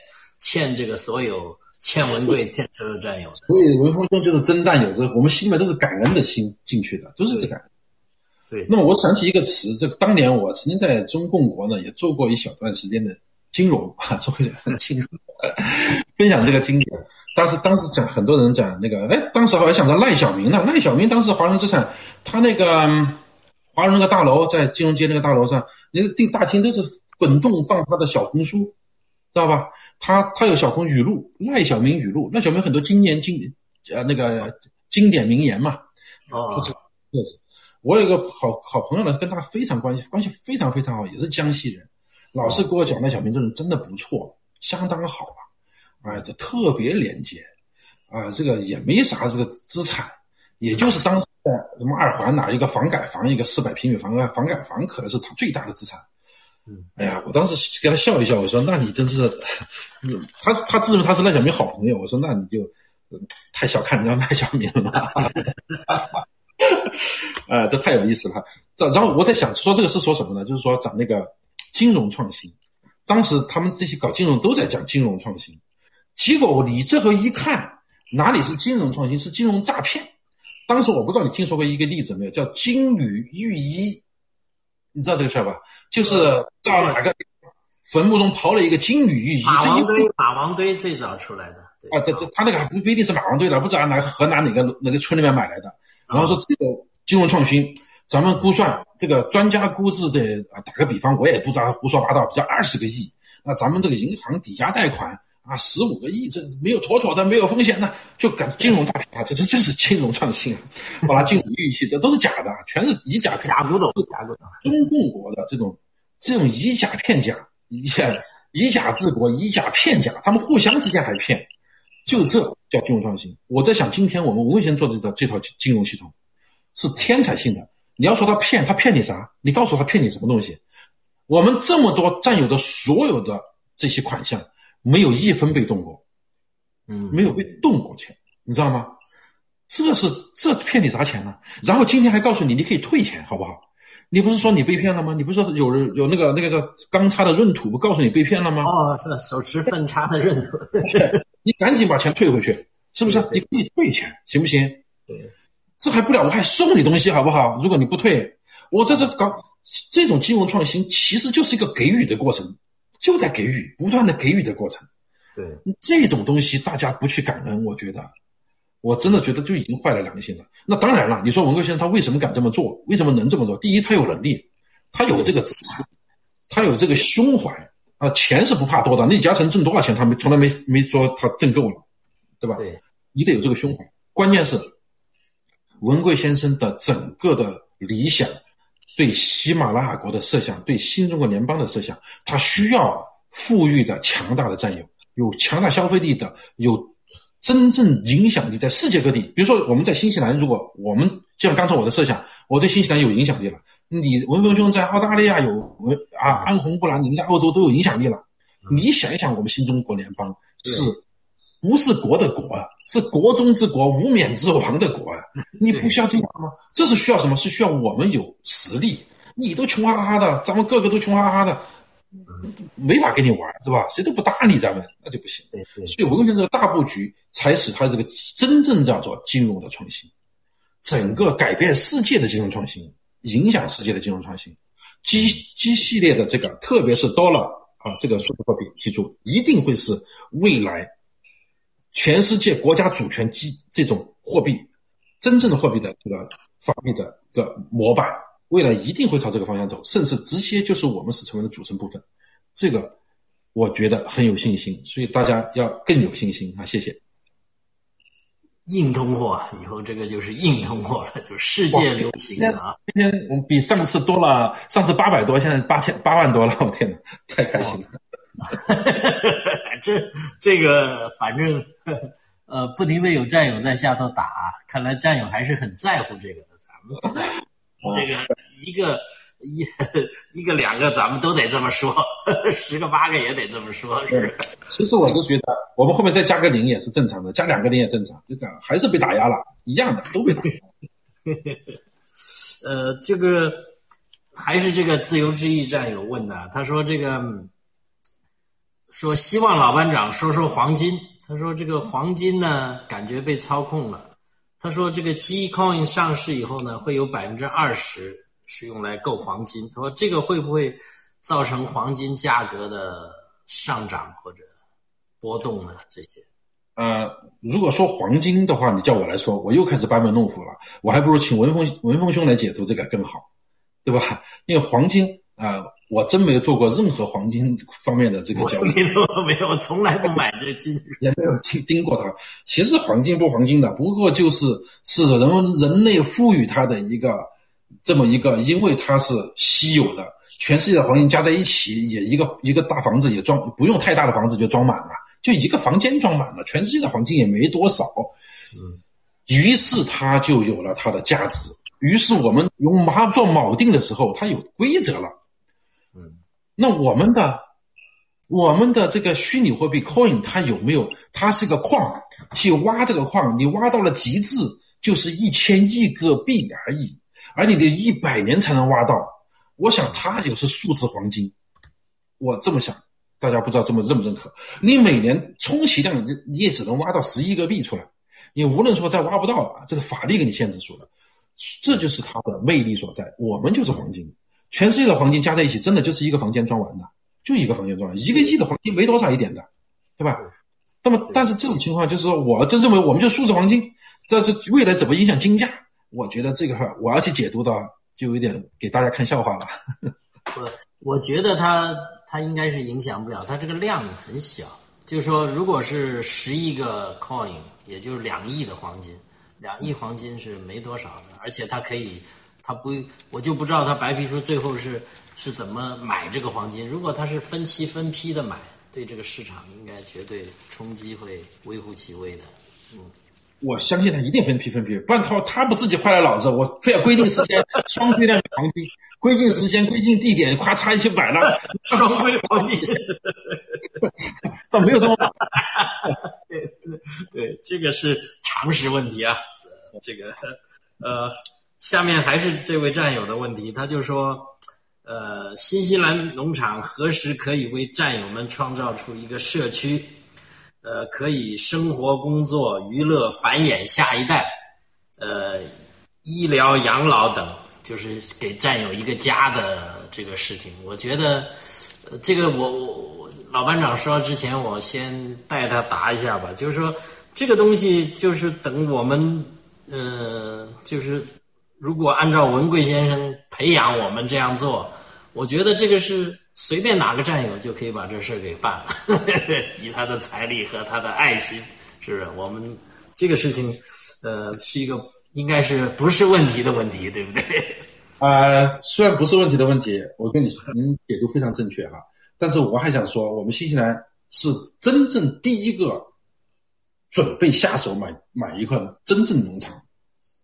这个所有欠文贵、欠所有战友的。所以文峰兄就是真战友，这我们心里面都是感恩的心进去的，都是这感恩。对。那么我想起一个词，这个当年我曾经在中共国呢也做过一小段时间的金融啊，做过一段金融分享这个经典。当时讲很多人讲那个，当时好像想到赖小民呢。赖小民当时华润资产，他那个华润那个大楼在金融街那个大楼上，人家订大厅都是滚动放他的小红书，知道吧？他有小红语录，赖小民语录，赖小民很多那个经典名言嘛。哦，就是我有一个好朋友呢，跟他非常关系非常非常好，也是江西人，老是跟我讲赖小民这人真的不错，相当好啊。哎，这特别廉洁，啊，这个也没啥这个资产，也就是当时在什么二环哪一个房改房，一个400平米房改房可能是他最大的资产。哎呀，我当时给他笑一笑，我说那你真是，他自认他是赖小民好朋友，我说那你就太小看人家赖小民了。这太有意思了。然后我在想说这个是说什么呢？就是说讲那个金融创新，当时他们这些搞金融都在讲金融创新。结果你这回一看，哪里是金融创新，是金融诈骗。当时我不知道你听说过一个例子没有，叫金缕玉衣，你知道这个事儿吧？就是到哪个坟墓中刨了一个金缕玉衣。马王堆最早出来的。对啊，他那个还不一定是马王堆的，不知道哪河南哪个村里面买来的。然后说这个金融创新，咱们估算这个专家估值的，打个比方，我也不知道胡说八道，比较20个亿，那咱们这个银行抵押贷款。啊，15个亿，这没有妥妥的，没有风险的，就敢金融诈骗啊！这真是金融创新啊！把它金融玉器，这都是假的，全是以假骗假古董，假古董。中共国的这种以假骗假，以假治国，以假骗假，他们互相之间还骗，就这叫金融创新。我在想，今天我们文贵先做这套金融系统，是天才性的。你要说他骗你啥？你告诉他骗你什么东西？我们这么多占有的所有的这些款项。没有一分被动过，没有被动过钱，你知道吗？这骗你啥钱呢？然后今天还告诉你，你可以退钱，好不好？你不是说你被骗了吗？你不是说有那个叫钢叉的闰土，不告诉你被骗了吗？哦，是手持分叉的闰土，你赶紧把钱退回去，是不是？你可以退钱，行不行？对，这还不了，我还送你东西，好不好？如果你不退，我在这搞这种金融创新，其实就是一个给予的过程。就在给予，不断的给予的过程。对，这种东西大家不去感恩，我觉得我真的觉得就已经坏了良心了。那当然了，你说文贵先生他为什么敢这么做，为什么能这么做？第一，他有能力，他有这个资产，他有这个胸怀啊，钱是不怕多的。李嘉诚挣多少钱，他从来没说他挣够了，对吧？对，你得有这个胸怀。关键是文贵先生的整个的理想，对喜马拉雅国的设想，对新中国联邦的设想，他需要富裕的强大的战友，有强大消费力的，有真正影响力在世界各地。比如说我们在新西兰，如果我们就像刚才我的设想，我对新西兰有影响力了，你文峰兄在澳大利亚有安红布兰，你们在澳洲都有影响力了。你想一想，我们新中国联邦是不是国的国啊？是国中之国，无冕之王的国啊！你不需要这样吗？这是需要什么？是需要我们有实力。你都穷哈哈的，咱们个个都穷哈哈的，没法跟你玩，是吧？谁都不搭理咱们，那就不行。所以文贵先生的大布局才使他这个真正叫做金融的创新，整个改变世界的金融创新，影响世界的金融创新。G 系列的这个，特别是 Dollar 啊，这个数字货币，记住一定会是未来全世界国家主权这种货币，真正的货币的这个法律的一个模板，未来一定会朝这个方向走，甚至直接就是我们是成为了组成部分。这个我觉得很有信心，所以大家要更有信心啊！谢谢。硬通货，以后这个就是硬通货了，就是世界流行的啊！今天我们比上次多了，上次800多，现在8万多了，我天哪，太开心了！这个反正不停的有战友在下头打，看来战友还是很在乎这个的。咱们不在乎这个，一个两个咱们都得这么说，10个8个也得这么说，是不是？其实我就觉得我们后面再加个0也是正常的，加2个0也正常，这个还是被打压了一样的，都被打压了。这个还是这个自由之翼战友问的，他说这个说希望老班长说说黄金。他说这个黄金呢感觉被操控了。他说这个 G Coin 上市以后呢会有 20% 是用来购黄金。他说这个会不会造成黄金价格的上涨或者波动呢？这些如果说黄金的话，你叫我来说我又开始班门弄斧了，我还不如请文峰兄来解读这个更好，对吧？因为黄金我真没有做过任何黄金方面的这个交易，我从来不买这金，也没有盯过它。其实黄金不黄金的，不过就是人类赋予它的一个这么一个，因为它是稀有的，全世界的黄金加在一起，也一个大房子也装，不用太大的房子就装满了，就一个房间装满了，全世界的黄金也没多少，于是它就有了它的价值。于是我们用它做锚定的时候，它有规则了。那我们的这个虚拟货币 coin 它有没有？它是一个矿，去挖这个矿，你挖到了极致就是1000亿个币而已，而你得100年才能挖到。我想它也是数字黄金，我这么想，大家不知道这么认不认可？你每年充其量你也只能挖到11个币出来，你无论说再挖不到了，这个法律给你限制住了，这就是它的魅力所在。我们就是黄金。全世界的黄金加在一起，真的就是一个房间装完的，就一个房间装完，1个亿的黄金没多少一点的，对吧？那么，但是这种情况就是说，我真认为我们就数字黄金，但是未来怎么影响金价？我觉得这个我要去解读的，就有点给大家看笑话了。我觉得它应该是影响不了，它这个量很小。就是说，如果是10亿个 coin， 也就是2亿的黄金，2亿黄金是没多少的，而且它可以。我就不知道他白皮书最后是怎么买这个黄金。如果他是分期分批的买，对这个市场应该绝对冲击会微乎其微的。我相信他一定分批分批，不然他不自己坏了脑子，我非要规定时间双规量黄金，规定时间规定地点，咔嚓一起买了双规黄金，倒没有这么对，这个是常识问题啊，这个下面还是这位战友的问题，他就说，新西兰农场何时可以为战友们创造出一个社区，可以生活、工作、娱乐、繁衍下一代，医疗、养老等，就是给战友一个家的这个事情。我觉得，这个我老班长说之前，我先带他答一下吧，就是说。这个东西就是等我们，就是如果按照文贵先生培养我们这样做，我觉得这个是随便哪个战友就可以把这事给办了，以他的财力和他的爱心，是不是？我们这个事情，是一个应该是不是问题的问题，对不对？虽然不是问题的问题，我跟你说，您解读非常正确哈。但是我还想说，我们新西兰是真正第一个准备下手买一块真正农场，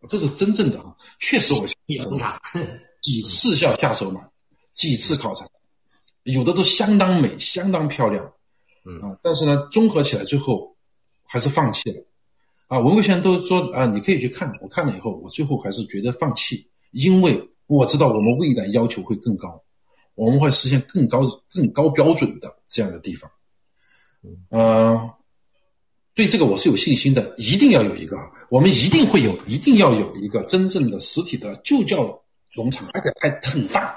这是真正的哈。确实我农场几次下手买，几次考察，有的都相当美，相当漂亮，但是呢，综合起来最后还是放弃了。文贵先生都说啊，你可以去看，我看了以后，我最后还是觉得放弃，因为我知道我们未来要求会更高。我们会实现更高标准的这样的地方，对这个我是有信心的，一定要有一个，我们一定会有，一定要有一个真正的实体的就叫农场，而且还很大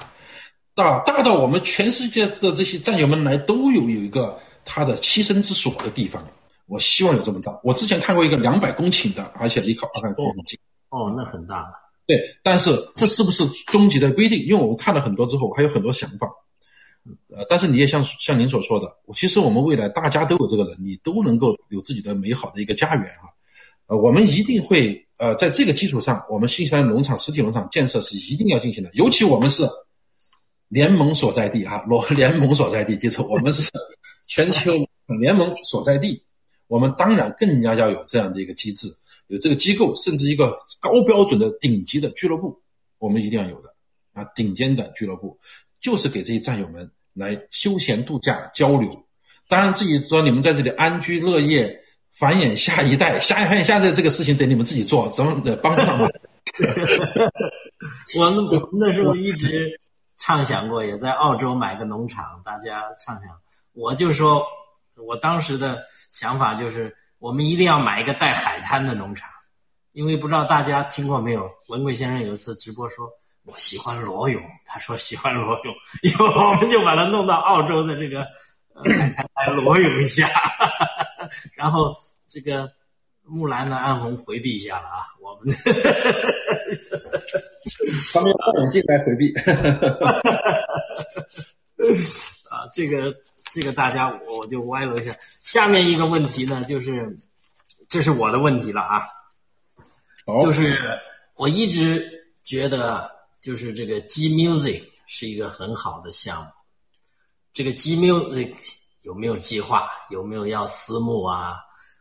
到我们全世界的这些战友们来都有一个他的栖身之所的地方。我希望有这么大。我之前看过一个200公顷的，而且离考阿坎多很近。哦，那很大了。对，但是这是不是终极的规定？因为我看了很多之后，我还有很多想法。但是你也像您所说的，其实我们未来大家都有这个能力，都能够有自己的美好的一个家园哈。我们一定会在这个基础上，我们新西兰农场实体农场建设是一定要进行的。尤其我们是联盟所在地哈，联盟所在地，记住我们是全球联盟所在地，我们当然更加要有这样的一个机制。有这个机构，甚至一个高标准的顶级的俱乐部，我们一定要有的啊！顶尖的俱乐部就是给这些战友们来休闲度假交流。当然，自己说你们在这里安居乐业、繁衍下一代、繁衍下一代这个事情得你们自己做，咱们得帮不上忙。我们那时候一直畅想过，也在澳洲买个农场，大家畅想。我就说，我当时的想法就是。我们一定要买一个带海滩的农场，因为不知道大家听过没有，文贵先生有一次直播说我喜欢裸泳，他说喜欢裸泳，以后我们就把它弄到澳洲的这个海滩来裸泳一下。然后这个木兰呢，暗红回避一下了啊，我们他们要戴眼镜来回避。啊，这个大家我就歪了一下。下面一个问题呢，就是这是我的问题了啊，就是我一直觉得就是这个 G Music 是一个很好的项目，这个 G Music 有没有计划，有没有要私募啊，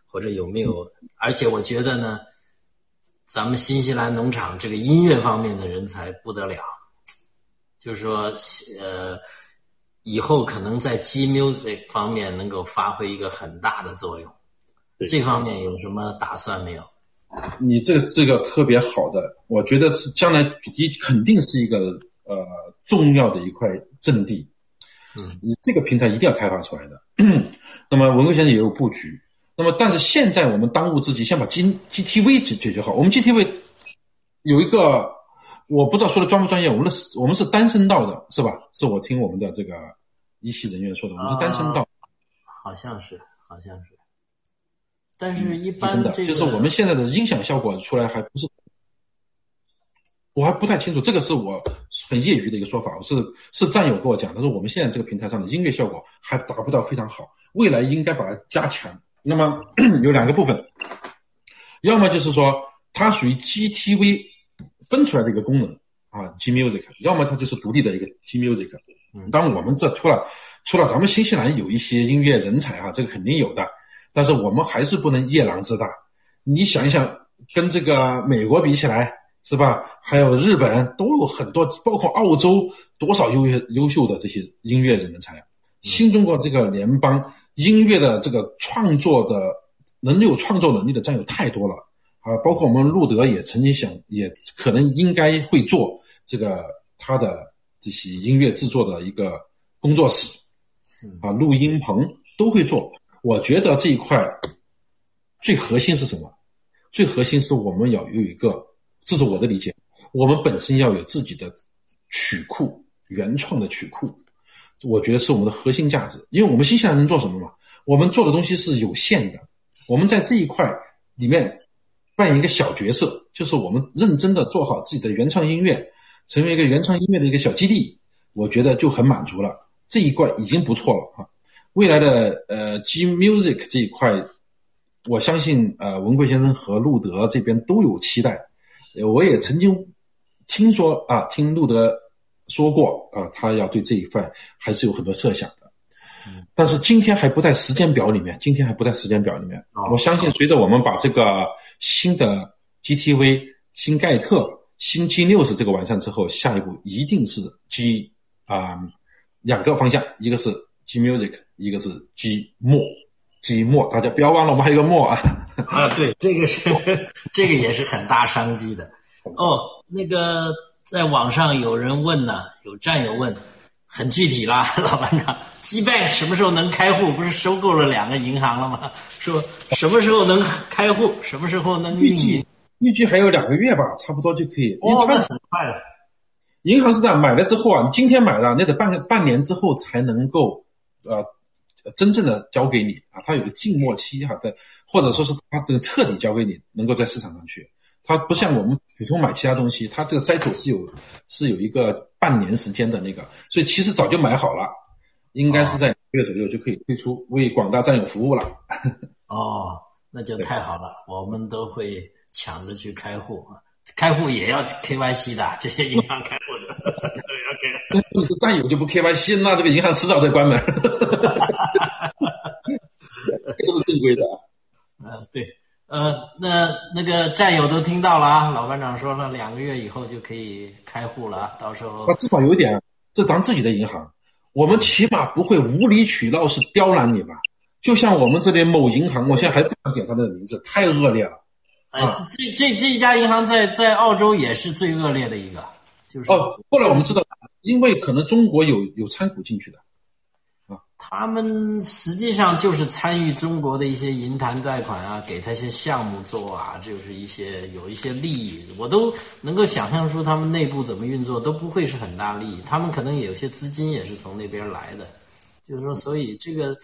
或者有没有？而且我觉得呢，咱们新西兰农场这个音乐方面的人才不得了，就是说以后可能在 G Music 方面能够发挥一个很大的作用，这方面有什么打算没有？你这是个特别好的，我觉得是将来肯定是一个重要的一块阵地。你这个平台一定要开发出来的。那么文贵先生也有布局，那么但是现在我们当务之急，先把 GTV 解决好。我们 GTV 有一个。我不知道说的专不专业，我们是单声道的，是吧？是我听我们的这个一席人员说的，我们是单声道，好像是。但是一般这个就是我们现在的音响效果出来还不是，我还不太清楚，这个是我很业余的一个说法，是战友跟我讲，他说我们现在这个平台上的音乐效果还达不到非常好，未来应该把它加强。那么有两个部分，要么就是说它属于 GTV。分出来的一个功能啊 ，G Music， 要么它就是独立的一个 G Music。当我们这除了咱们新西兰有一些音乐人才啊，这个肯定有的，但是我们还是不能夜郎自大。你想一想，跟这个美国比起来，是吧？还有日本都有很多，包括澳洲多少优秀的这些音乐人才。新中国这个联邦音乐的这个创作的能有创作能力的占有太多了。包括我们路德也曾经也可能应该会做这个他的这些音乐制作的一个工作室，录音棚都会做。我觉得这一块最核心是什么？最核心是我们要有一个，这是我的理解，我们本身要有自己的曲库，原创的曲库，我觉得是我们的核心价值。因为我们新西兰能做什么嘛？我们做的东西是有限的，我们在这一块里面扮演一个小角色，就是我们认真的做好自己的原创音乐，成为一个原创音乐的一个小基地，我觉得就很满足了，这一块已经不错了啊。未来的G Music 这一块，我相信文贵先生和路德这边都有期待。我也曾经听说啊，听路德说过啊，他要对这一块还是有很多设想的。但是今天还不在时间表里面，我相信随着我们把这个新的 GTV、新盖特、新 G60 这个完善之后，下一步一定是 G 两个方向，一个是 G Music， 一个是 G 墨。G 墨，大家不要忘了，我们还有个墨啊。啊，对，这个也是很大商机的。哦，那个在网上有人问呢，有战友问。很具体啦，老班长 ，G Bank 什么时候能开户？不是收购了两个银行了吗？说什么时候能开户？什么时候能运营？预计还有2个月吧，差不多就可以。哦，那很快了。银行是这样，买了之后啊，你今天买了，那得半年之后才能够真正的交给你啊，它有个静默期哈，或者说是它这个彻底交给你，能够在市场上去。它不像我们普通买其他东西，它这个 cycle 是有一个半年时间的那个，所以其实早就买好了，应该是在6月左右就可以推出，为广大战友服务了。哦，那就太好了，我们都会抢着去开户，开户也要 KYC 的，这些银行开户的都要给。就是战友就不 KYC， 那这个银行迟早得关门。这都是正规的。对。那个战友都听到了啊，老班长说了2个月以后就可以开户了啊，到时候。至少有一点，这咱自己的银行，我们起码不会无理取闹是刁难你吧？就像我们这里某银行，我现在还不想点他的名字，太恶劣了。这一家银行在澳洲也是最恶劣的一个，就是。哦，后来我们知道，因为可能中国有参股进去的。他们实际上就是参与中国的一些银弹贷款啊，给他一些项目做啊，就是有一些利益，我都能够想象出他们内部怎么运作，都不会是很大利益。他们可能有些资金也是从那边来的，就是说，所以这个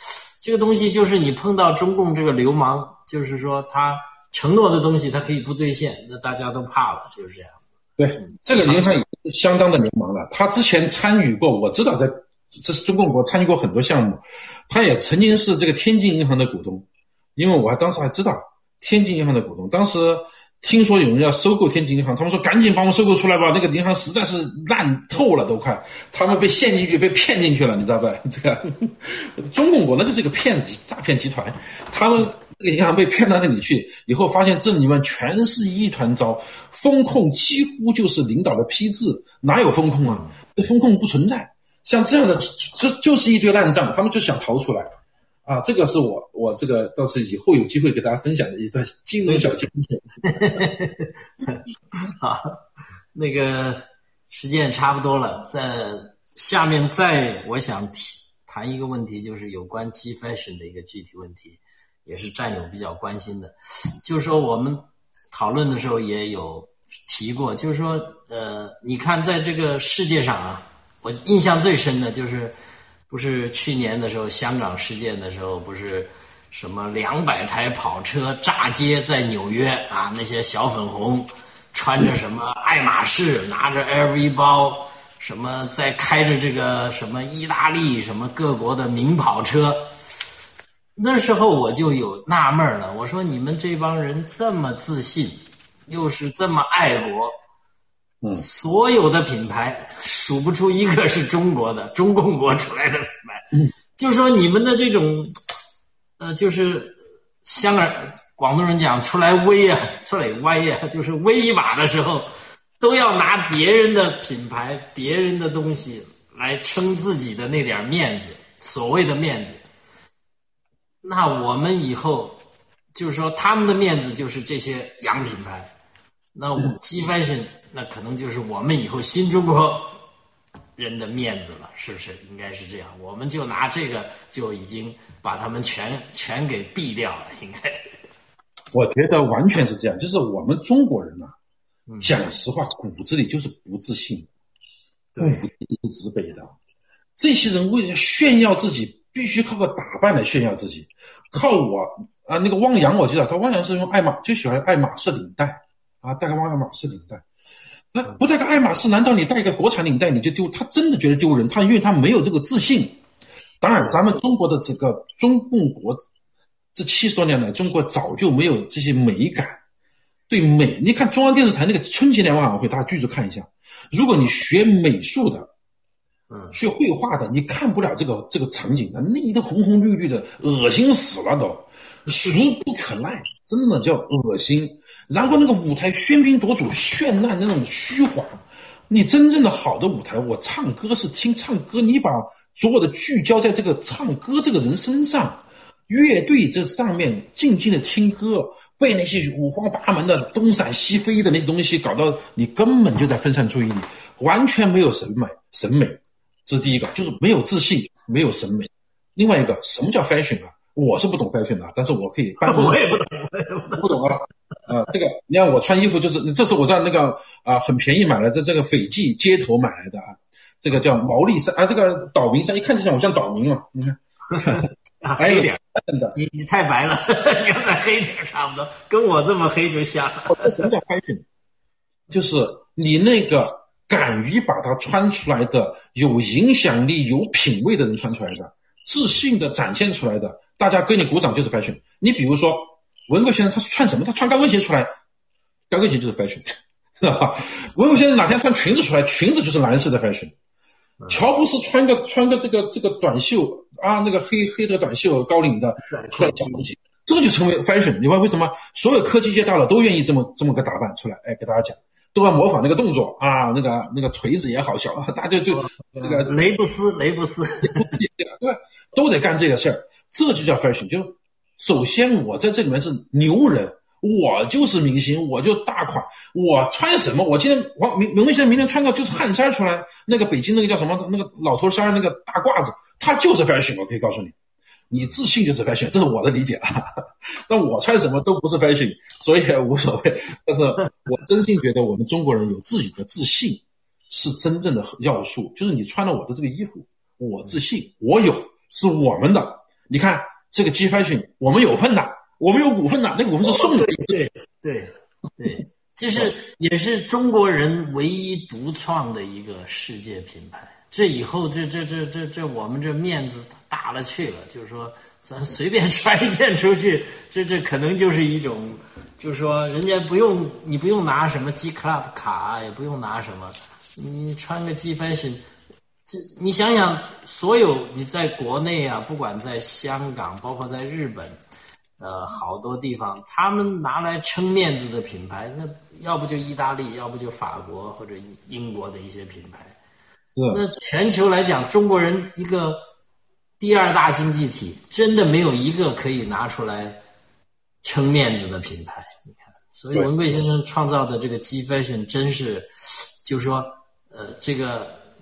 东西就是你碰到中共这个流氓，就是说他承诺的东西他可以不兑现，那大家都怕了，就是这样。对，这个银行也是相当的流氓了。他之前参与过，我知道在。这是中共国参与过很多项目，他也曾经是这个天津银行的股东，因为我还当时还知道天津银行的股东，当时听说有人要收购天津银行，他们说赶紧帮我们收购出来吧，那个银行实在是烂透了都快，他们被陷进去被骗进去了，你知道吧？这个中共国那就是一个骗子诈骗集团，他们这个银行被骗到那里去以后，发现这里面全是一团糟，风控几乎就是领导的批字，哪有风控啊？这风控不存在。像这样的就是一堆烂账，他们就想逃出来啊！这个是我这个倒是以后有机会给大家分享的一段金融小经验。好，那个时间差不多了，在下面我想谈一个问题，就是有关 G Fashion 的一个具体问题，也是战友比较关心的。就是说我们讨论的时候也有提过，就是说你看在这个世界上啊。我印象最深的就是，不是去年的时候香港事件的时候，不是什么200台跑车炸街在纽约啊，那些小粉红穿着什么爱马仕，拿着 LV 包，什么在开着这个什么意大利什么各国的名跑车，那时候我就有纳闷了，我说你们这帮人这么自信，又是这么爱国。所有的品牌数不出一个是中国的，中共国出来的品牌。就是说你们的这种，就是香港广东人讲出来威啊，出来歪啊，就是威一把的时候，都要拿别人的品牌、别人的东西来撑自己的那点面子，所谓的面子。那我们以后就是说他们的面子就是这些洋品牌，那G Fashion。那可能就是我们以后新中国人的面子了，是不是？应该是这样，我们就拿这个就已经把他们全给毙掉了，应该。我觉得完全是这样，就是我们中国人啊，讲实话，骨子里就是不自信，对，是自卑的。这些人为了炫耀自己，必须靠个打扮来炫耀自己，靠我。啊，那个汪洋我知道，他汪洋是用爱马，就喜欢爱马仕领带啊，戴个爱马仕领带。那不戴个爱马仕，难道你戴一个国产领带你就丢？他真的觉得丢人，他因为他没有这个自信。当然，咱们中国的这个中共国这70多年来，中国早就没有这些美感。对美，你看中央电视台那个春节联欢晚会，大家记住看一下。如果你学美术的，学绘画的，你看不了这个场景的，那一个红红绿绿的，恶心死了都，俗不可耐，真的叫恶心。然后那个舞台喧宾夺主、绚烂那种虚华，你真正的好的舞台，我唱歌是听唱歌，你把所有的聚焦在这个唱歌这个人身上，乐队这上面静静的听歌。被那些五花八门的东闪西飞的那些东西搞到，你根本就在分散注意力，完全没有审美，这是第一个，就是没有自信，没有审美。另外一个，什么叫 fashion 啊？我是不懂 fashion 的，但是我可以办公。我也不懂啊。这个你看我穿衣服就是，这是我在那个很便宜买来的，这个斐济街头买来的啊，这个叫毛利衫啊，这个岛民衫，一看就像我像岛民嘛，你看。啊，黑点，你太白了，你要再黑点差不多，跟我这么黑就瞎了。什么叫 fashion？ 就是你那个敢于把它穿出来的、有影响力、有品味的人穿出来的、自信的展现出来的，大家给你鼓掌就是 fashion。你比如说文贵先生，他穿什么？他穿高跟鞋出来，高跟鞋就是 fashion， 是吧？文贵先生哪天穿裙子出来，裙子就是蓝色的 fashion。乔布斯穿个这个短袖啊，那个黑的短袖高领的，这个就成为 fashion。你问为什么所有科技界大佬都愿意这么个打扮出来？哎，给大家讲，都要模仿那个动作啊，那个锤子也好小，大家就那个雷布斯，对，都得干这个事儿，这就叫 fashion。就首先我在这里面是牛人。我就是明星，我就大款，我穿什么？我今天明天穿个就是汗衫出来，那个北京那个叫什么那个老头衫那个大褂子，它就是 fashion。我可以告诉你，你自信就是 fashion， 这是我的理解啊。但我穿什么都不是 fashion， 所以无所谓。但是我真心觉得我们中国人有自己的自信是真正的要素，就是你穿了我的这个衣服，我自信，我有是我们的。你看这个 G Fashion， 我们有份的。我们有股份的，那个股份是送的。对，其实也是中国人唯一独创的一个世界品牌。这以后这我们这面子大了去了，就是说咱随便穿一件出去，这可能就是一种，就是说人家你不用拿什么 G Club 卡，也不用拿什么，你穿个 G Fashion。你想想，所有你在国内啊，不管在香港，包括在日本。好多地方他们拿来撑面子的品牌，那要不就意大利，要不就法国或者英国的一些品牌。那全球来讲，中国人一个第二大经济体，真的没有一个可以拿出来撑面子的品牌。你看，所以文贵先生创造的这个 G Fashion 真是，就是说，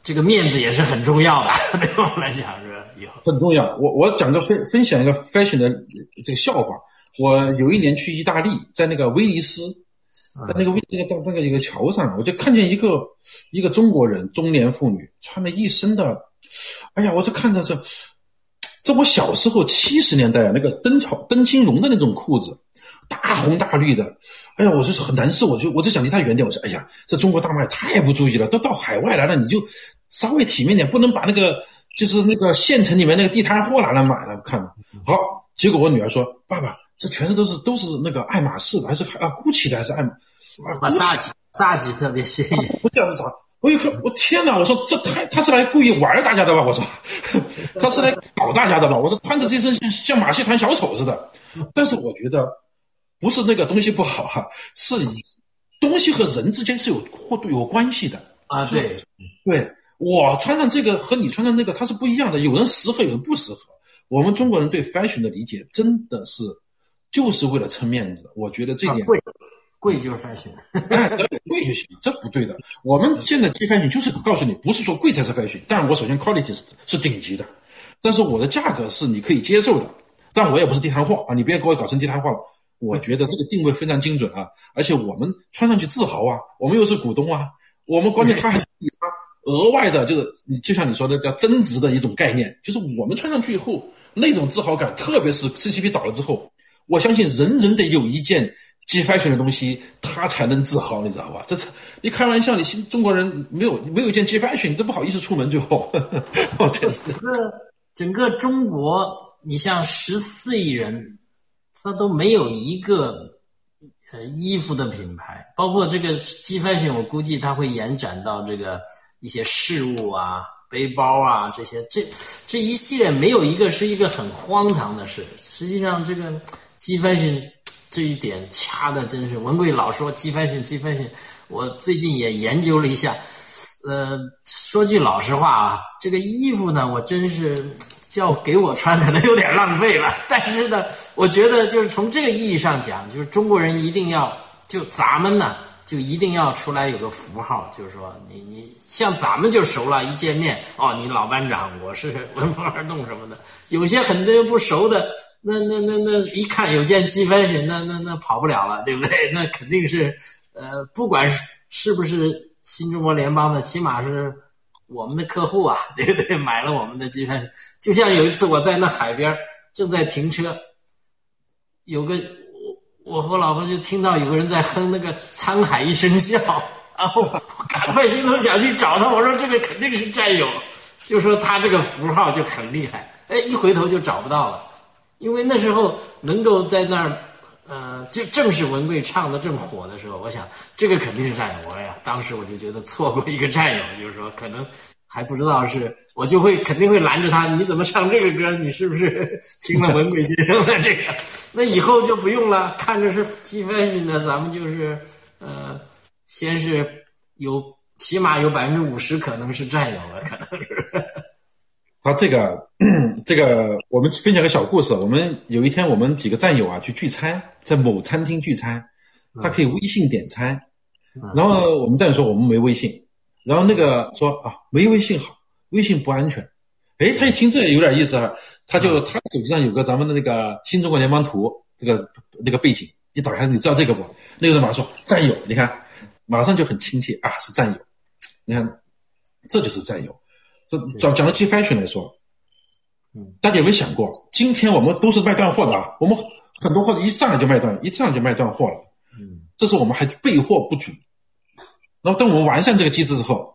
这个面子也是很重要的，对我来讲是以后很重要。我讲个分享一个 fashion 的这个笑话。我有一年去意大利，在那个威尼斯，在那个一个桥上，我就看见一个中国人中年妇女穿了一身的，哎呀，我这看着这我小时候70年代啊那个灯芯绒的那种裤子。大红大绿的，哎呀，我就很难受，我就想离他远点。我说，哎呀，这中国大妈也太不注意了，都到海外来了，你就稍微体面点，不能把那个就是那个县城里面那个地摊货拿来买了看嘛。好，结果我女儿说，爸爸，这全是都是那个爱马仕的，还是GUCCI 的，还是爱马萨吉特别鲜艳，不知道是啥。我一看，我天哪！我说这他是来故意玩大家的吧？我说他是来搞大家的吧？我说穿着这身像马戏团小丑似的，但是我觉得。不是那个东西不好哈，是东西和人之间是有关系的啊。对，我穿上这个和你穿上那个它是不一样的，有人适合，有人不适合。我们中国人对 fashion 的理解真的是就是为了撑面子，我觉得这点贵就是 fashion， 哎，贵就行，这不对的。我们现在 G Fashion 就是告诉你，不是说贵才是 fashion， 但我首先 quality 是顶级的，但是我的价格是你可以接受的，但我也不是地摊货啊，你别给我搞成地摊货了。我觉得这个定位非常精准啊，而且我们穿上去自豪啊，我们又是股东啊，我们关键它还有它额外的就是你就像你说的叫增值的一种概念，就是我们穿上去以后那种自豪感，特别是 CCP 倒了之后，我相信人人得有一件 G Fashion 的东西，他才能自豪，你知道吧？这你开玩笑，你中国人没有一件 G Fashion， 你都不好意思出门最后。我真是整个中国，你像14亿人，他都没有一个衣服的品牌，包括这个 G Fashion， 我估计它会延展到这个一些事物啊。背包啊，这些这一系列没有一个是一个很荒唐的事。实际上，这个 G Fashion 这一点掐的真是文贵老说 G Fashion，G Fashion。我最近也研究了一下，说句老实话啊，这个衣服呢，我真是叫给我穿可能有点浪费了。但是呢，我觉得就是从这个意义上讲，就是中国人一定要就咱们呢。就一定要出来有个符号，就是说你像咱们就熟了，一见面哦，你老班长，我是文风而动什么的。有些很多不熟的，那一看有件G Fashion，那跑不了了，对不对？那肯定是不管是不是新中国联邦的，起码是我们的客户啊，对不对？买了我们的G Fashion。就像有一次我在那海边正在停车，有个。我和老婆就听到有个人在哼那个沧海一声笑，然后我赶快心头想去找他，我说这个肯定是战友，就说他这个符号就很厉害，哎，一回头就找不到了，因为那时候能够在那儿，就正是文贵唱的正火的时候，我想这个肯定是战友，哎呀，当时我就觉得错过一个战友，就是说可能还不知道是我就会肯定会拦着他，你怎么唱这个歌？你是不是听了文贵先生的这个？那以后就不用了。看着是G Fashion的，咱们就是先是有起码有50%可能是战友了，可能是。他这个，我们分享个小故事。我们有一天我们几个战友啊去聚餐，在某餐厅聚餐，他可以微信点餐，然后我们战友说我们没微信。然后那个说啊，没微信好，微信不安全。诶，他一听这有点意思啊，他手机上有个咱们的那个新中国联邦图，这个那个背景一打开，你知道这个不？那个人马上说战友，你看，马上就很亲切啊，是战友。你看，这就是战友。讲到G Fashion 来说，大家有没有想过，今天我们都是卖断货的啊，我们很多货一上来就卖断，货了。这是我们还备货不足。那么，当我们完善这个机制之后，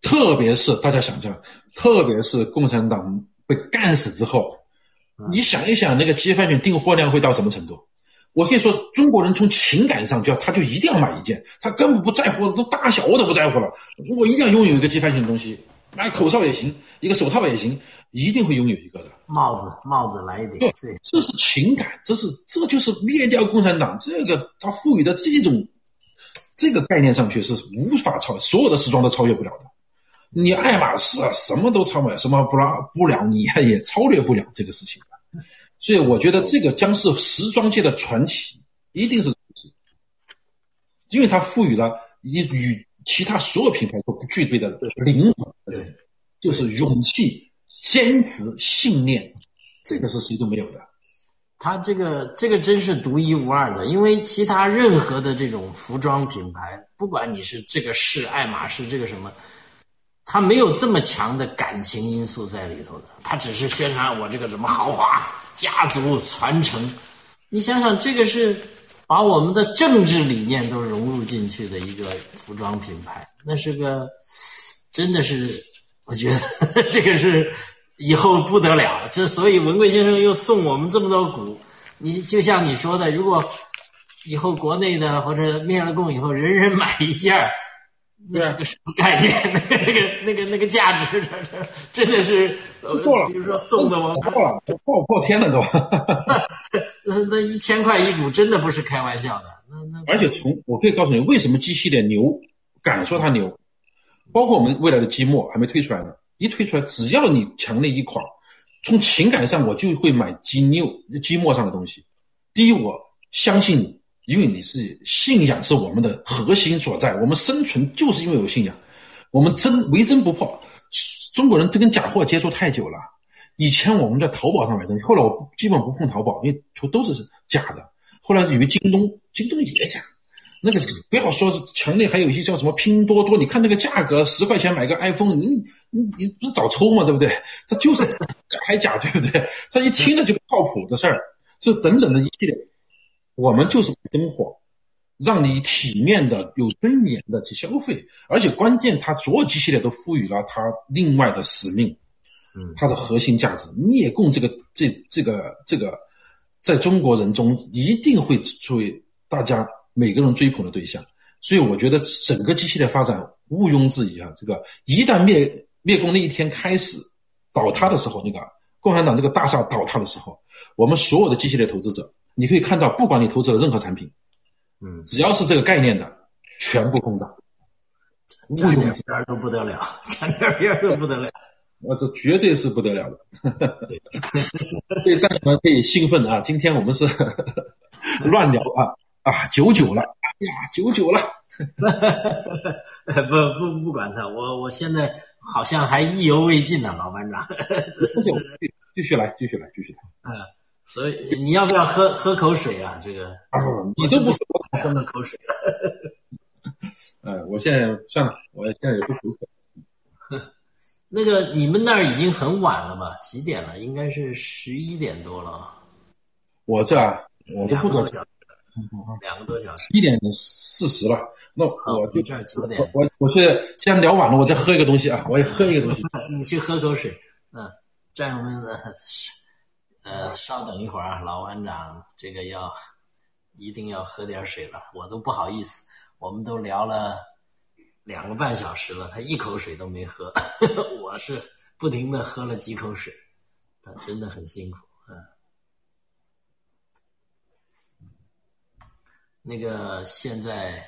特别是大家想象，特别是共产党被干死之后，你想一想那个G Fashion订货量会到什么程度？我可以说，中国人从情感上他就一定要买一件，他根本不在乎，都大小我都不在乎了，我一定要拥有一个G Fashion的东西，买口罩也行，一个手套也行，一定会拥有一个的。帽子来一点。对，这是情感，这就是灭掉共产党这个他赋予的这个概念上去是无法所有的时装都超越不了的。你爱马仕啊，什么都超越，什么不了，你也超越不了这个事情的。所以我觉得这个将是时装界的传奇，一定是传奇，因为它赋予了与其他所有品牌都不具备的灵魂，就是勇气、坚持、信念，这个是谁都没有的。它这个真是独一无二的，因为其他任何的这种服装品牌，不管你是这个是爱马仕这个什么，它没有这么强的感情因素在里头的，它只是宣传我这个什么豪华、家族传承。你想想，这个是把我们的政治理念都融入进去的一个服装品牌，那是个真的是，我觉得这个是。以后不得了，这所以文贵先生又送我们这么多股。你就像你说的，如果以后国内的或者灭了共以后，人人买一件儿，那是个什么概念？那个价值，真的是，比如说送的我破天了都。那1000块一股，真的不是开玩笑的。而且我可以告诉你，为什么G系列牛，敢说它牛，包括我们未来的G末还没推出来呢。一推出来，只要你强烈一狂，从情感上我就会买 G New、G 末上的东西。第一，我相信你，因为你是信仰是我们的核心所在，我们生存就是因为有信仰，我们为真不破。中国人都跟假货接触太久了，以前我们在淘宝上买东西，后来我基本不碰淘宝，因为都是假的。后来以为京东也假。那个不要说强烈，还有一些叫什么拼多多，你看那个价格，10块钱买个 iPhone， 你不是找抽吗？对不对？他就是还假，对不对？他一听了就不靠谱的事儿。就等等的一系列，我们就是生活，让你体面的、有尊严的去消费，而且关键，它所有G系列都赋予了它另外的使命，它的核心价值。灭共这个，在中国人中一定会作为大家每个人追捧的对象。所以我觉得整个G系列发展毋庸置疑啊，这个一旦灭共那一天开始倒塌的时候，那个共产党这个大厦倒塌的时候，我们所有的G系列投资者，你可以看到，不管你投资了任何产品，只要是这个概念的，全部疯涨，沾点边都不得了，沾点边都不得了。这绝对是不得了的。对，战友们可以兴奋啊！今天我们是乱聊啊，99了，哎呀，99了。不管他，我现在好像还意犹未尽呢，老班长。继续来。所以你要不要喝口水啊？这个你都不是我喝的口水。我现在算了，我现在也不口渴。那个你们那儿已经很晚了吧？几点了？应该是11点多了。我这我都不知道。2个多小时。11:40了。那我就这9点。我去，既然聊晚了，我再喝一个东西啊！我也喝一个东西。你去喝口水。战友们的，稍等一会儿，老班长这个一定要喝点水了。我都不好意思，我们都聊了2个半小时了，他一口水都没喝。我是不停地喝了几口水，他真的很辛苦。那个现在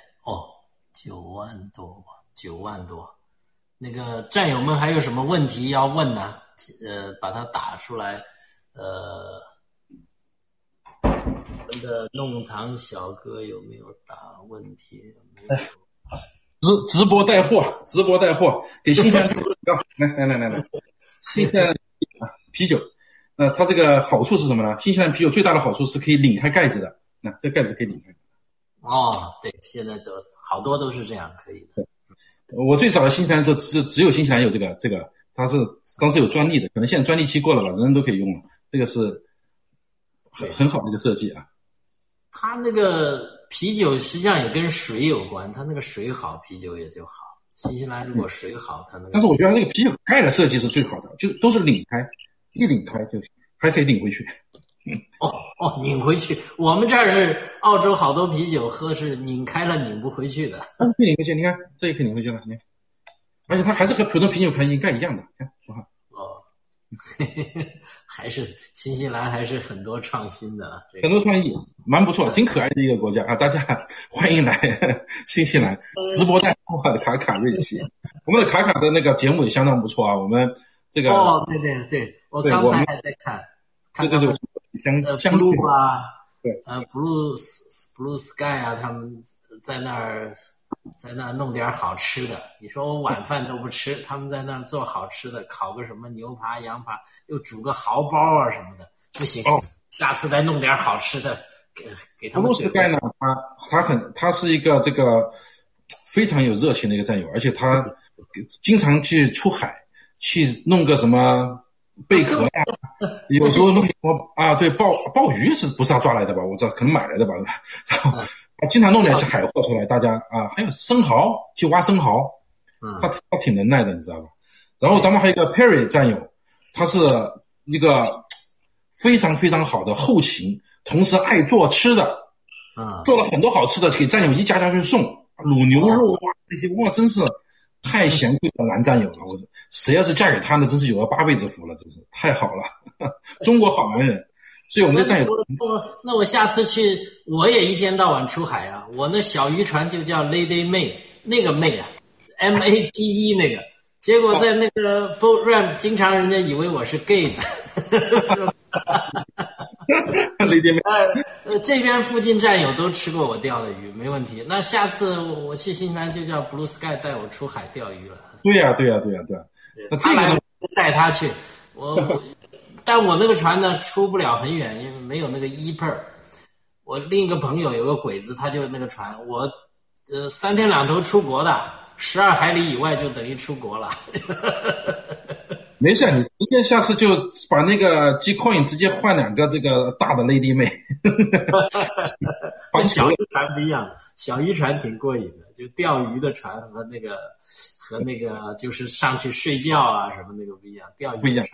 9万多。那个战友们还有什么问题要问呢？把它打出来。我们的弄堂小哥有没有打问题？没有。直播带货，给新鲜来，新鲜啤酒。那它这个好处是什么呢？新鲜啤酒最大的好处是可以拧开盖子的。那这盖子可以拧开。对，现在都好多都是这样可以的。我最早的新西兰时候只有新西兰有这个，它是当时有专利的，可能现在专利期过了吧，人人都可以用了。这个是很好的一个设计啊。它那个啤酒实际上也跟水有关，它那个水好，啤酒也就好。新西兰如果水好，它那个但是我觉得那个啤酒盖的设计是最好的，就都是拧开，一拧开就还可以拧回去。拧回去。我们这儿是澳洲，好多啤酒喝是拧开了拧不回去的。拧回去，你看这也可以拧回去了，你看。而且它还是和普通啤酒瓶盖一样的，看多好。还是新西兰还是很多创新的，很多创意，蛮不错，挺可爱的一个国家啊！大家欢迎来新西兰直播带货的卡卡瑞奇。我们的卡卡的那个节目也相当不错啊，我们这个对，我刚才还在看。对。Blue 啊，对，Blue Sky 啊，他们在那儿弄点好吃的。你说我晚饭都不吃，他们在那儿做好吃的，烤个什么牛扒、羊扒，又煮个蚝包啊什么的。不行，下次再弄点好吃的给他们。Blue Sky 呢，他是一个这个非常有热情的一个战友，而且他经常去出海去弄个什么。贝壳呀，有时候弄什么对，鲍鱼是不是他抓来的吧？我知道可能买来的吧。然后经常弄点些海货出来，大家还有生蚝，去挖生蚝，他挺能耐的，你知道吧？然后咱们还有一个 Perry 战友，他是一个非常非常好的后勤，同时爱做吃的，做了很多好吃的给战友一家家去送，卤牛肉那些，真是。太贤惠的男战友了，谁要是嫁给他呢，真是有了8倍之福了，真是太好了，中国好男人。所以我们的战友，那我下次去，我也一天到晚出海啊，我那小渔船就叫 Lady May， 那个 May 啊 ，MATE 那个，结果在那个 boat ramp， 经常人家以为我是 gay 的。这边附近战友都吃过我钓的鱼，没问题。那下次我去新西兰就叫 Blue Sky 带我出海钓鱼了。对呀。那这个带他去，但我那个船呢出不了很远，因为没有那个 E-Per。我另一个朋友有个鬼子，他就那个船，我3天2头出国的，12海里以外就等于出国了。没事，你直接下次就把那个 G Coin 直接换两个这个大的内地妹，跟小渔船不一样，小渔船挺过瘾的，就钓鱼的船和那个就是上去睡觉啊什么那个不一样，钓鱼不一样。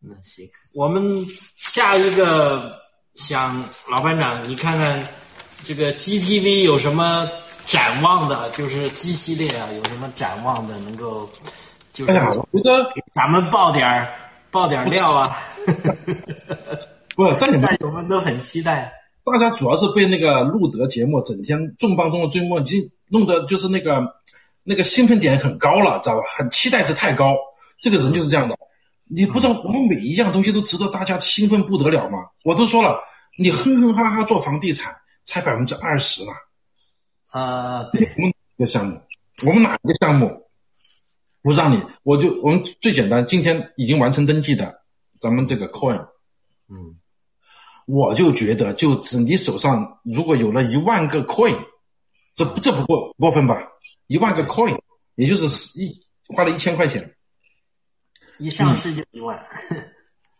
那行，我们下一个想老班长，你看看这个 GTV 有什么展望的，就是 G 系列啊，有什么展望的能够。就是我觉得咱们爆点料啊！不是，战友们都很期待。大家主要是被那个路德节目整天重磅中的追梦，已经弄得就是那个兴奋点很高了，知道吧？很期待值太高，这个人就是这样的。你不知道我们每一样东西都值得大家兴奋不得了吗？我都说了，你哼哼哈哈做房地产才20%了。对，我们哪个项目？不让你，我们最简单，今天已经完成登记的，咱们这个 coin， 我就觉得，就只你手上如果有了10000个 coin， 这不过分吧？10000个 coin， 也就是花了1000块钱，一上市就10000，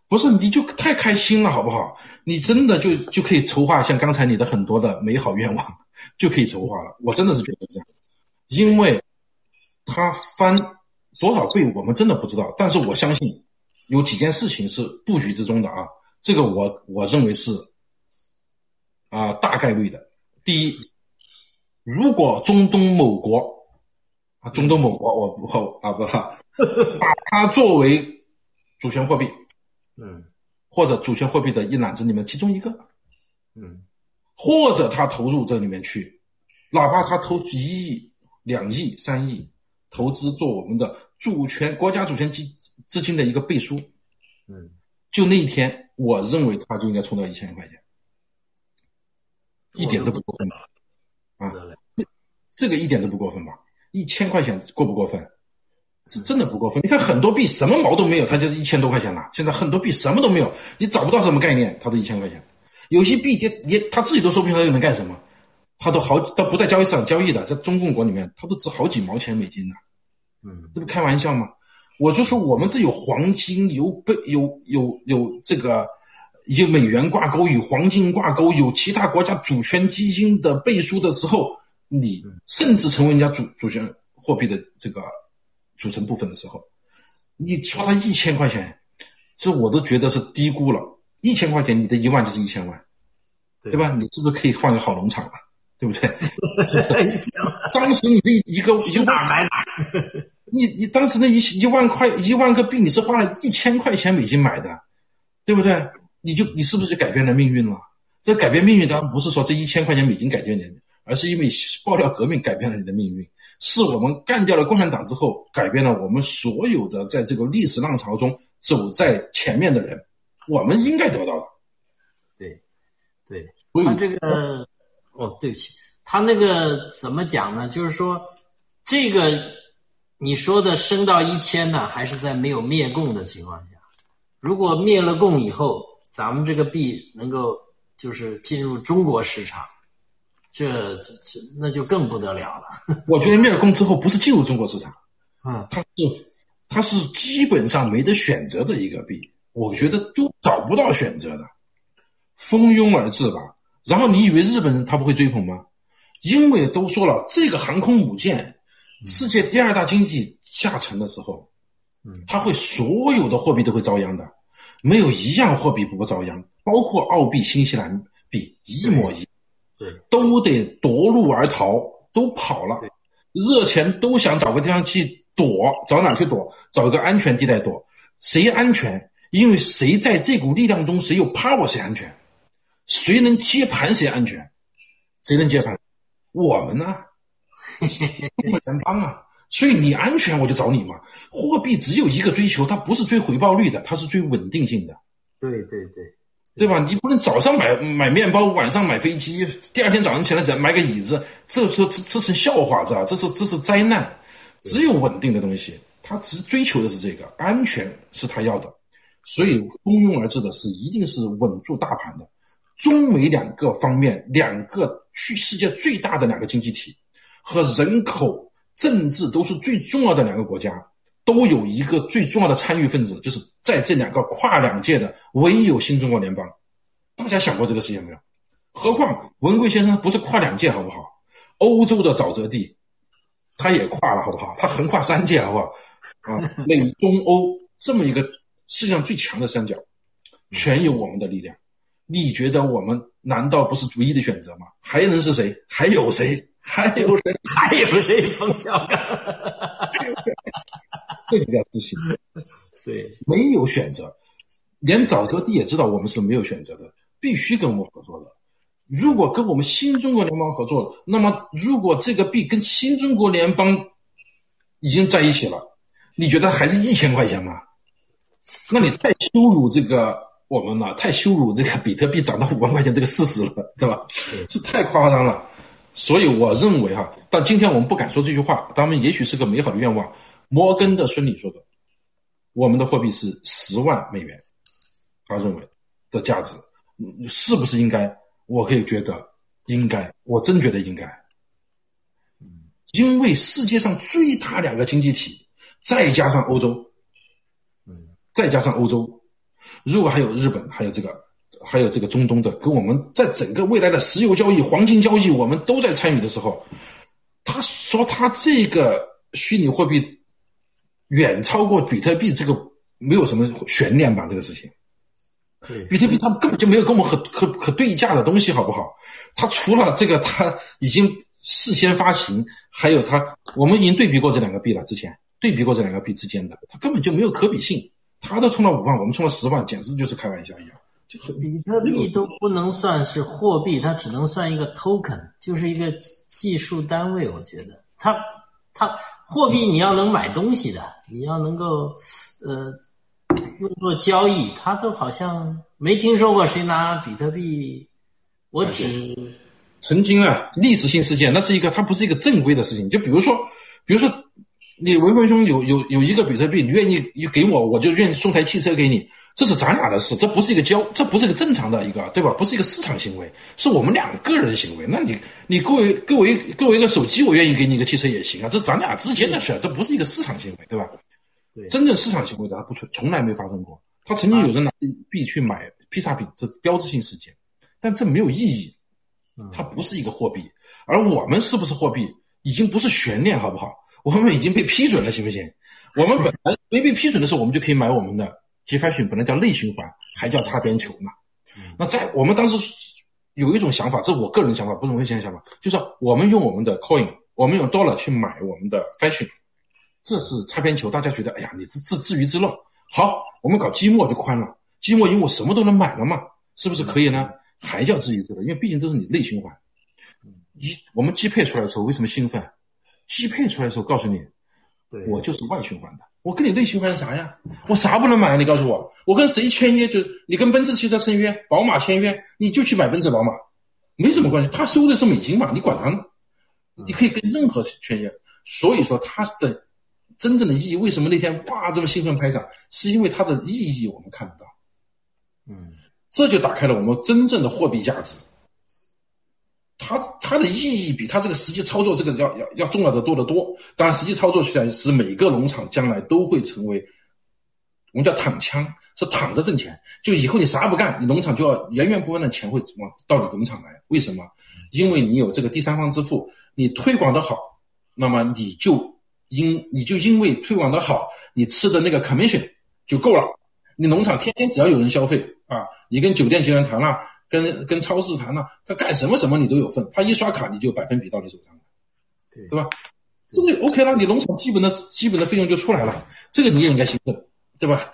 不是你就太开心了，好不好？你真的就可以筹划像刚才你的很多的美好愿望，就可以筹划了。我真的是觉得这样，因为他翻。多少倍我们真的不知道，但是我相信有几件事情是布局之中的啊，这个我认为是大概率的。第一，如果中东某国把它作为主权货币，或者主权货币的一揽子里面其中一个，或者他投入这里面去，哪怕他投1亿、2亿、3亿。投资做我们的国家主权资金的一个背书，就那一天，我认为他就应该冲到1000块钱，一点都不过分吧？这个一点都不过分吧？1000块钱过不过分？这真的不过分。你看很多币什么毛都没有，它就是1000多块钱了。现在很多币什么都没有，你找不到什么概念，它都1000块钱。有些币也他自己都说不清它能干什么。他不在交易市场交易的，在中共国里面，他都值好几毛钱美金呢。这不开玩笑吗？我就说我们这有黄金，有这个有美元挂钩，有黄金挂钩，有其他国家主权基金的背书的时候，你甚至成为人家主权货币的这个组成部分的时候，你说他1000块钱，这我都觉得是低估了。1000块钱，你的10000就是1000万，对吧？你是不是可以换个好农场了？对不对？当时你这一个大白拿，你当时那一万个币，你是花了1000块钱美金买的，对不对？你是不是就改变了命运了？这改变命运当然不是说这1000块钱美金改变你，而是因为爆料革命改变了你的命运，是我们干掉了共产党之后，改变了我们所有的在这个历史浪潮中走在前面的人，我们应该得到的。对，他这个。对不起，他那个怎么讲呢？就是说，这个你说的升到1000呢，还是在没有灭共的情况下。如果灭了共以后，咱们这个币能够就是进入中国市场，这那就更不得了了。我觉得灭了共之后不是进入中国市场，它是基本上没得选择的一个币，我觉得都找不到选择的，蜂拥而至吧。然后你以为日本人他不会追捧吗？因为都说了，这个航空母舰，世界第2大经济下沉的时候，他会所有的货币都会遭殃的，没有一样货币不遭殃，包括澳币、新西兰币一模一样，都得夺路而逃，都跑了，热钱都想找个地方去躲，找哪去躲？找一个安全地带躲，谁安全？因为谁在这股力量中，谁有 power， 谁安全。谁能接盘谁安全，谁能接盘？我们呢？能帮啊！所以你安全我就找你嘛。货币只有一个追求，它不是追回报率的，它是追稳定性的。对，对吧？你不能早上买面包，晚上买飞机，第2天早上起来买个椅子，这是笑话，知道吧？这是灾难。只有稳定的东西，它只追求的是这个安全，是它要的。所以蜂拥而至的是一定是稳住大盘的。中美2个方面，2个世界最大的2个经济体和人口政治都是最重要的2个国家，都有一个最重要的参与分子，就是在这两个跨两界的唯有新中国联邦。大家想过这个事情没有？何况文贵先生不是跨两界好不好？欧洲的沼泽地他也跨了好不好？他横跨三界好不好？那中欧这么一个世界上最强的三角，全有我们的力量。你觉得我们难道不是唯一的选择吗？还能是谁？还有谁？还有谁？还有谁？冯小刚，这比较自信。对，没有选择，连沼泽地也知道我们是没有选择的，必须跟我们合作的。如果跟我们新中国联邦合作，那么如果这个币跟新中国联邦已经在一起了，你觉得还是1000块钱吗？那你太羞辱这个我们了，太羞辱这个比特币涨到5万块钱这个事实了，对吧？这太夸张了。所以我认为哈，但今天我们不敢说这句话，当然也许是个美好的愿望。摩根的孙理说的，我们的货币是10万美元，他认为的价值，是不是应该？我可以觉得应该，我真觉得应该，因为世界上最大两个经济体，再加上欧洲，如果还有日本，还有这个中东的，跟我们在整个未来的石油交易、黄金交易，我们都在参与的时候，他说他这个虚拟货币远超过比特币，这个没有什么悬念吧？这个事情。比特币它根本就没有跟我们可对价的东西好不好？它除了这个它已经事先发行，还有它我们已经对比过这两个币了，之前对比过这两个币之间的，它根本就没有可比性。它都冲到5万，我们冲到10万，简直就是开玩笑一样。比特币都不能算是货币，它只能算一个 token， 就是一个技术单位。我觉得它货币你要能买东西的，你要能够用作交易，他都好像没听说过谁拿比特币。我只曾经啊，历史性事件，那是一个，它不是一个正规的事情。就比如说，你文峰兄有一个比特币，你愿意给我，我就愿意送台汽车给你，这是咱俩的事，这不是一个正常的一个，对吧？不是一个市场行为，是我们两个人行为。那你给我一个手机，我愿意给你一个汽车也行啊，这咱俩之间的事，这不是一个市场行为，对吧？真正市场行为的，它从来没发生过。他曾经有人拿币去买披萨饼，这标志性事件，但这没有意义。它不是一个货币，而我们是不是货币，已经不是悬念，好不好？我们已经被批准了，行不行？我们本来没被批准的时候，我们就可以买我们的 G Fashion， 本来叫内循环，还叫擦边球呢。那在我们当时有一种想法，这是我个人想法，不是文先生想法，就是我们用我们的 coin， 我们用 dollar 去买我们的 fashion。这是擦边球，大家觉得哎呀，你自娱自乐。好，我们搞积墨就宽了，积墨因为我什么都能买了嘛，是不是可以呢？还叫自娱自乐，因为毕竟都是你内循环。我们G Pay出来的时候为什么兴奋？G Pay出来的时候告诉你，我就是外循环的，我跟你内循环是啥呀？我啥不能买啊？你告诉我，我跟谁签约？就你跟奔驰汽车签约，宝马签约，你就去买奔驰宝马，没什么关系，他收的是美金嘛，你管他呢？你可以跟任何签约。所以说他的真正的意义，为什么那天哇这么兴奋拍掌，是因为它的意义我们看得到，这就打开了我们真正的货币价值。它的意义比它这个实际操作这个要重要的多得多。当然，实际操作起来是每个农场将来都会成为，我们叫躺枪，是躺着挣钱。就以后你啥不干，你农场就要源源不断的钱会往到你农场来。为什么？因为你有这个第三方支付，你推广的好，那么你就因为推广的好，你吃的那个 commission 就够了。你农场天天只要有人消费啊，你跟酒店集团谈了，跟超市谈了，他干什么你都有份，他一刷卡你就百分比到你手上了，对吧？这就 OK 了，你农场基本的费用就出来了，这个你也应该兴奋，对吧？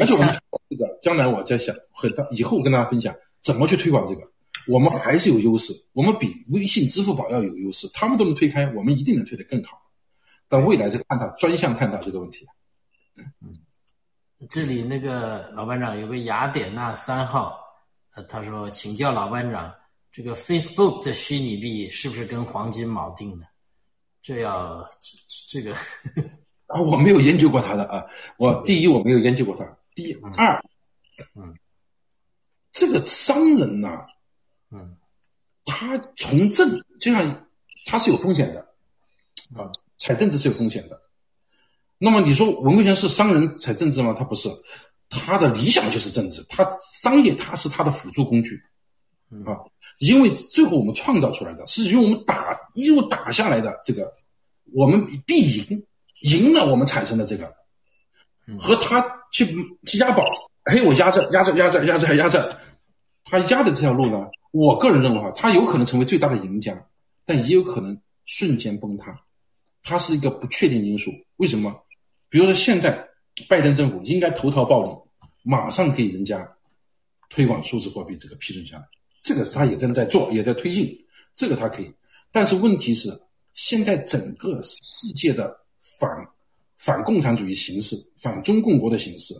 而且我们这个将来我在想，以后跟大家分享怎么去推广这个。我们还是有优势，我们比微信、支付宝要有优势，他们都能推开，我们一定能推得更好。但未来是专项探讨这个问题。这里那个老班长有个雅典娜3号，他说请教老班长，这个 Facebook 的虚拟币是不是跟黄金锚定的？这个啊，我没有研究过他的啊。我没有研究过他。第二，这个商人呢，他从政就像他是有风险的啊。踩政治是有风险的，那么你说文贵祥是商人才政治吗？他不是，他的理想就是政治，他商业他是他的辅助工具啊，因为最后我们创造出来的是由我们一路打下来的这个，我们必赢，赢了我们产生的这个，和他去押宝，哎，我压着，他压的这条路呢，我个人认为哈，他有可能成为最大的赢家，但也有可能瞬间崩塌，它是一个不确定因素。为什么？比如说现在拜登政府应该投桃报李，马上给人家推广数字货币这个批准下来，这个是他也正在做，也在推进，这个他可以。但是问题是，现在整个世界的反共产主义形势、反中共国的形势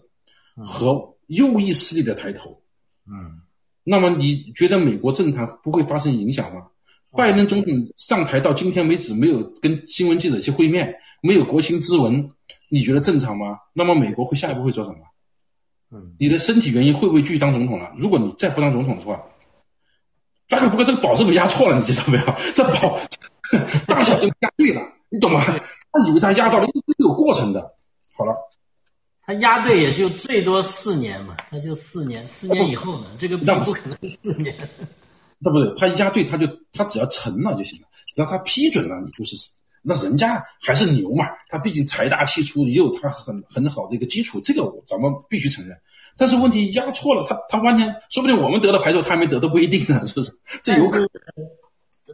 和右翼势力的抬头，那么你觉得美国政坛不会发生影响吗？拜登总统上台到今天为止没有跟新闻记者去会面，没有国情咨文，你觉得正常吗？那么美国会下一步会做什么？你的身体原因会不会继续当总统了？如果你再不当总统的话，大概不过这个宝是不是压错了？你知道没有？这宝大小就压对了，你懂吗？他以为他压到了，因为有过程的。好了，他压对也就最多4年嘛，他就4年以后呢，这个不可能4年。对不对？他压对，他只要成了就行了，只要他批准了，你就是那人家还是牛嘛。他毕竟财大气粗，也有他很好的一个基础，这个咱们必须承认。但是问题压错了，他完全说不定我们得了牌之后他还没得都不一定呢，是不是？这有可能。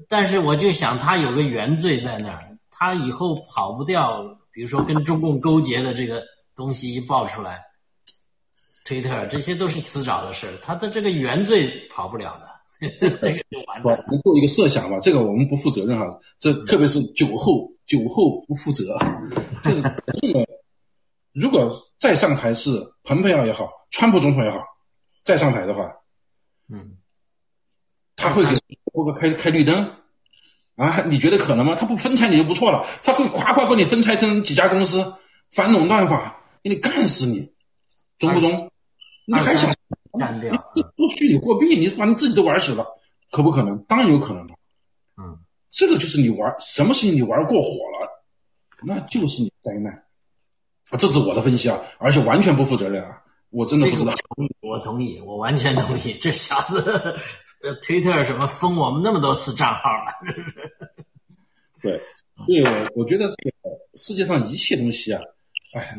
但是我就想他有个原罪在那儿，他以后跑不掉。比如说跟中共勾结的这个东西一爆出来，推特这些都是迟早的事，他的这个原罪跑不了的。这个就完了，能够一个设想吧，这个我们不负责任哈，这特别是酒后不负责。如果再上台是蓬佩奥也好，川普总统也好，再上台的话，他会给开绿灯啊？你觉得可能吗？他不分拆你就不错了，他会夸给你分拆成几家公司，反垄断法给你干死你，中不中？你还想？干掉做虚拟货币，你把你自己都玩死了，可不可能？当然有可能了。这个就是你玩什么事情，你玩过火了，那就是你灾难。这是我的分析啊，而且完全不负责任啊！我真的不知道。这个、我同意，我完全同意。这小子推特什么封我们那么多次账号了，对，所以我觉得这个世界上一切东西啊，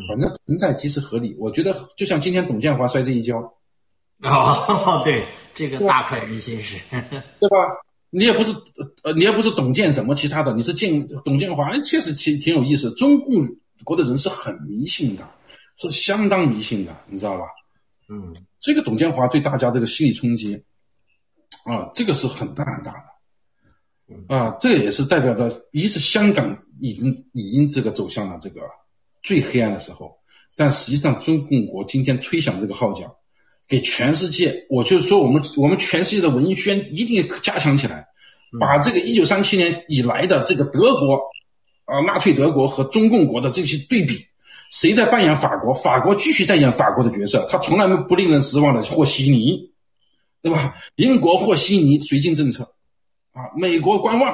反正存在即是合理。我觉得就像今天董建华摔这一跤。对，这个大快人心是，对吧？你也不是董建什么其他的，你是董建华，确实挺有意思。中共国的人是很迷信的，是相当迷信的，你知道吧？这个董建华对大家这个心理冲击啊，这个是很大很大的啊，这也是代表着一是香港已经这个走向了这个最黑暗的时候，但实际上中共国今天吹响这个号角。给全世界，我就是说我们全世界的文艺圈一定要加强起来，把这个1937年以来的这个德国啊，纳粹德国和中共国的这些对比，谁在扮演法国？法国继续在演法国的角色，他从来不令人失望的和稀泥，对吧？英国和稀泥绥靖政策啊，美国观望，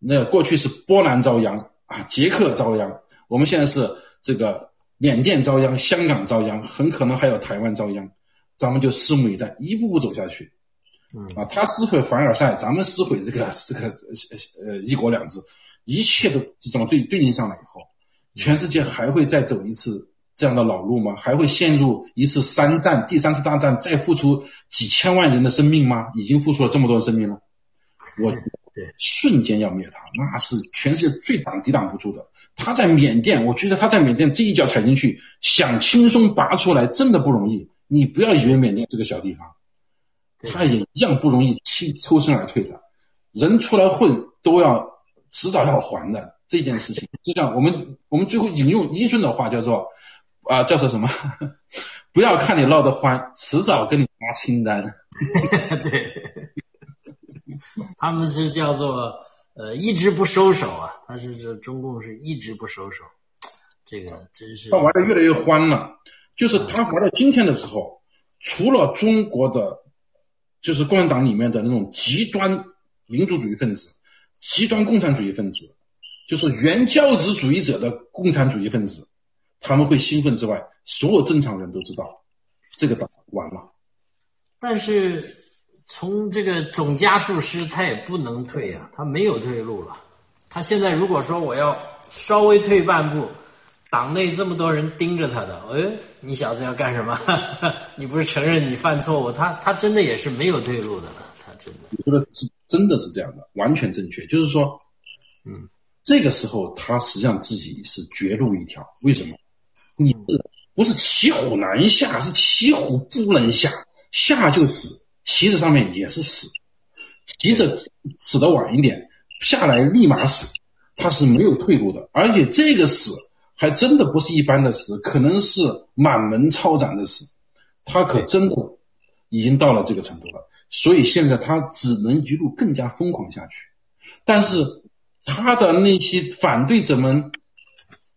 那过去是波兰遭殃啊，捷克遭殃，我们现在是这个缅甸遭殃，香港遭殃，很可能还有台湾遭殃，咱们就拭目以待，一步步走下去。啊，他撕毁凡尔赛，咱们撕毁这个一国两制，一切都怎么对应上来以后，全世界还会再走一次这样的老路吗？还会陷入一次三战，第3次大战，再付出几千万人的生命吗？已经付出了这么多生命了，我瞬间要灭他，那是全世界最抵挡不住的。他在缅甸，我觉得他在缅甸这一脚踩进去，想轻松拔出来真的不容易。你不要以为缅甸这个小地方，他也一样不容易抽身而退的。人出来混都要迟早要还的这件事情。就像我们最后引用伊顿的话叫做什么？不要看你闹得欢，迟早跟你拿清单。对，他们是叫做。一直不收手啊！他是中共是一直不收手，这个真是他玩的越来越欢了。就是他玩到今天的时候，除了中国的，就是共产党里面的那种极端民族主义分子、极端共产主义分子，就是原教旨主义者的共产主义分子，他们会兴奋之外，所有正常人都知道这个党完了。但是从这个总加速师他也不能退啊，他没有退路了。他现在如果说我要稍微退半步，党内这么多人盯着他的，你小子要干什么？你不是承认你犯错误？他真的也是没有退路的了。他真的，你说的真的是这样的，完全正确。就是说，这个时候他实际上自己是绝路一条。为什么？你不是骑虎难下，是骑虎不能下，下就死，骑着上面也是死，骑着死得晚一点，下来立马死，他是没有退路的。而且这个死还真的不是一般的死，可能是满门抄斩的死，他可真的已经到了这个程度了。所以现在他只能一路更加疯狂下去，但是他的那些反对者们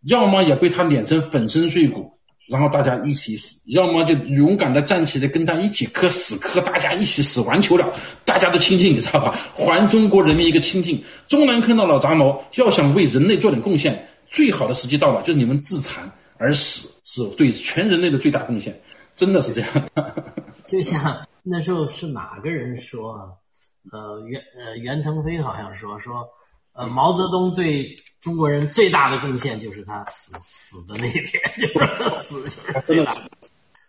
要么也被他碾成粉身碎骨，然后大家一起死，要么就勇敢的站起来跟他一起磕死磕，大家一起死完球了，大家都清静，你知道吧？还中国人民一个清静。中南坑的老杂毛要想为人类做点贡献，最好的时机到了，就是你们自残而死，是对全人类的最大贡献，真的是这样。就像那时候是哪个人说啊？袁腾飞好像说毛泽东对中国人最大的贡献就是他死的那一天，就是他死就是最大的，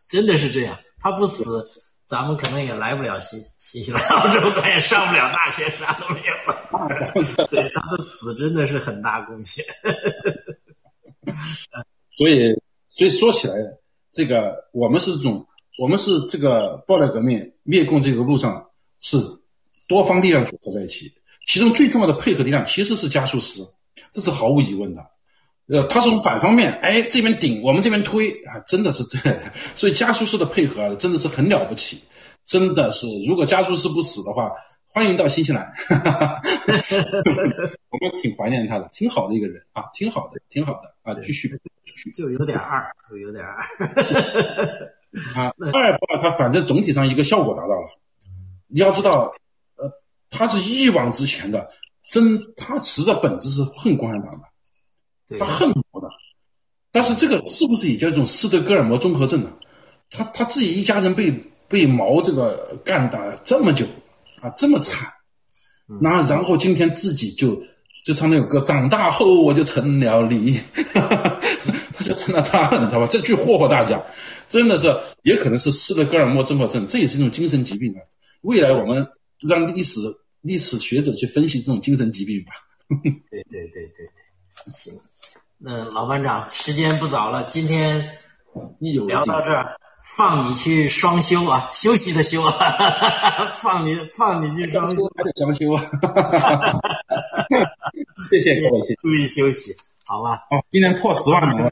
真的是这样。他不死，咱们可能也来不了新西兰、澳洲，咱也上不了大学，啥都没有了。所以他的死真的是很大贡献。所以说起来，这个我们是这个暴乱革命灭共这个路上是多方力量组合在一起，其中最重要的配合力量其实是加速师，这是毫无疑问的。他是从反方面，这边顶，我们这边推啊，真的是这样。所以加速师的配合真的是很了不起，真的是，如果加速师不死的话，欢迎到新西兰。我们挺怀念他的，挺好的一个人啊，挺好的啊，继续。就有点二。啊，二吧，他反正总体上一个效果达到了。你要知道，他是一往直前的。他实的本质是恨共产党的，他恨我的，但是这个是不是也叫一种斯德哥尔摩综合症呢？他自己一家人被毛这个干打这么久啊，这么惨，那然后今天自己就唱那首歌，长大后我就成了你，他就成了他了，你知道吧？这句霍霍大家，真的是也可能是斯德哥尔摩综合症，这也是一种精神疾病啊。未来我们让历史学者去分析这种精神疾病吧。对，行。那老班长，时间不早了，今天聊到这儿，放你去双休啊，休息的休啊，放你去双休，还得双休啊。谢谢，注意休息，好吧？哦，今天破10万了，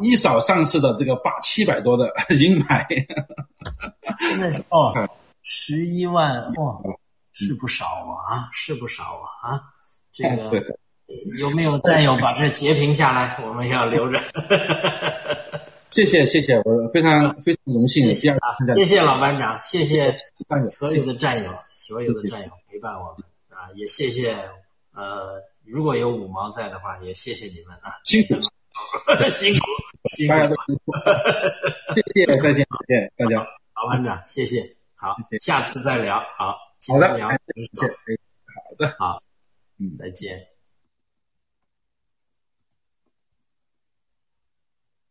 一扫上次的这个700多的阴霾，真的是哦。11万哇，是不少啊！这个有没有战友把这截屏下来？我们要留着。谢谢，我非常荣幸。谢谢老班长，谢谢所有的战友陪伴我们啊！也谢谢如果有五毛在的话，也谢谢你们啊！辛苦，大家都辛苦。谢谢，再见，大家。老班长，谢谢。好，下次再聊。好的，谢谢。好的，好，再见。